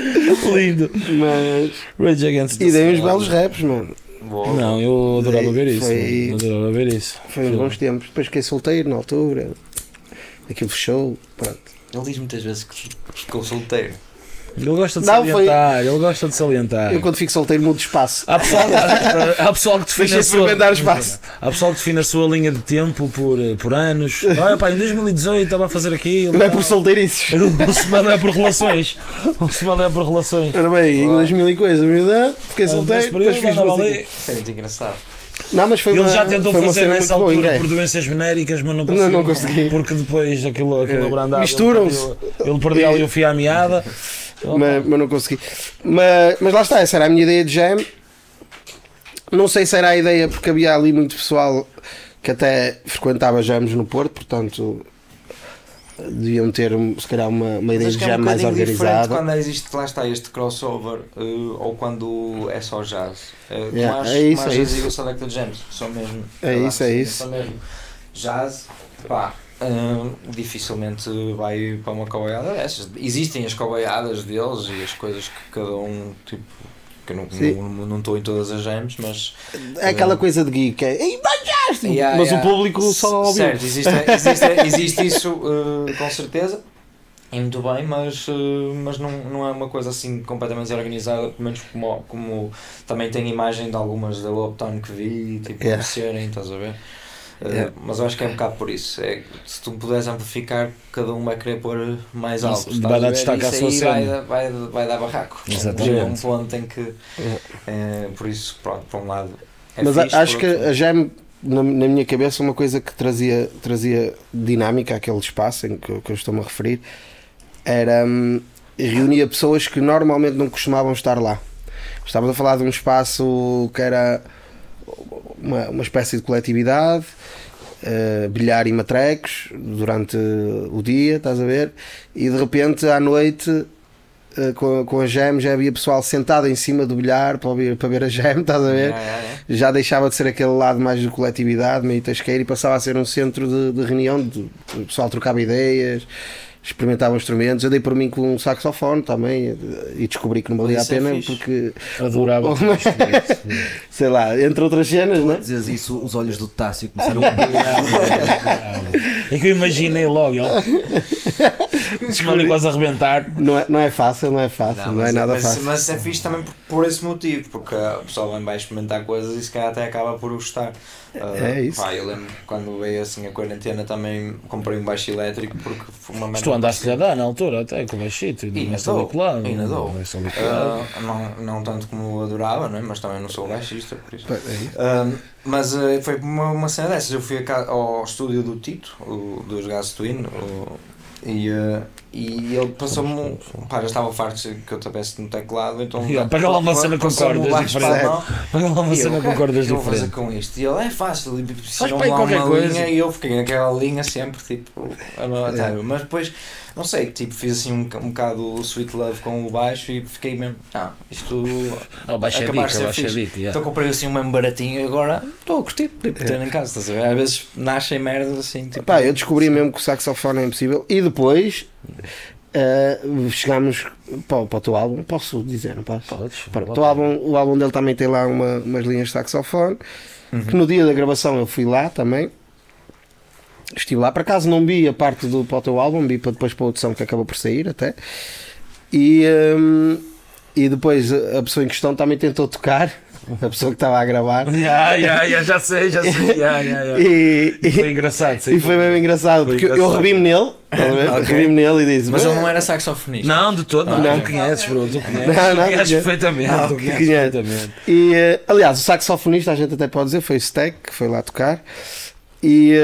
Lindo. Mas. Rage Against Semelho. E dei uns belos raps, mano. Boa. Não, eu adorava ver isso. Foi, né? adorava ver isso. Foi uns bons tempos. Depois fiquei solteiro na altura. Aquilo fechou. Pronto. Ele diz muitas vezes que ficou solteiro. Ele gosta de não, salientar, foi... ele gosta de salientar. Eu quando fico solteiro mudo espaço. Há pessoal, há, há pessoal que define a sua... espaço. Há pessoal que define a sua linha de tempo por, por anos. Olha pá, em dois mil e dezoito estava a fazer aquilo. Não é por solteirices. O Semelho é por relações. O Semelho é por relações. Ora bem, em dois mil e coisa, verdade? Fiquei solteiro, depois fiz música. É muito engraçado. Não, mas foi ele uma, já tentou foi fazer nessa altura boa, por doenças venéricas, mas não conseguiu. Não, não consegui. Porque depois aquilo, aquilo é. brandado. Misturam-se. Ele perdeu ali o fio à meada. Mas, mas não consegui. Mas, mas lá está, essa era a minha ideia de jam. Não sei se era a ideia, porque havia ali muito pessoal que até frequentava jams no Porto, portanto deviam ter se calhar uma, uma ideia de jam é um mais organizada. Quando existe, lá está, este crossover, uh, ou quando é só jazz. Uh, yeah, mais, é isso, mais é isso. Selected jams, são mesmo. É isso, lá, é isso. São mesmo jazz, pá. Hum, dificilmente vai para uma cobaiada dessas. Existem as cobaiadas deles e as coisas que cada um, tipo, que eu não estou em todas as gems, mas é aquela hum, coisa de geek, é, yeah, mas yeah. o público só ouve. Certo, existe, existe, existe isso uh, com certeza. E muito bem, mas, mas não, não é uma coisa assim completamente desorganizada, pelo menos como, como também tem imagem de algumas da Uptown que vi, tipo, yeah. serem, estás a ver? Yeah. Uh, mas eu acho que é um bocado por isso. É, se tu me puderes amplificar, cada um vai querer pôr mais alto. Vai dar destaque à sua cena. Vai, vai, vai dar barraco. Exatamente. É um ponto tem que. Yeah. Uh, por isso, pronto, por um lado. É mas fixe, acho que a Gem, na, na minha cabeça, uma coisa que trazia, trazia dinâmica àquele espaço em que, que eu estou-me a referir era um, reunia pessoas que normalmente não costumavam estar lá. Estávamos a falar de um espaço que era. Uma, uma espécie de coletividade, uh, bilhar e matrecos durante o dia, estás a ver? E de repente à noite, uh, com, com a Gem, já havia pessoal sentado em cima do bilhar para, ouvir, para ver a Gem, estás a ver? É, é, é. Já deixava de ser aquele lado mais de coletividade, meio tasqueiro, e passava a ser um centro de, de reunião, de, o pessoal trocava ideias. experimentavam instrumentos. Eu dei por mim com um saxofone também e descobri que não valia a pena porque adorava o... sei lá, entre outras cenas, não é? Dizes isso, os olhos do Tássio começaram a brilhar. É que eu imaginei logo, ó. Descobri quase a arrebentar. Não é, não é fácil, não é fácil, não, não é nada mas, fácil. Mas é fixe também por esse motivo, porque o pessoal vem vai experimentar coisas e se calhar até acaba por gostar. Uh, é isso. Pá, eu lembro quando veio assim a quarentena também comprei um baixo elétrico porque foi uma merda. Tu andaste a dar na altura até com o baixito e não sou claro. Não tanto como eu adorava, não é? Mas também não sou baixista, por isso. Uh, mas uh, foi uma, uma cena dessas. Eu fui a, ao estúdio do Tito, o, dos Gás Twin, o, e, uh, e ele passou-me. Pá, já estava farto que eu tivesse no teclado, então. E, ó, pega lá uma cena com cordas diferentes. Pega lá uma cena com cordas diferentes. Com isto. E ele é fácil, e fizeram lá uma coisa. Linha e eu fiquei naquela linha sempre, tipo, até, mas depois, não sei, tipo, fiz assim um, um bocado Sweet Love com o baixo e fiquei mesmo. Ah, isto. Oh, baixo é bico, baixo é bico. Então comprei assim um mesmo baratinho agora estou a curtir, tipo, ter em casa, estás a ver? Às vezes nascem merdas assim. Tipo, pá, eu descobri mesmo que o saxofone é impossível e depois. Uh, chegámos para, para o teu álbum, posso dizer, não posso? Podes, para, teu álbum, o álbum dele também tem lá uma, umas linhas de saxofone. Uhum. Que no dia da gravação eu fui lá também. Estive lá, por acaso não vi a parte do para o teu álbum, vi para depois para a audição que acabou por sair até. E, um, e depois a pessoa em questão também tentou tocar. A pessoa que estava a gravar. Yeah, yeah, yeah, já sei, já sei. Yeah, yeah, yeah. E, e foi engraçado. Sim, e foi mesmo engraçado, porque engraçado. eu revi-me nele, okay. revi-me nele e disse. Mas ele não era saxofonista. Não, de todo, não, não, não conheces, bro. Tu conheces, não, não, conheces não, perfeitamente. Não, tu conheces perfeitamente. E, uh, aliás, o saxofonista, a gente até pode dizer, foi o Steak, que foi lá tocar. E.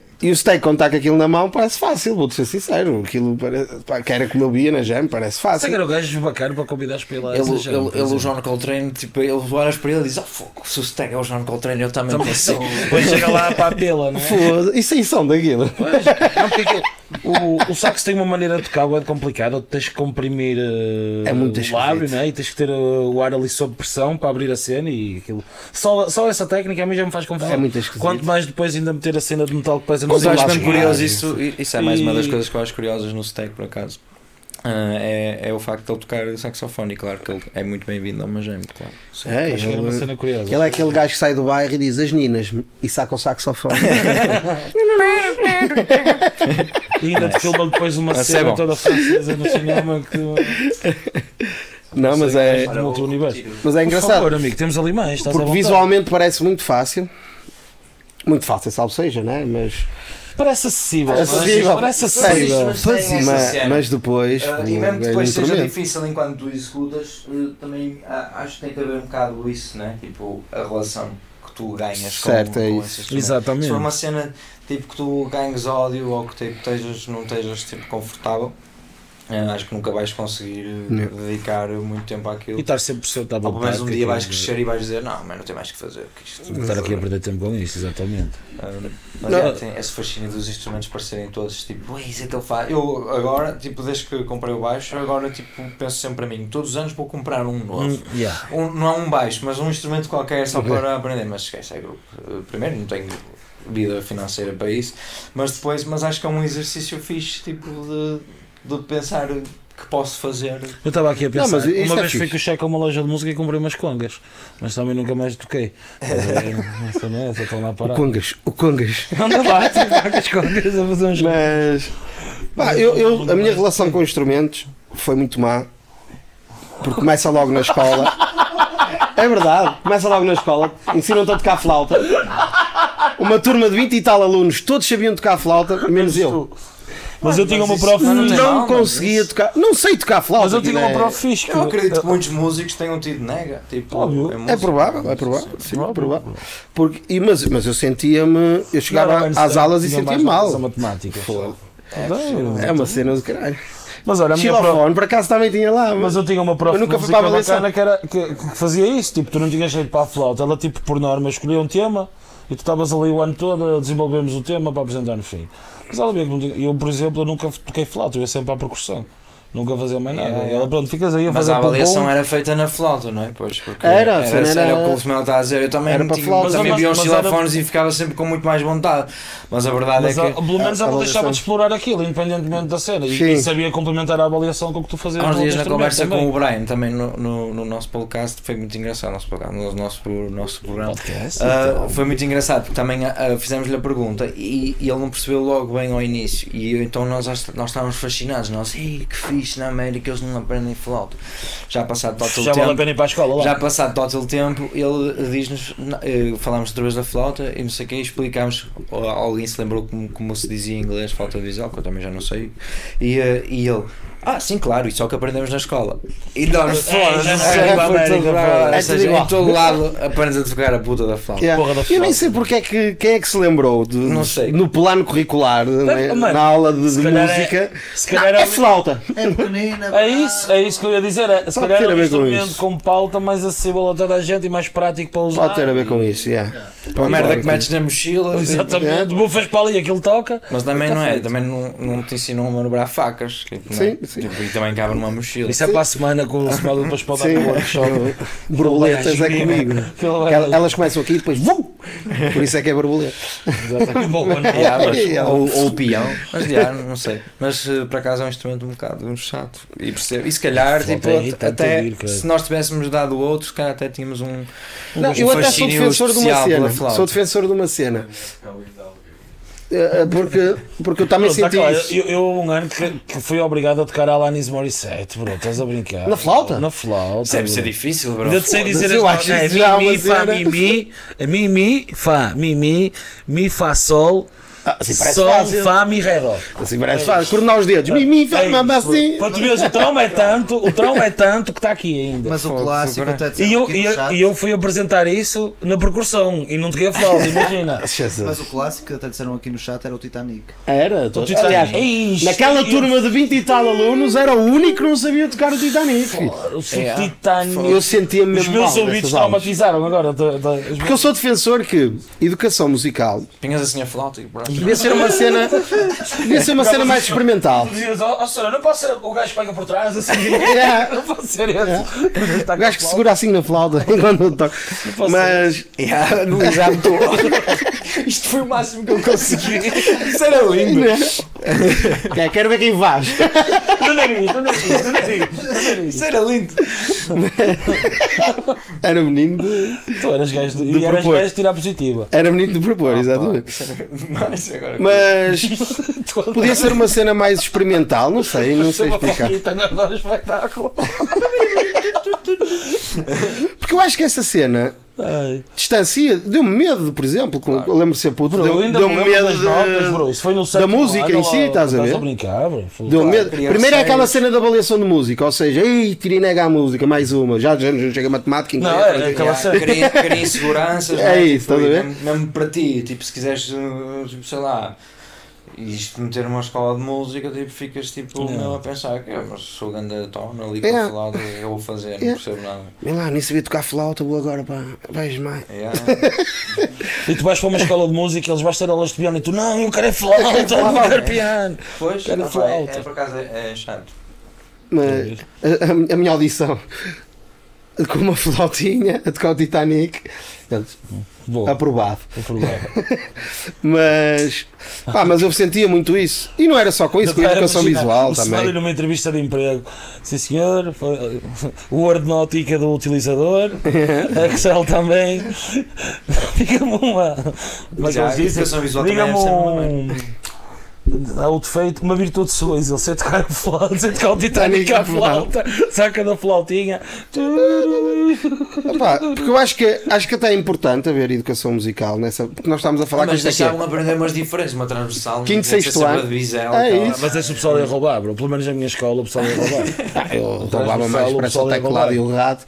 Uh, E o Steak, quando está com aquilo na mão, parece fácil, vou-te ser sincero. Aquilo parece, pá, que era como eu via na Jam, parece fácil. Sei que era o gajo bacana para convidar para ele a ele, jam, ele, ele o Jonathan Coltrane, tipo, ele olhas para ele e diz: oh, fogo, se o Steak é o Jonathan Coltrane, eu também consigo. Depois chega lá para a pela, não é? Isso é som daquilo. Pois, não, porque o, o sax tem uma maneira de tocar é complicada, tens que comprimir uh, é muito o lábio, né? E tens que ter uh, o ar ali sob pressão para abrir a cena e aquilo. Só, só essa técnica a mim já me faz confusão. É muito esquisito. Quanto mais depois ainda meter a cena de metal que parece. Mas eu acho bem curioso isso, isso é mais uma das coisas que eu acho curiosas no Steak, por acaso, uh, é, é o facto de ele tocar saxofone, e claro que ele é muito bem-vindo a uma jam, claro. Sim, é, é uma cena curiosa. Ele é aquele gajo que sai do bairro e diz as ninas e saca o saxofone. E ainda te filmam depois uma mas cena é toda francesa no cinema que... Não, mas é, é outro universo. Mas é engraçado. Por favor, amigo, temos ali mais, porque visualmente parece muito fácil. Muito fácil, salvo seja, não é? Mas parece acessível, acessível. Parece acessível, mas, mas, mas depois uh, e mesmo que depois seja difícil enquanto tu executas, também acho que tem que haver um bocado isso, né? Tipo, a relação que tu ganhas certo, com, é isso. Exatamente. Se for uma cena tipo que tu ganhes ódio ou que tipo, tejas, não estejas tipo, confortável, acho que nunca vais conseguir não. dedicar muito tempo àquilo. E estar sempre por seu tabu. Ou pelo menos um dia vais crescer e vais dizer: não, mas não tem mais que fazer. Que isto não estar aqui a perder tempo com isto, exatamente. Um, mas é, tem esse fascínio dos instrumentos parecerem todos tipo: isso é que ele faz. Eu agora, tipo, desde que comprei o baixo, agora tipo, penso sempre a mim: todos os anos vou comprar um novo. Mm, yeah. um, não é um baixo, mas um instrumento qualquer só okay. para aprender. Mas esquece, é grupo. Primeiro, não tenho vida financeira para isso, mas depois, mas acho que é um exercício fixe, tipo, de. de pensar que posso fazer. Eu estava aqui a pensar, não, mas uma é vez fui com o cheque a uma loja de música e comprei umas congas, mas também nunca mais toquei. Essa não é, essa estão lá paradas. O congas, o congas. Anda lá, tem várias congas a fazer uns. Mas, pá, eu, eu, a minha relação com instrumentos foi muito má, porque começa logo na escola. É verdade, começa logo na escola, ensinam-te a tocar flauta. Uma turma de vinte e tal alunos, todos sabiam tocar flauta, menos eu. Mas eu tinha uma prof não, não conseguia isso. tocar, não sei tocar flauta. Mas eu tinha uma prof fixe. Eu acredito que muitos músicos tenham tido nega. Tipo, óbvio. É, é provável, é provável. Sim, sim, é provável. Porque, e, mas, mas eu sentia-me, eu chegava não, às aulas e sentia-me mal. Matemática. É, é, é uma cena do caralho. Mas olha, a minha prof... por acaso também tinha lá. Mas, mas eu tinha uma prof nunca fui para a bacana que, era, que, que fazia isso. Tipo, tu não tinhas jeito para a flauta. Ela, tipo, por norma, escolhia um tema e tu estavas ali o ano todo, desenvolvemos o tema para apresentar no fim. Mas ela bem, eu, por exemplo, eu nunca toquei flauta, eu ia sempre à percussão. Nunca fazia mais nada. É, é. Ela, pronto, ficas aí a mas fazer. Mas a avaliação pum -pum. Era feita na flauta, não é? Pois, porque era, era, era, era o que o Fernando está a dizer. Eu também havia uns xilofones e ficava sempre com muito mais vontade. Mas a verdade mas é que. A, pelo menos ela deixava de explorar aquilo, independentemente da cena. E, e sabia complementar a avaliação com o que tu fazias. Há uns dias na conversa também. Com o Brian, também no, no, no nosso podcast, foi muito engraçado. Nosso podcast, no nosso, nosso programa. Podcast, uh, então. Foi muito engraçado, porque também uh, fizemos-lhe a pergunta e, e ele não percebeu logo bem ao início. E então nós, nós estávamos fascinados. Nós, ei, que fixe. Na América eles não aprendem flauta. Já passado todo já tempo, vale para a escola, já passado todo o tempo, ele diz-nos, falámos outra vez da flauta e não sei o que, explicámos, alguém se lembrou como, como se dizia em inglês flauta visual, que eu também já não sei, e, e ele, ah sim claro, isso é o que aprendemos na escola. E nós, em todo lado aprendes a tocar a puta da flauta. Yeah. Porra da flauta. Eu nem sei porque é que, quem é que se lembrou de, não sei. No plano curricular, mas, na, na aula de, de música, é, é flauta. É isso, é isso que eu ia dizer. É, se calhar é um instrumento com, com pauta mais acessível a toda a gente e mais prático para usar. Pode ter a ver com isso, yeah. É. A merda que metes na mochila. Exatamente, bufas para ali e aquilo toca. Mas também não é, também não, não te ensinam a manobrar facas. Tipo, sim, sim. Tipo, e também cabe numa mochila. Isso é para a semana com o smell depois para dar no workshop. Borboletas é comigo. Elas começam aqui e depois vum! Por isso é que é borboleta. Exatamente. Ou o peão. Mas já, não sei. Mas por acaso é um instrumento um bocado chato e percebo, e se calhar tipo, até, até ir, se nós tivéssemos dado outros, cara, até tínhamos um, um não, eu até sou defensor de uma cena sou defensor de uma cena porque, porque eu também senti tá, isso eu, eu um ano que, que fui obrigado a tocar Alanis Morissette, bro, estás a brincar na flauta? Na flauta deve ser difícil, bro. Ainda sei dizer as coisas, é mi, mi, fa, mi, mi mi, mi, fa, mi, mi mi, fa, sol. Ah, assim parece Sol, fácil. Fá, mi, ré, dó. Assim parece fácil. Coordenar os dedos. Mi, mi, fá, assim. Para tu veres, o trombo é tanto, o trombo é tanto que está aqui ainda. Mas o clássico até de ser e, um eu, eu, e eu fui apresentar isso na percussão e não toquei a flauta, imagina. Mas o clássico até disseram aqui no chat era o Titanic. Era, o Titanic. Aliás, é isto, naquela eu... turma de vinte e tal alunos era o único que não sabia tocar o Titanic. Fora, o é, Titanic. Eu sentia-me mesmo. Os meus ouvidos traumatizaram agora. Da, da... Porque eu sou defensor que educação musical. Tinhas assim a flauta e pronto. Devia ser uma cena, devia ser uma cena mais experimental. Dizias, ó senhora, não posso ser o gajo que pega por trás assim. Yeah. Não posso ser esse. Yeah. O gajo que segura assim na flauta enquanto eu toco. Mas yeah, não, já me estou. Isto foi o máximo que eu consegui. Isso era lindo. É, quero ver quem vais. Não era isso, não era isso, não era isso. Isso era lindo. Era menino de. Tu eras gajo de, de, de, eras gajo de tirar positiva. Era menino de propor, ah, exatamente. Mas Agora mas podia ser uma cena mais experimental, não sei, não sei explicar. Porque eu acho que essa cena ai. Distancia, deu-me medo, por exemplo, claro. Eu lembro-me sempre puto, deu-me deu medo das notas, bro. Isso foi no da música lá, em si, estás a ver? Deu medo. Primeiro é aquela cena da avaliação de música, ou seja, ei, tirei nega a música, mais uma, já já não chega a matemática, não, é, é aquela cena, queria inseguranças, é isso, estás a ver? Mesmo para ti, tipo, se quiseres, sei lá. E isto meter uma escola de música, tipo, ficas tipo não. A pensar que mas sou grande tona ali com yeah. a flauta, eu vou fazer, yeah. não percebo nada. Vem lá, nem sabia tocar flauta, vou agora para vai Esmai. Yeah. E tu vais para uma escola de música, eles vais ter aulas de piano e tu não, eu quero é flauta, eu não quero piano. Pois, quero não, flauta. É, é por acaso é, é chato. Mas a, a, a minha audição com uma flautinha a tocar o Titanic. Portanto, boa. Aprovado. Aprovado. mas, pá, mas eu sentia muito isso. E não era só com isso, com a educação visual o também. Numa entrevista de emprego, sim senhor, o ordenótica do utilizador, Excel também. Diga-me uma. Mas já, a educação visual também é um. Há o defeito, uma virtude sua, ele sei tocar a flauta, sei tocar o Titanic à flauta, saca da flautinha. Epá, porque eu acho que, acho que até é importante haver educação musical nessa. Porque nós estamos a falar mas que isto aqui. Mas aprender umas diferenças, uma transversal, quinto, sexto ano. É mas esse o pessoal ia roubar, bro. Pelo menos na minha escola o pessoal ia roubar. Ah, eu roubava mais para o teclado e o rato,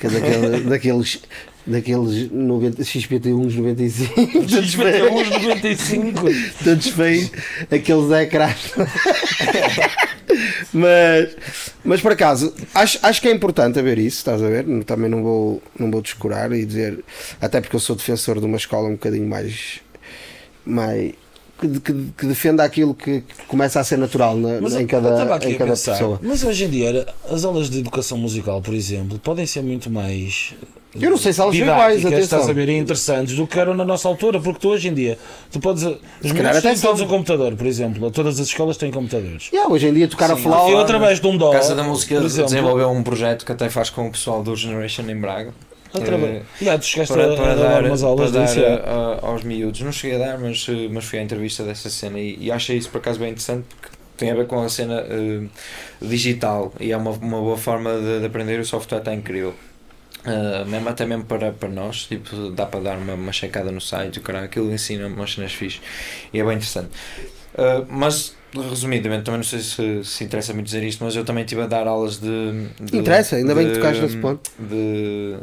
que é daquele, daqueles. Daqueles noventa, X P T um noventa e cinco X P T um noventa e cinco todos feios, aqueles ecrãs. mas, mas por acaso, acho, acho que é importante haver isso, estás a ver? Também não vou, não vou descurar e dizer, até porque eu sou defensor de uma escola um bocadinho mais, mais que, que, que defenda aquilo que, que começa a ser natural na, mas, em cada, em cada pensar, pessoa. Mas hoje em dia as aulas de educação musical, por exemplo, podem ser muito mais... Eu não sei se elas são iguais, estás a ver, interessantes do que eram na nossa altura, porque tu hoje em dia, tu podes, os meninos têm todos um computador, por exemplo, todas as escolas têm computadores. Yeah, hoje em dia tocar a flauta... Eu através de um dólar... A Casa da Música desenvolveu um projeto que até faz com o pessoal do Generation em Braga. Uh, yeah, tu chegaste para, para a, a dar, dar umas aulas para dar a, a, aos miúdos, não cheguei a dar, mas, mas fui à entrevista dessa cena e, e achei isso por acaso bem interessante, porque tem a ver com a cena uh, digital e é uma, uma boa forma de, de aprender. O software está incrível. Uh, mesmo, até mesmo para, para nós, tipo, dá para dar uma, uma checada no site, o caralho, aquilo ensina umas cenas fixas e é bem interessante. Uh, mas resumidamente, também não sei se, se interessa muito dizer isto, mas eu também estive a dar aulas de. de interessa, ainda de, bem que tocaste nesse ponto. De,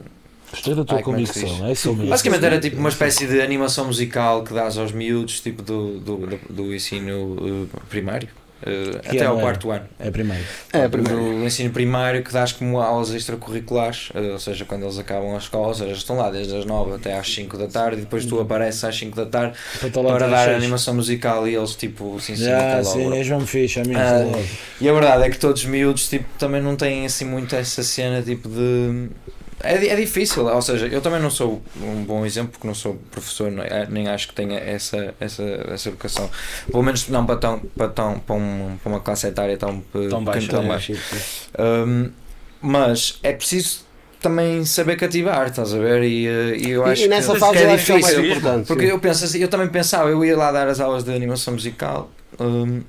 Gostei da tua Ai, convicção, é isso mesmo. Basicamente era tipo uma espécie de animação musical que dás aos miúdos, tipo do, do, do, do ensino primário, uh, até ao quarto ano. É primário. É primário. Do ensino primário que dás como aulas extracurriculares, uh, ou seja, quando eles acabam a escola, ou seja, estão lá desde as nove até às cinco da tarde e depois tu apareces às cinco da tarde para dar a animação musical e eles tipo se ensinam até logo. Sim, eles vão me fechar mesmo. E a verdade é que todos os miúdos tipo, também não têm assim muito essa cena tipo de... É, é difícil, ou seja, eu também não sou um bom exemplo porque não sou professor, nem acho que tenha essa, essa, essa educação, pelo menos não para, tão, para, tão, para, um, para uma classe etária tão, tão baixa, tão baixa. É. Um, mas é preciso também saber cativar, estás a ver, e, e eu acho e, e nessa que, fase que é difícil, é importante, porque sim. eu, penso assim, eu também pensava, eu ia lá dar as aulas de animação musical um,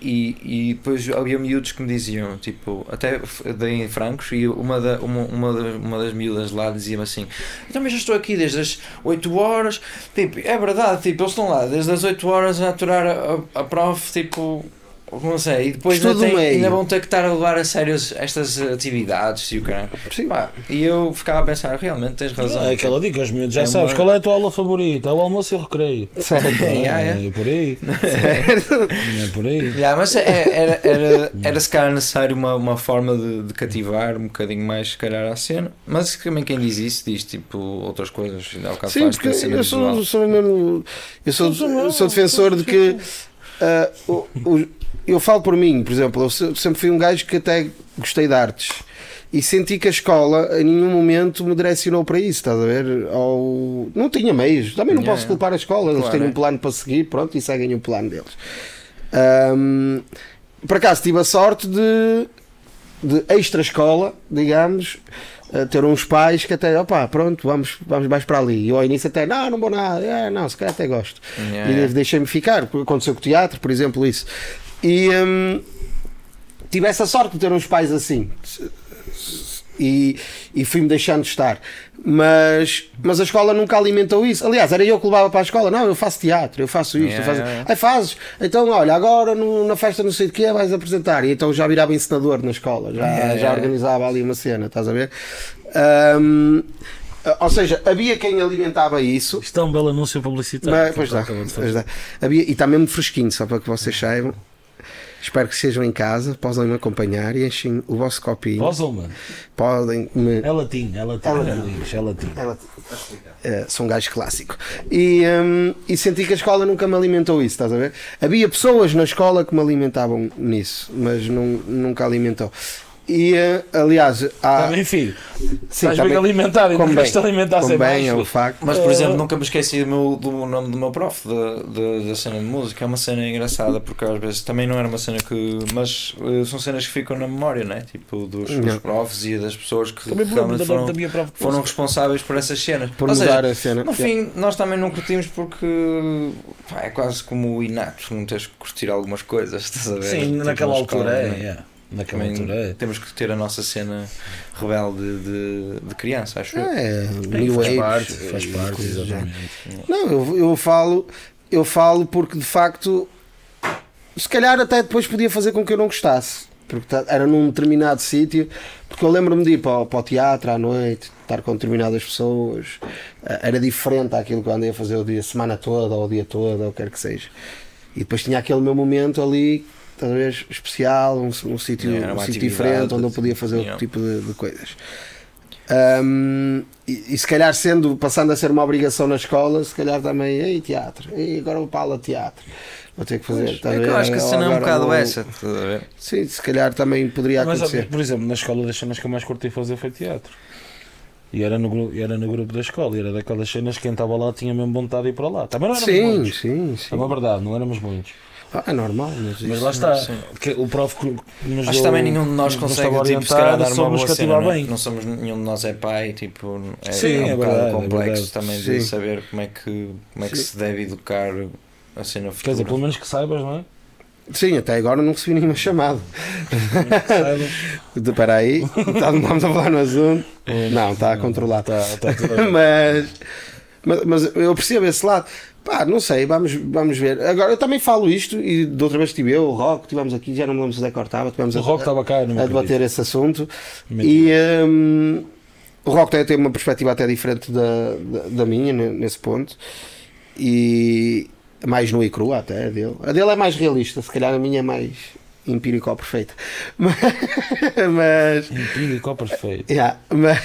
E, e depois havia miúdos que me diziam, tipo, até dei em francos, e uma, da, uma, uma, das, uma das miúdas lá dizia-me assim: então, mas já estou aqui desde as oito horas, tipo, é verdade, tipo, eles estão lá desde as oito horas a aturar a, a prof, tipo, não sei, e depois ainda, tem, ainda vão ter que estar a levar a sério estas atividades e o caralho. E eu ficava a pensar, realmente tens razão. É aquela dica, os miúdos já é sabes, uma... qual é a tua aula favorita? É o almoço e o recreio. Yeah, yeah. É por aí. É por aí. Yeah, mas é, era, era, era se calhar necessário uma, uma forma de, de cativar um bocadinho mais, se calhar, à cena. Mas também quem diz isso diz tipo outras coisas. Ao Sim, porque eu sou, sou, eu sou, eu sou defensor de que uh, o, o, eu falo por mim, por exemplo, eu sempre fui um gajo que até gostei de artes e senti que a escola em nenhum momento me direcionou para isso, estás a ver? Ou... Não tinha meios, também não yeah, posso culpar a escola, claro, eles têm é. um plano para seguir, pronto, e seguem o plano deles. Um, por acaso tive a sorte de, de extra-escola, digamos, ter uns pais que até, opá, pronto, vamos, vamos mais para ali. E eu ao início até, não, não vou nada, é, não, se calhar até gosto. Yeah, e yeah. deixei-me ficar, aconteceu com o teatro, por exemplo, isso. E hum, tive essa sorte de ter uns pais assim e, e fui-me deixando estar, mas, mas a escola nunca alimentou isso. Aliás, era eu que levava para a escola, não, eu faço teatro, eu faço isto, yeah, eu faço... Yeah, yeah. Aí fazes, então olha, agora no, na festa não sei de que vais apresentar, e então já virava ensinador na escola, já, yeah, já yeah. organizava ali uma cena, estás a ver? Hum, ou seja, havia quem alimentava isso. Isto é um belo anúncio publicitário. Mas, pois dá, pois dá. Havia, e está mesmo fresquinho, só para que vocês saibam. Espero que sejam em casa, possam me acompanhar e enchem o vosso copinho. Possam, mano. Podem me. É latim, é latim. É latim. É, sou um gajo clássico. E, um, e senti que a escola nunca me alimentou isso, estás a ver? Havia pessoas na escola que me alimentavam nisso, mas não, nunca alimentou. E aliás, há. Está bem, filho. Estás bem alimentado e não queres te alimentar sem mais. É um facto. Mas, por exemplo, nunca me esqueci do, meu, do nome do meu prof, da cena de música. É uma cena engraçada, porque às vezes também não era uma cena que. Mas uh, são cenas que ficam na memória, né? Tipo, dos, dos profs e das pessoas que também realmente foram, da minha prof, foram responsáveis por essas cenas. Por Ou mudar seja, a cena. No fim, é. nós também não curtimos porque. Pá, é quase como o inato, não tens que curtir algumas coisas, estás a ver? Sim, tipo, naquela altura é. Né? é. Naquela altura, temos que ter a nossa cena rebelde de, de criança, acho é, eu. Faz parte, faz parte, exatamente. Não, eu, eu, falo, eu falo porque de facto, se calhar até depois podia fazer com que eu não gostasse, porque era num determinado sítio. Porque eu lembro-me de ir para o, para o teatro à noite, estar com determinadas pessoas, era diferente daquilo que eu andei a fazer o dia, a semana toda ou o dia todo, ou o que quer que seja. E depois tinha aquele meu momento ali. Talvez especial, um, um sítio um diferente onde eu podia fazer outro tipo de, de coisas. Um, e, e se calhar sendo, passando a ser uma obrigação na escola, se calhar também, ei teatro, ei, agora vou para a aula de teatro, vou ter que fazer. Pois, é que eu acho que a cena é um bocado vou... essa. Sim, se calhar também poderia mas, acontecer. Por exemplo, na escola das cenas que eu mais curti fazer foi teatro. E era no, era no grupo da escola, e era daquelas cenas que quem estava lá tinha mesmo vontade de ir para lá. Também não éramos sim, muitos. Sim, sim. É uma verdade, não éramos muitos. Ah, é normal, mas, mas lá está. Que o prof que nos acho deu, também nenhum de nós consegue tipo, se calhar, dar uma boa cena, bem. Não, não somos, nenhum de nós é pai, tipo, é, sim, é um, é um verdade, complexo é também sim. de saber como é que, como é que se deve educar a cena futura. Quer dizer, pelo menos que saibas, não é? Sim, até agora não recebi nenhuma chamada. Espera aí, estamos a falar no assunto. É, não, está a controlar. Tá, tá mas, mas, mas eu percebo esse lado. Pá, não sei, vamos, vamos ver. Agora eu também falo isto e da outra vez tive eu, o Rock, tivemos aqui, já não me lembro se o Deco estava, tivemos o a, Rock estava cá, não a debater esse assunto. E um, o Rock tem, tem uma perspectiva até diferente da, da, da minha nesse ponto. E. Mais nua e crua até, a dele. A dele é mais realista, se calhar a minha é mais empírico perfeita. Mas, mas empírico perfeito. Yeah, mas,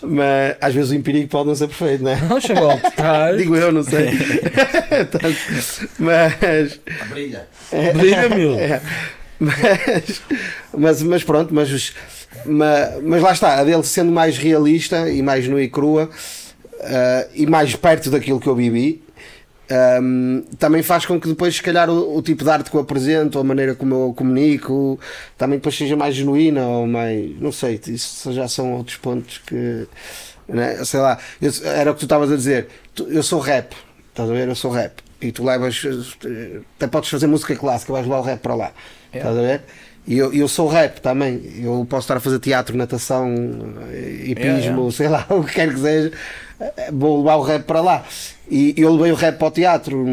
mas às vezes o empírico pode não ser perfeito, não é? Não chegou ao detalhe. Digo eu, não sei. Mas brilha. Brilha, meu. É, mas, mas, mas pronto, mas, os, mas, mas lá está, a dele sendo mais realista e mais nua e crua uh, e mais perto daquilo que eu vivi. Um, também faz com que depois, se calhar, o, o tipo de arte que eu apresento, a maneira como eu comunico, também depois seja mais genuína ou mais. Não sei, isso já são outros pontos que. Né? Sei lá, eu, era o que tu estavas a dizer. Tu, eu sou rap, estás a ver? Eu sou rap. E tu levas. Até podes fazer música clássica, vais levar o rap para lá. É. Estás a ver? E eu, eu sou rap também. Eu posso estar a fazer teatro, natação, hipismo, é, é. sei lá, o que quer que seja. Vou levar o rap para lá. E eu levei o rap para o teatro,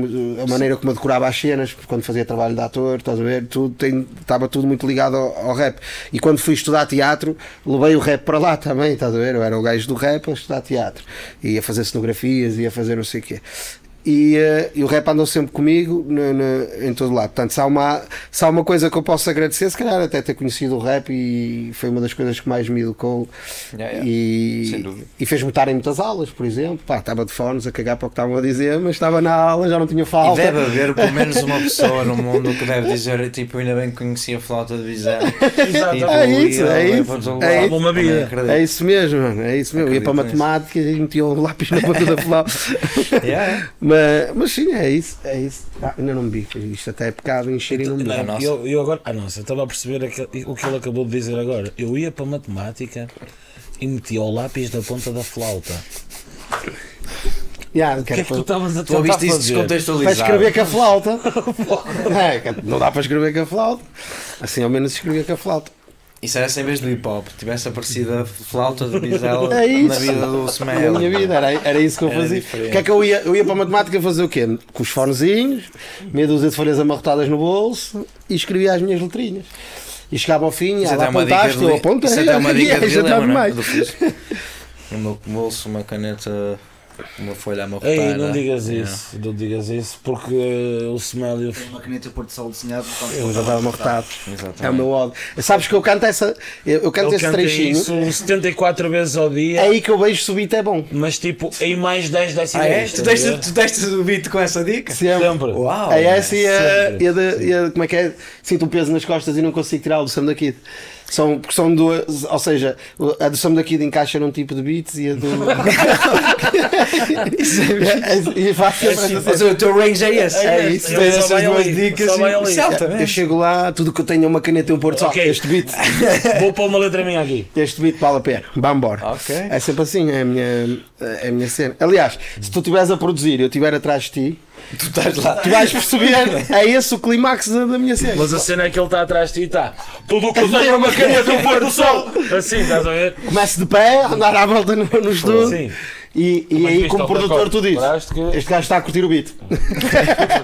a maneira como eu decorava as cenas, quando fazia trabalho de ator, estás a ver? Tudo, tem, estava tudo muito ligado ao, ao rap. E quando fui estudar teatro, levei o rap para lá também, estás a ver? Eu era o gajo do rap a estudar teatro. Ia fazer cenografias, ia fazer não sei o quê. E, uh, e o rap andou sempre comigo no, no, em todo lado. Portanto, se há, uma, se há uma coisa que eu posso agradecer, se calhar até ter conhecido o rap, e foi uma das coisas que mais me educou. Yeah, yeah. E, e fez-me estar em muitas aulas, por exemplo. Pá, estava de fones a cagar para o que estavam a dizer, mas estava na aula, já não tinha falta. E deve haver pelo menos uma pessoa no mundo que deve dizer, tipo, ainda bem que conhecia a flauta de visão. Exato, é isso, é isso. É isso mesmo, é isso mesmo. Ia para matemática e metia o lápis na ponta da flauta. Yeah. Mas, mas sim, é isso, é isso. Ah, ainda não me bico, isto até é pecado encher e não me bico. Eu, eu agora, ah, nossa, estava a perceber aquele, o que ele acabou de dizer agora. Eu ia para a matemática e metia o lápis da ponta da flauta. Yeah, o que é que tu estavas a tentar fazer? Isso descontextualizado. Para escrever com a flauta. É, não dá para escrever com a flauta. Assim ao menos escrevia com a flauta. E se era em vez do hip-hop, tivesse aparecido a flauta de bisela é na vida do Smell. Na minha vida, era, era isso que eu era fazia. Diferente. O que é que eu ia? Eu ia para a matemática fazer o quê? Com os fonezinhos, meia dúzia de folhas amarrotadas no bolso e escrevia as minhas letrinhas. E chegava ao fim, ah, lá apontaste, eu apontei. Isso até é uma dica de Dilema, no meu bolso, uma caneta... Uma folha amarrotada. Ei, não digas isso, não, não digas isso, porque uh, o Smell. Tem uma caneta pôr de sol desenhado, eu já estava amarrotado. É o meu ódio. Sabes que eu canto essa. Eu canto eu esse canto trechinho. Isso setenta e quatro vezes ao dia. É aí que eu vejo subito é bom. Mas tipo, em mais dez décimas. Ah, é? Tu deste, tu deste o beat com essa dica? Sempre. Sempre. Uau! É essa e a, e, a de, e a. Como é que é? Sinto um peso nas costas e não consigo tirar o do Sam da Kid. São, porque são duas, ou seja, a do Sam da Kid encaixa num tipo de beats e a do. O teu range é esse. É isso, tens essas duas dicas. Eu chego lá, tudo que eu tenho é uma caneta e um porto-sol. Okay. Este beat. Vou pôr uma letra minha aqui. Este beat vale a pena. Vá embora. Okay. É sempre assim, é a minha, é a minha cena. Aliás, se tu estiveres a produzir e eu estiver atrás de ti, tu estás lá. Tu vais perceber, é esse o clímax da minha cena. Mas a cena é que ele está atrás de ti e está. Tudo o que eu tenho é uma caneta e um porto-sol. Assim, estás a ver? Começo de pé, andar à volta no, no estudo. Sim. E, e aí, como produtor, tu dizes: este gajo está a curtir o beat.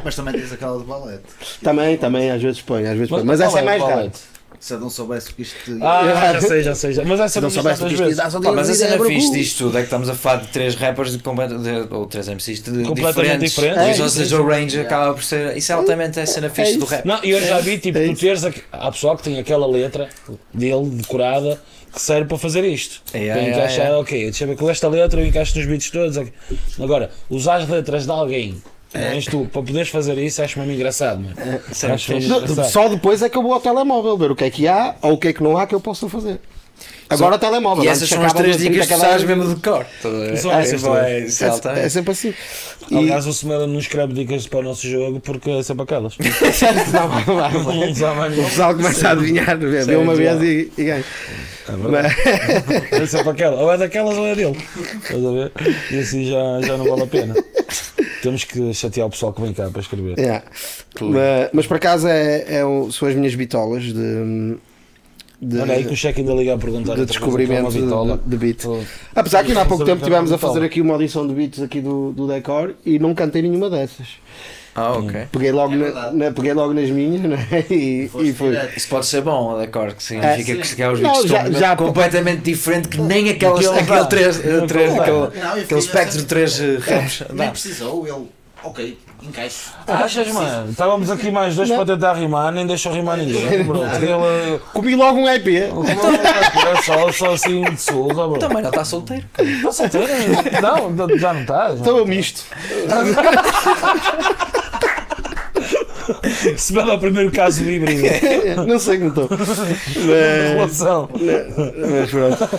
Mas também tens aquela de balete. Também, também, às vezes põe. Às vezes põe. Mas, mas essa é mais grande. Se eu não soubesse que isto... Ah, já sei, já sei. Já. Mas essa se não soubesse que isto... Ah, pá, mas a cena fixe disto tudo é que estamos a falar de três rappers de, de, ou três M Cs de, completamente diferentes. diferentes. É, ou seja, o range é. acaba por ser... Isso é altamente a cena fixe é do rap. Não, e eu já vi, tipo, é tu teres... A, há pessoal que tem aquela letra dele decorada que serve para fazer isto. É, para é, encaixar, é, é. ok, deixa eu ver com esta letra eu encaixo nos beats todos. Okay. Agora, usar as letras de alguém... Mas tu, para poderes fazer isso, acho mesmo engraçado, mano. É, acho mesmo não, engraçado. Só depois é que eu vou ao telemóvel ver o que é que há ou o que é que não há que eu possa fazer. Agora o telemóvel. E essas são as três dicas que sabes mesmo de cor. É sempre assim. Aliás, o Semela não escreve dicas para o nosso jogo porque é sempre aquelas. O pessoal começa a adivinhar, vê uma vez e ganha. É sempre aquela. Ou é daquelas ou é dele. Estás a ver? E assim já não vale a pena. Temos que chatear o pessoal que vem cá para escrever. Yeah. Mas, mas por acaso é, é, são as minhas bitolas de. de Olha aí que o cheque ainda liga a perguntar. De descobrimento de, de, de beat. Oh. Apesar que ainda há pouco tempo estivemos a fazer aqui uma audição de beats aqui do, do Decor e não cantei nenhuma dessas. Ah, ok. Peguei logo, é na, na, peguei logo nas minhas, né? e, e foi. Isso pode ser bom, o Decor, que significa é, que chegar aos beats já, já completamente diferente que nem aquelas, aquele, três, não, três, não, aquele, não, aquele filho, espectro de três raps. Nem precisou, ele. Ok, encaixo. Ah, achas, mano? Estávamos aqui mais dois não. para tentar rimar, nem deixou rimar ninguém. Bro. Ele... Comi logo um E P. É só, só assim de solta, bro. Também não está solteiro. Está solteiro? Não, já não está. Então eu misto. Se bela o primeiro caso livre. Não sei como estou. Relação. Mas pronto.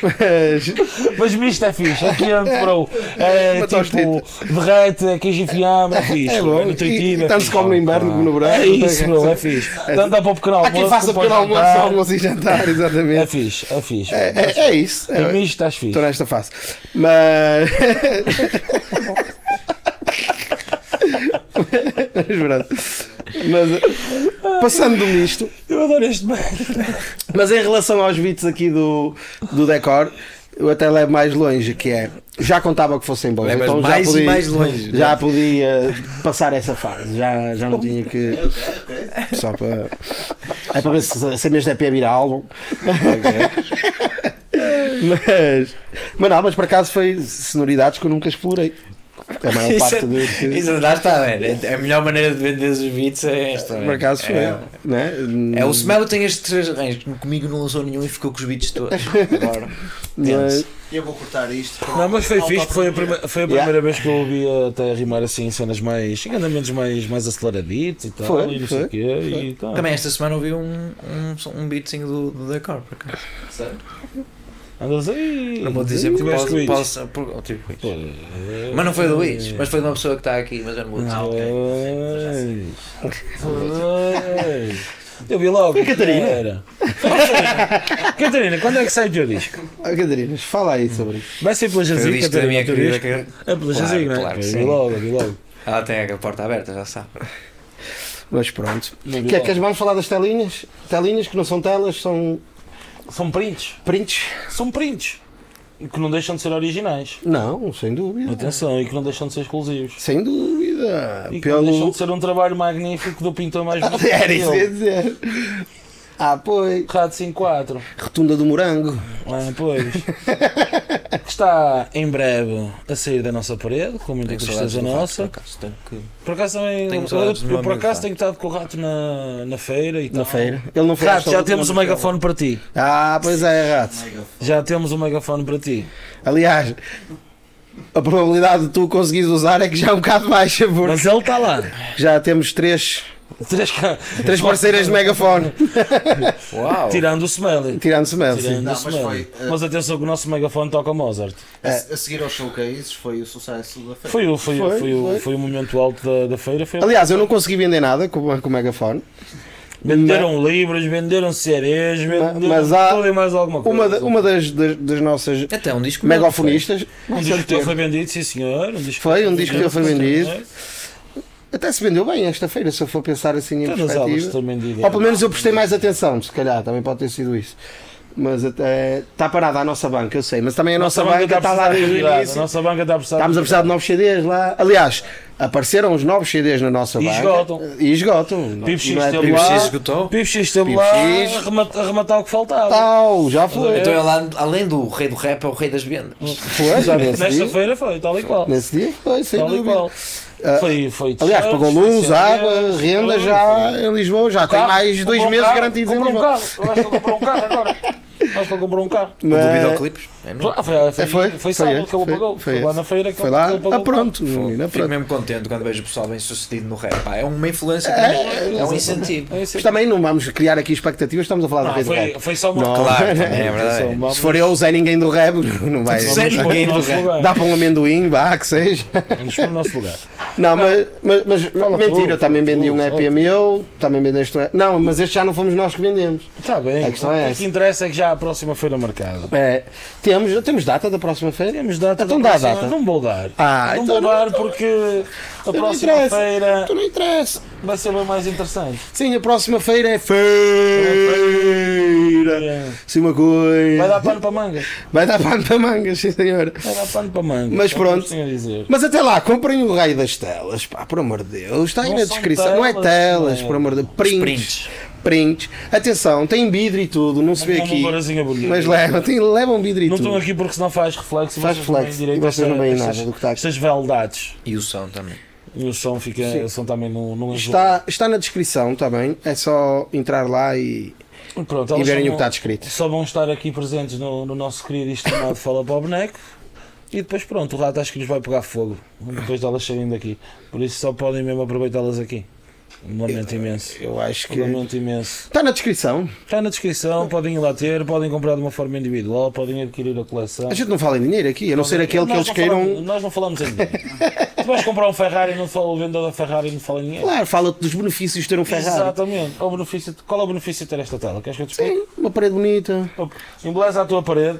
Mas, mas misto é fixe. Aqui é pro. É, é tipo, derrete, queijo e fiambre, é fixe. É bom, é nutritivo. É tanto se come no inverno como no verão. É isso, bro, é fixe. Tanto dá para o pequeno almoço. Há quem faça pequeno almoço, almoço e jantar, exatamente. É fixe, é fixe. É, é, é isso. É misto, estás fixe. Estou nesta fase. Mas. Mas passando do misto, eu adoro este man. Mas em relação aos beats aqui do, do Decor, eu até levo mais longe, que é já contava que fossem bons, então já mais, podia, mais longe, já né? podia passar essa fase, já, já não tinha que só para é para ver se, se mesmo é para virar álbum. Mas, mas não, mas por acaso foi sonoridades que eu nunca explorei. A maior parte do que... Isso não está a ver. A melhor maneira de vender os beats é esta. Por acaso foi. É, né? é, o Smelo tem estes três arranjos. Comigo não lançou nenhum e ficou com os beats todos. Agora. Mas... Eu vou cortar isto. Não, mas foi fixe. Foi a, prima... foi a primeira yeah. vez que eu ouvi até rimar assim cenas mais. Enganamentos mais, mais aceleraditos e tal. Foi, e não sei o quê. E tal. Também esta semana ouvi um, um, um beatzinho do, do Decor. Por acaso. Sério? Andas aí. Não vou dizer porque posso, posso, posso tipo, mas não foi do Luís, mas foi de uma pessoa que está aqui, mas eu não vou dizer. Okay. Pois. Eu vi logo. Catarina. Era. Catarina, quando é que sai o teu disco? Oh, Catarina, fala aí sobre isso. Vai ser pela Jazigo, Catarina, minha querida. Que... É pela Jazigo, não é? Eu vi logo, eu vi logo. Ela tem a porta aberta, já sabe. Mas pronto. Quer que vamos falar das telinhas? Telinhas que não são telas, são... São prints. Prints? São prints. Que não deixam de ser originais. Não, sem dúvida. Atenção, e que não deixam de ser exclusivos. Sem dúvida. E que Pelo... não deixam de ser um trabalho magnífico do pintor mais bonito. Era isso que eu ia dizer. Ah, pois. Rato cinco quatro. Rotunda do Morango. Ah, pois. Que está em breve a sair da nossa parede, com muita tristeza nossa. Por acaso também. Eu por acaso tenho estado com o rato na, na feira e tal. Na feira. Ele não foi rato, já temos um megafone para ti. Ah, pois é, rato. Já temos um megafone para ti. Aliás, a probabilidade de tu conseguires usar é que já é um bocado baixa. Porque... Mas ele está lá. Já temos três. Três, Três parceiras de megafone. Uau. Tirando o Smelly. Tirando o Smelly. Tirando Não, o Smelly. Mas, foi, uh... mas atenção que o nosso megafone toca Mozart. A, a seguir aos showcases foi o sucesso da feira. Foi o, foi, foi, foi, foi, foi. Foi o momento alto da, da feira. Foi Aliás, eu não consegui vender nada com, com o megafone. Venderam não. livros, venderam C Ds, venderam mas há tudo e mais alguma coisa. Uma, da, uma das, das, das nossas Até um disco megafonistas. Um disco que foi vendido, sim senhor. Um disco foi, um disco que foi vendido. Até se vendeu bem esta feira, se eu for pensar assim em perspectiva. Ou pelo menos eu prestei mais atenção, se calhar, também pode ter sido isso. Mas até está parada a nossa banca, eu sei, mas também a nossa, nossa banca, banca está, está lá desde o início. Estamos a precisar de novos C Ds lá. Aliás, apareceram os novos C Ds na nossa banca. E esgotam. E esgotam. P F X esteve lá, P F X esteve lá a arrematar o que faltava. Tal, já foi. Então ele, além do rei do rap, é o rei das vendas. Foi, já nesse dia. Nesta feira foi, tal e qual. Nesse dia foi, sem dúvida. Foi, foi aliás, pagou luz, água, renda já em Lisboa, já tem mais dois meses garantidos em Lisboa. Eu acho que comprou um carro agora. Nós não comprou um carro. Mas... do videoclipes. Ah, foi, foi, foi, foi sábado que ele pagou. Foi lá na feira que foi lá. Ele pagou. Ah, pronto. Fico pronto. mesmo contente quando vejo o pessoal bem sucedido no rap. É uma influência, é, é, é um incentivo. É, é, é, é. Mas também não vamos criar aqui expectativas, estamos a falar não, do rei do rap. Foi só uma... Não, claro, é, é verdade. Uma... Se for eu, Zé Ninguém do Rap, não vai... Zé Ninguém do Rap. Dá para um amendoim, vá, que seja. Vamos para o nosso lugar. Não, mas, mas, mas mentira, eu também vendi um E P meu, também vendeste um E P. Não, mas este já não fomos nós que vendemos. Está bem. A questão é essa. O que interessa é que já há a próxima feira marcada. É. Temos, temos data da próxima feira? Temos data. Então dá a data. Não vou dar. Ah, não então vou dar porque a próxima feira... Tu não interessa. Vai ser bem mais interessante. Sim, a próxima feira é feira. É. Sim, uma coisa... Vai dar pano para mangas. Vai dar pano para mangas, sim senhora. Vai dar pano para mangas. Mas pronto. Mas até lá, comprem o raio das telas, pá, por amor de Deus. Está aí não na descrição. Telas, não é telas, não é. Por amor de Deus. Prints. Prints. Prints. Atenção, tem vidro e tudo, não se vê aqui, mas leva, tem, levam vidro e não tudo. Não estão aqui porque senão faz reflexo, faz reflexo e vocês não veem nada estas, do que está aqui. Estas beldades. E o som também. E o som fica, o som também não, não está, está na descrição também, é só entrar lá e, pronto, e verem o que está descrito. Só vão estar aqui presentes no, no nosso querido e estimado Fala para o Boneco. E depois pronto, o rato acho que lhes vai pegar fogo, depois delas saindo daqui. Por isso só podem mesmo aproveitá-las aqui. Um lamento eu, imenso. Eu acho que. Um lamento imenso. Está na descrição. Está na descrição, podem ir lá ter, podem comprar de uma forma individual, podem adquirir a coleção. A gente não fala em dinheiro aqui, a não ser aquele que eles queiram. Nós não falamos em dinheiro. Tu vais comprar um Ferrari e não fala o vendedor da Ferrari e não fala em dinheiro. Claro, fala-te dos benefícios de ter um Ferrari. Exatamente. O benefício, qual é o benefício de ter esta tela? Queres que eu te explique? Sim, uma parede bonita. Embeleza a tua parede.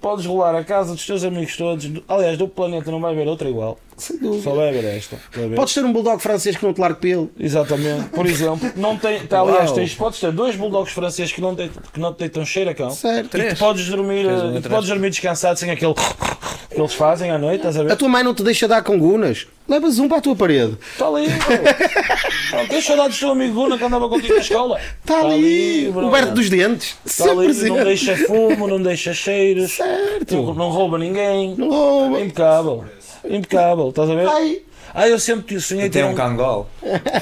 Podes rolar a casa dos teus amigos todos, aliás, do planeta não vai haver outra igual. Sem dúvida. Só vai haver esta. Vai haver. Podes ter um bulldog francês que não te largue pelo. Exatamente. Por exemplo, não tem, tá, aliás, tens, podes ter dois bulldogs franceses que não te, que não te deitam cheiro a cão. Certo. E tu podes dormir, um tu podes dormir descansado sem aquele que eles fazem à noite, estás a ver? A tua mãe não te deixa dar com gunas. Levas um para a tua parede. Está ali, bro. Deixa dar do teu amigo Guna que andava contigo na escola. Está tá ali, ali coberto dos dentes. Está ali, presente. Não deixa fumo, não deixa cheiros. Certo. Não, não rouba ninguém. Não rouba. Impecável. Impecável, estás a ver? Ai. Ah, eu sempre sonhei ter um, um cangol.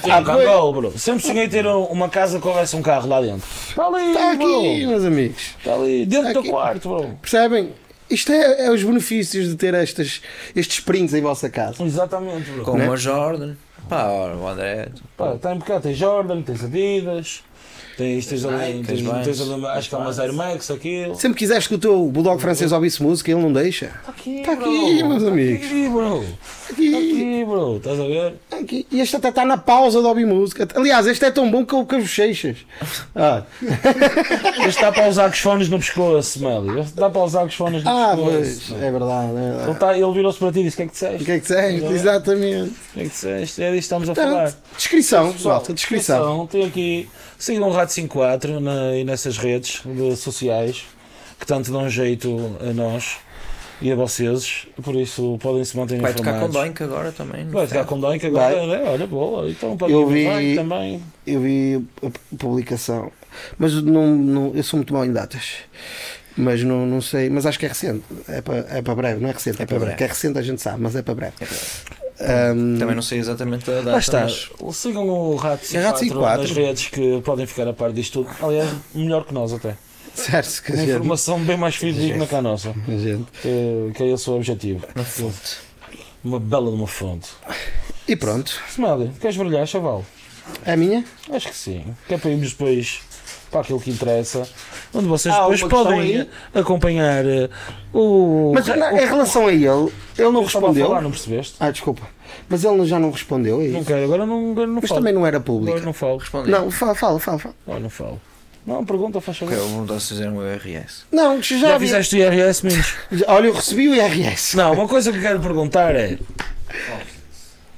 Tem ah, um cangol, bro. Sempre sonhei ter uma casa que corresse um carro lá dentro. Está ali, Está aqui, bro. Meus amigos. Está ali, dentro do teu quarto, bro. Percebem? Isto é, é os benefícios de ter estas, estes prints em vossa casa. Exatamente, bro. Como a Jordan. Pá, o André. Pá, está impecável. Tens Jordan, tens Adidas, tens, tens, ali, tens, tens, tens ali, acho que há umas Air Max, aquilo. Sempre quiseste que o teu bulldog francês ouvisse música, ele não deixa. Está aqui, tá aqui, meus amigos. Está aqui, bro. Está aqui, bro. Estás a ver? Tá aqui. E este até está na pausa de ouvir música. Aliás, este é tão bom que eu cavo cheixas. Ah. Este está para usar com os fones no pescoço, Meli. Este está para usar com os fones no ah, pescoço. Ah, é verdade. É verdade. Ele, tá, ele virou-se para ti e disse: o que é que disseste? O que é que disseste? Exatamente. O que é que disseste? É disto que estamos a então, falar. Descrição, pessoal. Descrição. Tem aqui. Sigam um rato cinco quatro na, e nessas redes de, sociais que tanto dão jeito a nós e a vocês, por isso podem se manter vai informados. Vai tocar com Doink agora também. Vai tocar com Doink agora, né? Olha, boa. Então, para eu, vi, também. eu vi a publicação, mas não, não, eu sou muito mau em datas, mas não, não sei, mas acho que é recente, é para é para breve, não é recente, é, é para breve. breve, que é recente a gente sabe, mas é para breve. É breve. Um, também não sei exatamente a data. Está. Mas... sigam o Rato cinco quatro nas redes que podem ficar a par disto tudo. Aliás, melhor que nós até. Certo, que uma gente... informação bem mais fidedigna que a nossa. A gente. Que, que é esse o objetivo. Uma fonte. Uma bela de uma fonte. E pronto. Smelly, queres brilhar, chaval? É a minha? Acho que sim. Que é para irmos depois para aquilo que interessa. Onde vocês ah, depois podem aí. acompanhar uh, o... Mas na, o, em relação a ele, ele não eu respondeu. Falar, não percebeste? Ah, desculpa. Mas ele já não respondeu a isso. Não quero, agora não, agora não Mas falo. também não era público. Agora não falo, respondeu. Não, fala, fala, fala. fala. Agora não falo. Não, pergunta, faz favor. Eu vou fazer um I R S. Não, já, já havia... fizeste o I R S, menos. Olha, eu recebi o I R S. Não, uma coisa que eu quero perguntar é...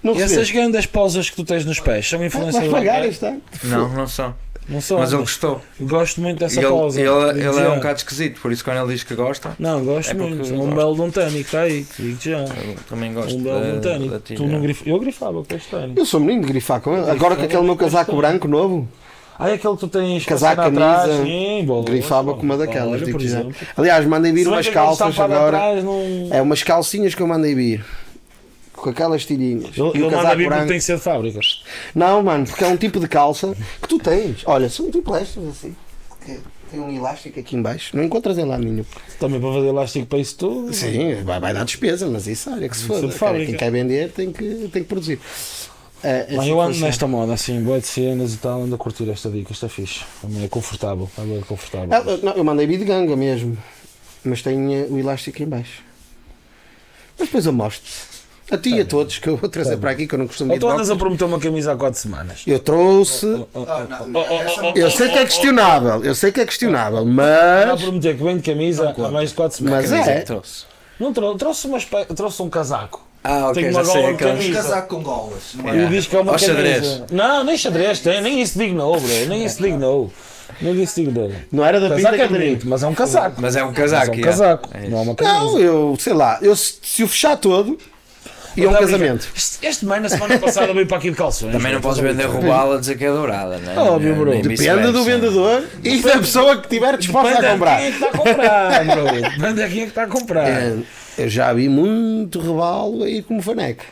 Não essas grandes pausas que tu tens nos pés são influência... Vais pagar isto? Não, não são. Não sou, mas ele gostou. Gosto muito dessa pausa. Ele, ele, ele é um bocado esquisito, por isso quando ele diz que gosta. Não, gosto é muito. Um belo de um Titanic, está aí. Já. Eu também gosto. Um belo de um Titanic. Tu não grif... Eu grifava com este Titanic. Eu sou menino de grifar com ele. Agora com aquele meu casaco branco novo. Ah, é aquele que tu tens casaco, camisa, sim, bola, grifava com uma daquelas. Bola, olha, aliás, mandei vir umas calças agora. Não... É umas calcinhas que eu mandei vir. Com aquelas tirinhas. Ele, e o ele casaco manda vir branco. Porque tem que ser de fábrica. Não, mano, porque é um tipo de calça que tu tens. Olha, são tipo estas assim. Tem um elástico aqui em baixo. Não encontras em lá nenhum. Também para fazer elástico para isso tudo. Sim, vai, vai dar despesa, mas isso olha que se foda. Cara, quem quer vender tem que, tem que produzir. É, é. Mas eu ando nesta moda, assim, boa de cenas e tal, ando a curtir esta dica, isto é fixe. Também é confortável, é confortável. Ah, não, eu mandei vir de ganga mesmo, mas tenho o elástico em baixo. Mas depois eu mostro a ti e tá a todos que eu vou trazer tá para aqui, que eu não costumo. Ou tu andas a prometer uma camisa há quatro semanas? Eu trouxe. Oh, oh, oh, oh. Eu sei que é questionável, eu sei que é questionável, mas. Não prometer que vem de camisa há mais de quatro semanas. Mas é. Trouxe. Não trouxe, uma espa... trouxe um casaco. Ah, ok, tem uma já gola sei, de camisa. Casaco com golas. Ele diz que é uma camisa. Não, nem xadrez tem, nem isso dignou, bro. Nem isso dignou. Nem isso dignou. Não era da pinta que é bonito, mas é um casaco. Mas é um casaco. Mas é um casaco. É. Não é uma camisa. Não, eu sei lá, eu, se o fechar todo. E é um casamento. Este, este mãe na semana passada veio para aqui de calções. Também não podes vender roubá-la a dizer que é dourada, não é? Oh, meu bro. Depende do vendedor e da pessoa que estiver disposta a comprar. Depende a quem é que está a comprar, bro. Depende a quem é que está a comprar. É, eu já vi muito robalo aí como faneca.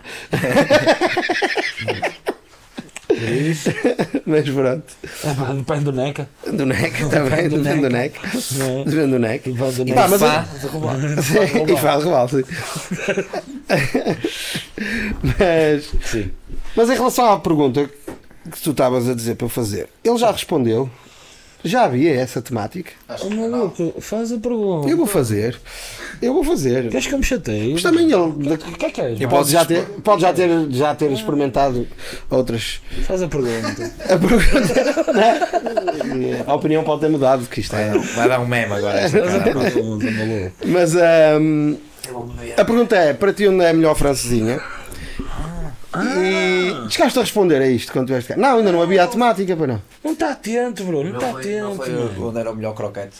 Isso. Mas pronto. Ah, depende do neca. Do neca também, depende do neca. Depende do neca. E faz de robalo. E faz de robalo, sim. Mas, sim. Mas em relação à pergunta que tu estavas a dizer para fazer, ele já respondeu? Já havia essa temática? Oh, maluco, faz a pergunta. Eu vou fazer. Eu vou fazer. Queres que eu me chateie? Mas também ele. Que, que é que és, eu posso já ter, pode já ter, já ter experimentado outras. Faz a pergunta. A pergunta. A opinião pode ter mudado, porque isto é. Vai dar um meme agora. Faz a pergunta, maluco. Mas. Um, A pergunta é, para ti onde é a melhor francesinha? Ah, e chegaste a responder a isto quando tiveste cá? Não, ainda não havia a temática, pois não. Não está atento, bro, não está atento. Não foi onde era o melhor croquete.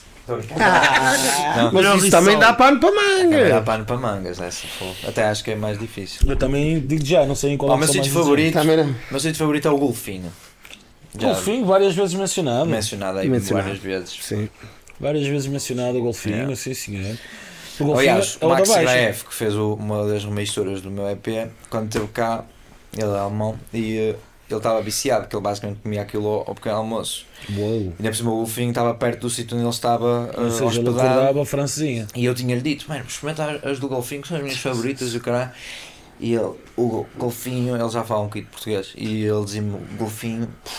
Ah, mas isso também dá pano para mangas. Dá pano para mangas, é, se for. Até acho que é mais difícil. Eu também digo já, não sei em qual é o meu sítio favorito. O meu sítio favorito é o golfinho. Já golfinho, várias vezes mencionado. Mencionado aí mencionado. várias vezes. Sim. Várias vezes mencionado o golfinho, yeah. Sim senhor. Aliás, o Max Graef, que fez uma das remisturas do meu E P, quando esteve cá, ele é alemão, e uh, ele estava viciado, porque ele basicamente comia aquilo ao pequeno almoço. Uou. E na próxima o golfinho estava perto do sítio onde ele estava uh, seja, hospedado. Ele acordava a francesinha. E eu tinha-lhe dito, mano, experimenta as do golfinho, que são as minhas favoritas, e o caralho. E ele, o golfinho, ele já fala um bocadinho de português, e ele dizia-me, o golfinho... Puf,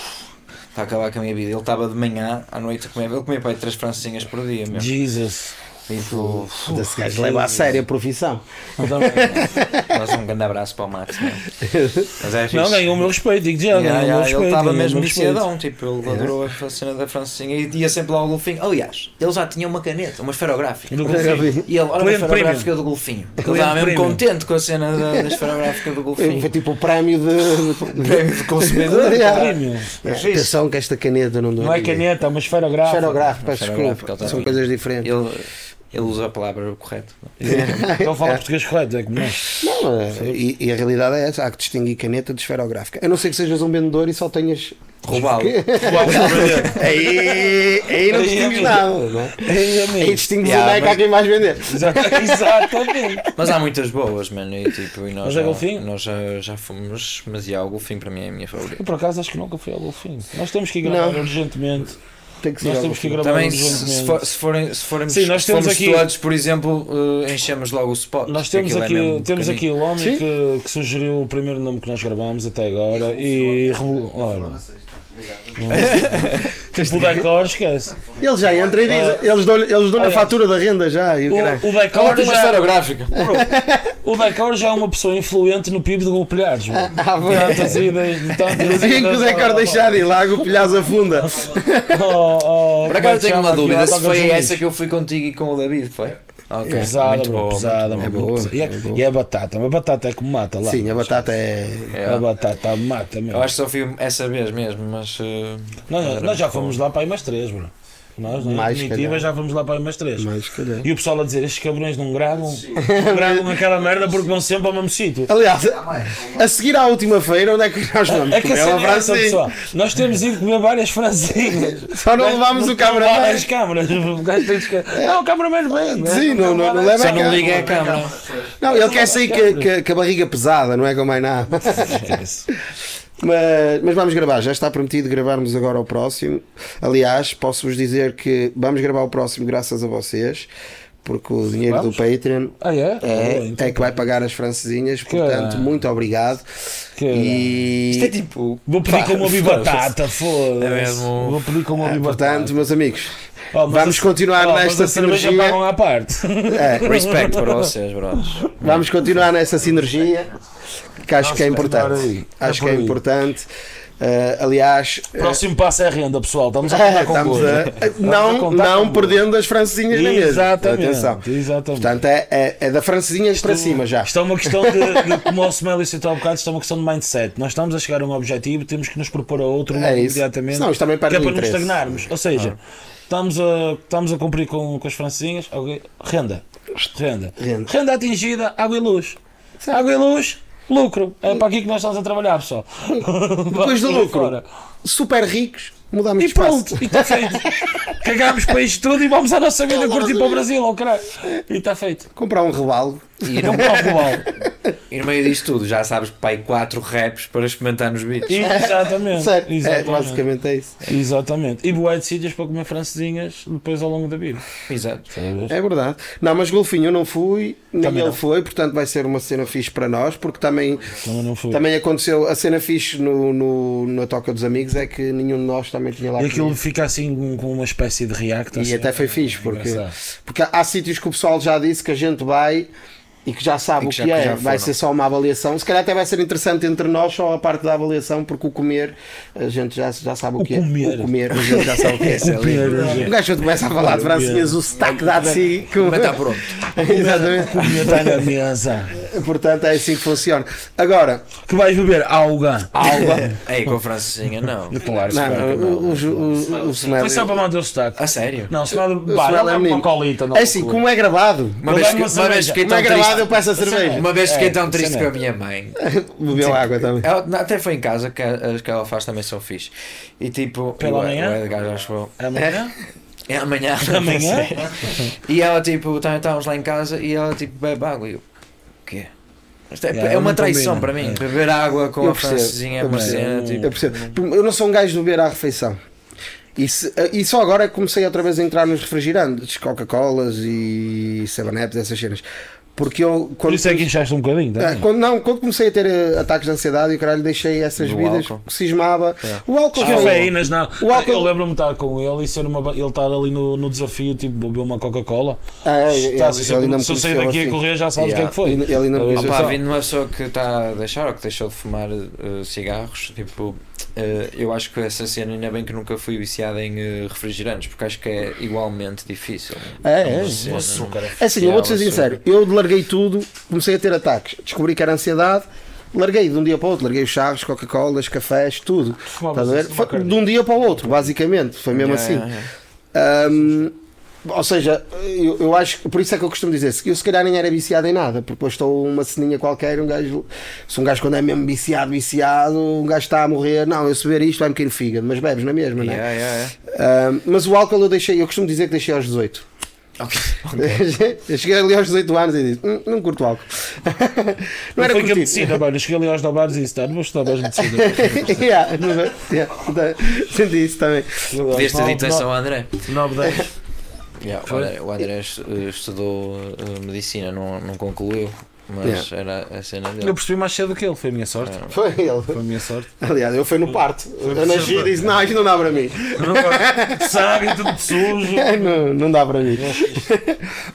está a acabar com a minha vida. Ele estava de manhã, à noite, a comer, ele comia para aí três francesinhas por dia mesmo. Jesus! Isso desse gajo leva a sério a profissão. Mas um grande abraço para o Max. Né? Mas é não, ganhou o meu respeito, digo já. Yeah, yeah, respeito, ele estava mesmo viciadão, tipo, ele yeah. adorou a cena da francesinha e ia sempre lá ao golfinho. Aliás, ele já tinha uma caneta, uma esferográfica. Do golfinho. E ele, olha a esferográfica do golfinho. Ele estava mesmo premium. Contente com a cena da, da esferográfica do golfinho. Foi tipo o prémio de, prémio de consumidor. Yeah. É, atenção que esta caneta não dá. Não é caneta, é uma esferográfica. Esferográfica, desculpa. São coisas diferentes. Ele usa a palavra correta. Ele fala português correto, é como nós. Não, e, e a realidade é essa: há que distinguir caneta de esferográfica. A não ser que sejas um vendedor e só tenhas. Roubá-lo. aí, aí não distingues nada. Aí distingues onde é que há quem mais vender. Exatamente. Mas há muitas boas, mano. E, tipo, e nós mas já, é golfinho? Nós já, já fomos, mas já, o golfinho para mim é a minha favorita. Eu por acaso acho que nunca fui ao golfinho. Nós temos que ir gravar urgentemente. Tem que nós temos que gravar também se, for, se forem se formos sim, nós temos aqui todos, por exemplo uh, enchemos logo o spot. Nós temos aqui é temos aqui o homem que, que sugeriu o primeiro nome que nós gravámos até agora e, e olha o decor esquece. Ele já entra e diz, eles dão-lhe eles dão a fatura da renda já. E o o, o decor já é o decor já é uma pessoa influente no P I B de Golpilhares. Ah, assim que o decor deixar ir lá, Golpilhares afunda. Por acaso tenho uma dúvida, se foi essa que eu fui contigo e com o David, foi? Okay. Pesada, muito boa, pesada, muito boa, muito boa, pesada. É boa, e, a, é e a batata, a batata é como mata lá. Sim, a batata é, é. A batata mata mesmo. Eu acho que só fui essa vez mesmo, mas. Uh, nós, nós já fomos lá para aí mais três, bro. Nós, na definitiva, já fomos lá para aí mais três. Mais e o pessoal a dizer: estes cabrões não gravam, não gravam aquela merda porque vão sempre ao mesmo sítio. Aliás, a seguir à última feira, onde é que nós vamos? É, é que essa é pessoal. Nós temos ido comer várias franzinhas. Só não levámos o cameraman. Várias câmaras. Não, o cameraman vem. Sim, não, não, não leva a câmera. Só não liga a câmera. Não, ele quer sair com a barriga pesada, não é com mais nada. Mas, mas vamos gravar, já está prometido gravarmos agora o próximo. Aliás, posso-vos dizer que vamos gravar o próximo graças a vocês, porque o dinheiro vamos? do Patreon ah, é? É, é, é que vai pagar as francesinhas, portanto, que muito obrigado. Que e... Isto é tipo. Vou pedir com uma bibatata, foda-se. É mesmo. Vou pedir com uma bibatata. Portanto, meus amigos. Oh, vamos continuar oh, nesta sinergia. À parte. É, respeito para vocês, bros. Vamos continuar nessa sinergia, que acho Nossa, que é importante. É acho que é importante. Uh, aliás, o próximo passo é a renda, pessoal. Estamos a contar com o Não, não perdendo as francesinhas na mesa. Exatamente. Atenção. Exatamente. Portanto, é, é, é da francesinhas para cima já. Isto é uma questão de, de como o Smiley citou há bocado, isto é uma questão de mindset. Nós estamos a chegar a um objetivo, temos que nos propor a outro é imediatamente. Não, isto também perde que é para interesse. Não estagnarmos. Ou seja, ah. estamos, a, estamos a cumprir com, com as francesinhas. Okay. Renda. Renda. Renda. Renda atingida, água e luz. Água e luz. Lucro, é para aqui que nós estamos a trabalhar, pessoal. Depois do lucro, fora. super ricos, mudamos de espaço. E pronto, e está feito. Cagámos para isto tudo e vamos à nossa vida curtir para o Brasil, ou caralho. E está feito. Comprar um robalo. E não comprar um robalo. E no meio disto tudo, já sabes, pai, quatro raps para experimentar nos beats. Exatamente. Sério, exatamente. É, basicamente é isso. Exatamente. E boé de sítios para comer francesinhas depois ao longo da vida. Exato. É verdade. Não, mas Golfinho, eu não fui... Também ele não. foi, portanto vai ser uma cena fixe para nós, porque também, também, não foi. também aconteceu a cena fixe no, no, na Toca dos Amigos, é que nenhum de nós também tinha lá. E aquilo fica assim com uma espécie de react. E assim, até foi fixe, porque, porque há, há sítios que o pessoal já disse que a gente vai e que já sabe que o que, já, que é, que vai ser só uma avaliação, se calhar até vai ser interessante entre nós só a parte da avaliação, porque o comer a gente já, já sabe o, o que comer. é. O comer. A gente já sabe o que é. O gajo começa a falar de francesinhas, o sotaque dá de si. Mas está pronto. Exatamente. Está na mesa. Portanto, é assim que funciona. Agora, que vais beber? Alga. Alga. Aí com a francesinha, não. Claro, o Senado. Foi só para manter o sotaque. A sério? Não, o Senado é uma colita. É assim, como é gravado. Uma vez que é gravado. Eu peço a cerveja. Uma vez fiquei é, tão triste com a minha mãe. Bebeu água também. Ela, até foi em casa, que as que ela faz também são fixe. E tipo. Pela manhã? Amanhã? É amanhã. Amanhã? E ela tipo, estávamos lá em casa e ela tipo bebe água e eu. O quê? É, yeah, é uma traição para mim. É. Beber água com eu a francesinha é uma cena. Eu não sou um gajo de beber à refeição. E, se, e só agora é que comecei outra vez a entrar nos refrigerantes, Coca-Colas e Seven Ups, essas cenas. Porque eu, quando Por isso é que inchaste um bocadinho, tá? quando, não, quando comecei a ter uh, ataques de ansiedade e caralho, deixei essas bebidas que cismava. É. O álcool ah, cafeínas, não. O álcool... Eu lembro-me de estar com ele e ser uma, ele estar ali no, no desafio, tipo, beber uma Coca-Cola. Ah, é, está, ele, se, ele se, se eu sair daqui assim. a correr, já sabes o yeah. que é que foi. Ele não ah, pá, vindo de uma pessoa que está a deixar ou que deixou de fumar uh, cigarros, tipo. Uh, eu acho que essa cena ainda bem que nunca fui viciado em uh, refrigerantes, porque acho que é igualmente difícil. É, é. Cena, é assim, fiel, eu vou-te ser sincero, eu larguei tudo, comecei a ter ataques, descobri que era ansiedade, larguei de um dia para o outro, larguei os charros, Coca-Colas, cafés, tudo. Foi de um dia para o outro, basicamente, foi mesmo é, assim. É, é. Um, ou seja, eu, eu acho que por isso é que eu costumo dizer, eu se calhar nem era viciado em nada, porque depois estou uma ceninha qualquer, um gajo, se um gajo quando é mesmo viciado, viciado, um gajo está a morrer, não, eu se beber isto vai-me cair o fígado, mas bebes na mesma, yeah, não é? Yeah, yeah. Uh, mas o álcool eu deixei, eu costumo dizer que deixei aos dezoito. Okay, okay. Eu cheguei ali aos dezoito anos e disse: Não, não curto álcool. Não era curtir. Eu cheguei ali aos nove anos e disse: Não vou estudar mais medicina. yeah, yeah, senti isso também. Podias ter dito isso ao André. nove, dez Yeah, o André estudou medicina, não, não concluiu, mas yeah. era a cena dele. Eu percebi mais cedo que ele, foi a minha sorte. É. Foi ele. Foi a minha sorte. Aliás, eu fui no parto. Eu nasci e disse: Não, isto não dá para mim. Sabe, tudo sujo. Não, não dá para mim.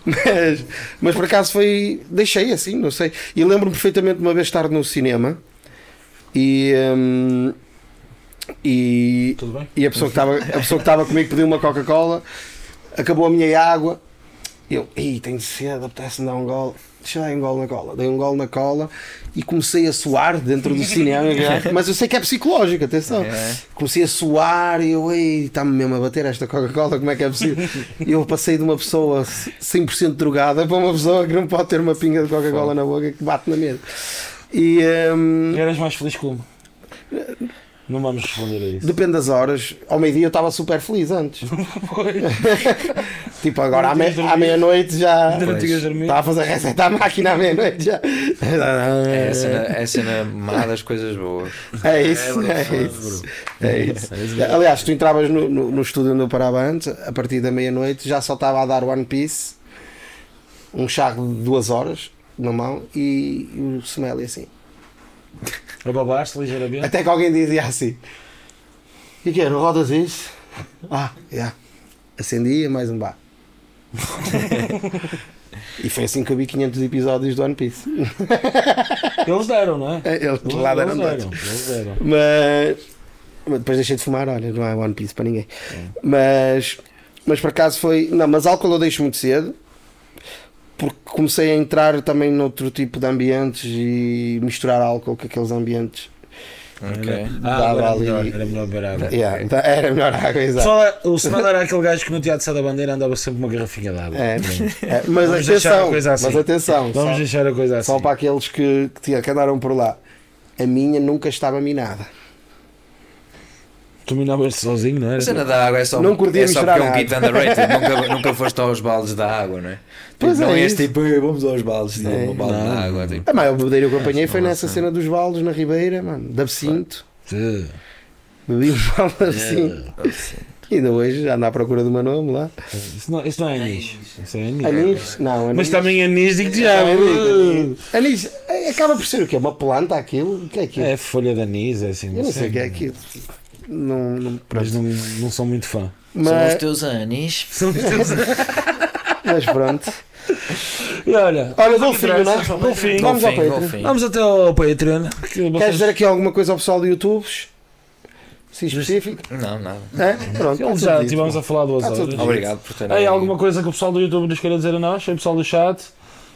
mas, mas por acaso foi. Deixei assim, não sei. E lembro-me perfeitamente de uma vez estar no cinema e. Hum, e, e a pessoa que estava comigo pediu uma Coca-Cola. Acabou a minha água E eu, ei, tenho de ser, adaptar-se a dar um gol. Deixa eu dar um gol na cola. Dei um gol na cola e comecei a suar dentro do cinema. Mas eu sei que é psicológico, atenção. É. Comecei a suar e eu, ei, está-me mesmo a bater esta Coca-Cola, como é que é possível? E eu passei de uma pessoa cem por cento drogada para uma pessoa que não pode ter uma pinga de Coca-Cola na boca que bate na mesa. E um... eras mais feliz como? Não vamos responder a isso. Depende das horas. Ao meio-dia eu estava super feliz antes. Pois. Tipo, agora à, me... à meia-noite já. Estava a fazer receita à máquina à meia-noite já. É a cena, é a cena má das coisas boas. É isso. É, é, isso. É, isso. É isso. Aliás, tu entravas no, no, no estúdio onde eu parava antes, a partir da meia-noite já só estava a dar One Piece, um charro de duas horas na mão e o um Smelly assim. Ababaste ligeiramente. Até que alguém dizia assim: e que era? Rodas isso? Ah, já. Yeah. Acendia mais um bar. E foi assim que eu vi quinhentos episódios do One Piece. Eles deram, não é? Eles, eles lá deram, eles deram, eles deram. Mas, mas depois deixei de fumar, olha, não é One Piece para ninguém. É. Mas, mas por acaso foi. Não, mas álcool eu deixo muito cedo. Porque comecei a entrar também noutro tipo de ambientes e misturar álcool com aqueles ambientes. Okay. Ah, era, ali... melhor, era melhor beber água. Yeah, okay. Era melhor água, exato. O Senado era aquele gajo que no Teatro de Sá da Bandeira andava sempre uma garrafinha de água. É, é, mas, vamos atenção, a coisa assim. Mas atenção, vamos só, deixar a coisa assim. Só para aqueles que, que andaram por lá. A minha nunca estava minada. Terminava sozinho, não era? A cena da água é só, não curtia é só porque é um kit underrated. nunca, nunca foste aos baldes da água, não é? Pois tipo, é, não é este tipo, vamos aos baldes, tipo, é. Uma balde da água. Tipo. A maior bebedeira que eu acompanhei foi nessa cena dos baldes na Ribeira, mano, de absinto. Sim. Bebi um balde de absinto. É. E ainda hoje anda à procura do meu nome lá. Isso não, isso não é anis. Isso é anis. Anis? Não, anis. Mas também anis, digo já. Anis, anis. Anis acaba por ser o quê? Uma planta, aquilo? O que é aquilo? É folha de anis, é assim. Eu não sei o que é aquilo. Não, não, mas não, não sou muito fã. Mas... São os teus anis. São os teus anis. Mas pronto. E olha, olha bom fim, não é? Bom fim. Vamos ao Patreon. Vamos até ao Patreon. Vocês... Queres dizer aqui alguma coisa ao pessoal do YouTube? Se específico? Não, nada. É? Pronto, é já estivemos a falar duas horas. Obrigado por terem. Aí alguma coisa que o pessoal do YouTube nos queira dizer a nós? O pessoal do chat?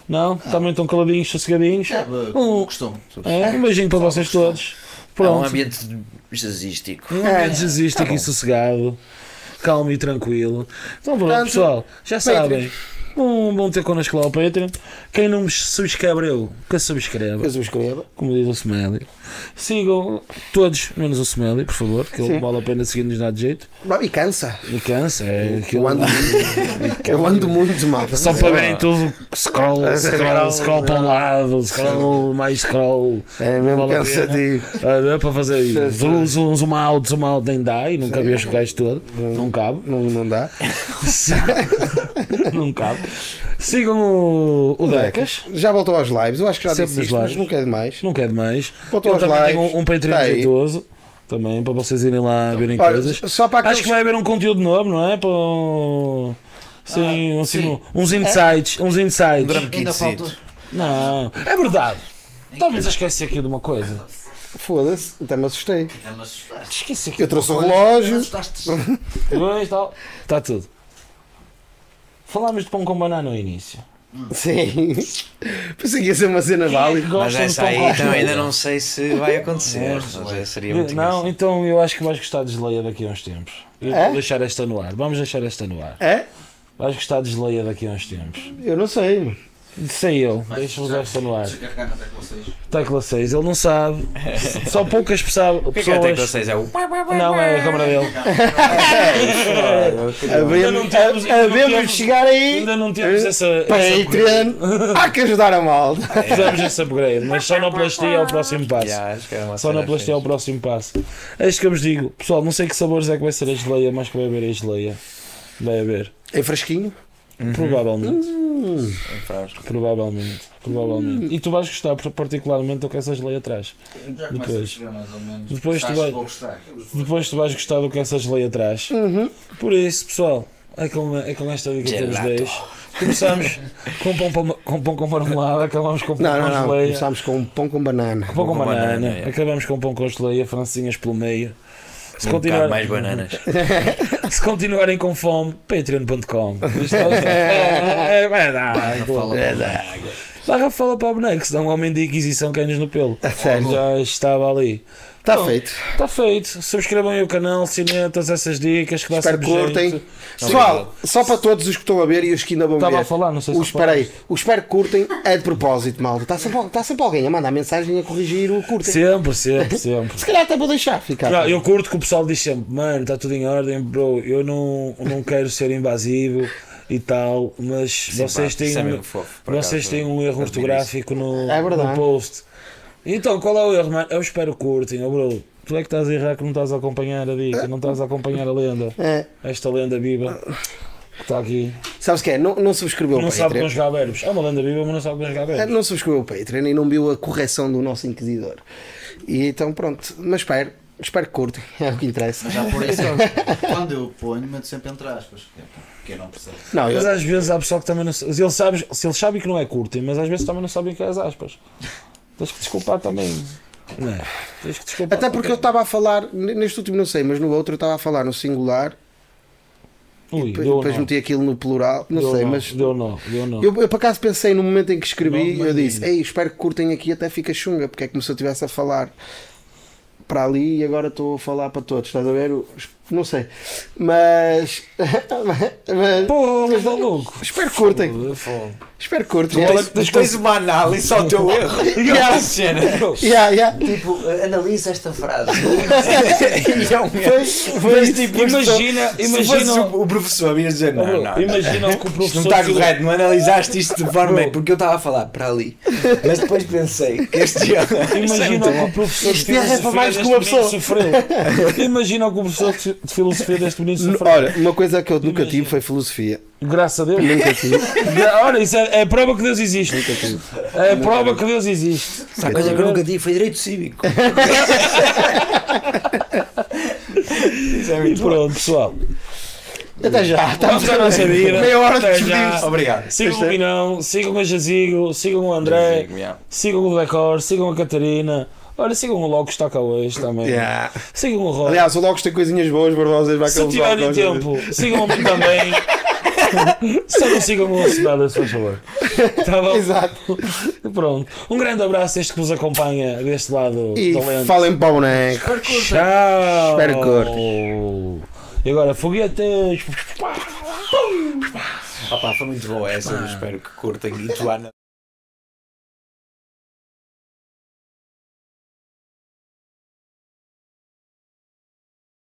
Não? Ah. Também estão caladinhos, sossegadinhos? É, um... Costumo. É, um beijinho para vocês todos. Pronto. É um ambiente jazzístico. Um ambiente jazzístico é, tá e sossegado, calmo e tranquilo. Então, pronto, pessoal, já sabem. Um bom ter connosco lá ao Patreon. Quem não me subscreveu, que subscreva. Que subscreva. Como diz o Smelly. Sigam todos, menos o Smelly, por favor, que ele vale a pena seguir-nos, dá de jeito. E cansa. E cansa. É, eu, ando, eu ando muito mal. Só para verem tudo. Scroll, scroll, scroll para um lado, scroll, mais scroll. É mesmo cansativo. Dá para fazer isso. Zoom out, zoom out, nem dá. E não cabe os gajos todo. Não cabe. Não dá. Não cabe. Sigam o, o Decas. Já voltou às lives, eu acho que já disse isto, mas nunca é demais. Nunca é demais. Voltou às lives. Tenho um, um Patreon jeitoso também para vocês irem lá verem coisas. Só para acho que vai haver um conteúdo novo, não é? Para... Sim, ah, assim, sim. Uns insights. É? Uns insights. Um faltou... Não, é verdade. Talvez esqueci aqui de uma coisa. Foda-se, até me assustei. Até me assustaste. Esqueci aqui. Eu trouxe o relógio. Está tudo. Falámos de pão com banana no início. Sim. Pensei que ia ser uma cena válida. Mas essa aí então ainda não sei se vai acontecer. É, mas seria muito não, então eu acho que vais gostar de geleia daqui a uns tempos. Eu é? Vou deixar esta no ar. Vamos deixar esta no ar. É? Vais gostar de geleia daqui a uns tempos. Eu não sei. Sei eu. Deixa-vos esta no ar. Descarregar na tecla seis. Tecla seis. Ele não sabe. Só poucas pessoas. O que é que é a tecla seis? É o... Não, é a câmara dele. Havemos chegar aí. Ainda não temos essa... Patreon. Há que ajudar a malta. Fizemos esse upgrade, mas só na sonoplastia é o próximo passo. Só na sonoplastia é o próximo passo. É isto que eu vos digo. Pessoal, não sei que sabores é que vai ser a geleia, mas que vai haver a geleia. Vai haver. É fresquinho? Uhum. Provavelmente. Uhum. Provavelmente. Provavelmente. Uhum. E tu vais gostar particularmente do que essas leis atrás. Já depois. A mais ou menos. Depois, tu vai... depois tu vais gostar do que essas leis atrás. Uhum. Por isso, pessoal, é com, é com esta dica que temos dez. Começamos com pão com, com, pão com marmelada, acabamos com pão não, com não, geleia. Não. Começamos com pão com banana. Com pão com, com banana. banana. É. Acabamos com pão com geleia, francinhas pelo meio. Se um continuar... mais bananas. Se continuarem com fome, patreon ponto com. É d'água. Lá fala para o boneco, se dá um homem da Inquisição cai-nos no pelo. Sério? Já estava ali. Está então, feito. Está feito. Subscrevam aí o canal, sinem todas essas dicas que dá. Espero que curtem. Pessoal, só para todos os que estão a ver e os que ainda vão ver. Estava a falar, não sei se espera aí. O espero que curtem é de propósito, malta. Está sempre, está sempre alguém a mandar mensagem a corrigir o curtem. Sempre, sempre, sempre. Se calhar até vou deixar ficar. Não, eu curto que o pessoal diz sempre, mano, está tudo em ordem, bro. Eu não, não quero ser invasivo. E tal, mas sim, vocês pá, têm um, fofo, vocês acaso, têm um erro ortográfico no, é no post. Então, qual é o erro, mano? Eu espero que curtem, oh, bro. Tu é que estás a errar que não estás a acompanhar a dica, não estás a acompanhar a lenda. É. Esta lenda viva que está aqui. Sabes que é? Não, não subscreveu não o Patreon. Não sabe conjugar verbos. É uma lenda viva, mas não sabe conjugar verbos. Não subscreveu o Patreon e não viu a correção do nosso inquisidor. E então pronto, mas espero. Espero que curtem, é o que interessa. Já por isso, quando eu ponho, meto sempre entre aspas. Porque eu não percebo. Não, eu... Mas às vezes há pessoal que também não sabe. Eles sabem, se eles sabem que não é curtem, mas às vezes também não sabem que é as aspas. Tens que desculpar também. Não é? Tens que desculpar. Até porque eu estava a falar, neste último não sei, mas no outro eu estava a falar no singular. Ui, e depois, depois meti aquilo no plural, não deu sei, não, mas. Deu não, deu não. Eu, eu por acaso pensei no momento em que escrevi, não, eu disse, ei, espero que curtem aqui até fica chunga, porque é como se eu estivesse a falar para ali e agora estou a falar para todos, estás a ver? Não sei, mas. mas pô, mas maluco! Espero que curtem! Pô. Espero que curtem! Não, tens, tens, tens uma análise ao teu erro! Yeah. Yeah, yeah. Tipo, analisa esta frase! Mas tipo, imagina, imagina o, o professor ia dizer: não, não, não, imagina não, que o professor. Não está correto, não analisaste isto de forma. Bem, porque eu estava a falar para ali, mas depois pensei que este erro. Imagina que o professor de filosofia sofreu! Imagina que o professor de filosofia deste menino sofrer. Olha, uma coisa que eu nunca Imagina. tive foi filosofia. Graças a Deus. Nunca tive. Ora, isso é, é a prova que Deus existe. Nunca tive. É a prova que Deus existe. A coisa que eu nunca tive foi direito cívico. Isso é muito e pronto, bom. Pessoal. Até já. Estamos a nossa vida. Meia hora de despedimos. Obrigado. Sigam o Minão, sigam a Jazigo, sigam o André, Jazigo, yeah. Sigam o Decor, sigam a Catarina. Olha, sigam o Logos, está cá hoje também. Yeah. Sigam o Logos. Aliás, o Logos tem coisinhas boas para vocês. Vai se tiverem tempo, sigam-me também. Só não sigam o Cebelas, por favor. Tá bom? Exato. Pronto. Um grande abraço a este que vos acompanha deste lado. E falem para o boneco. Tchau. Espero curto. E agora, foguetes. Opa, foi muito boa essa. Espero que curtem. E tu, Ana.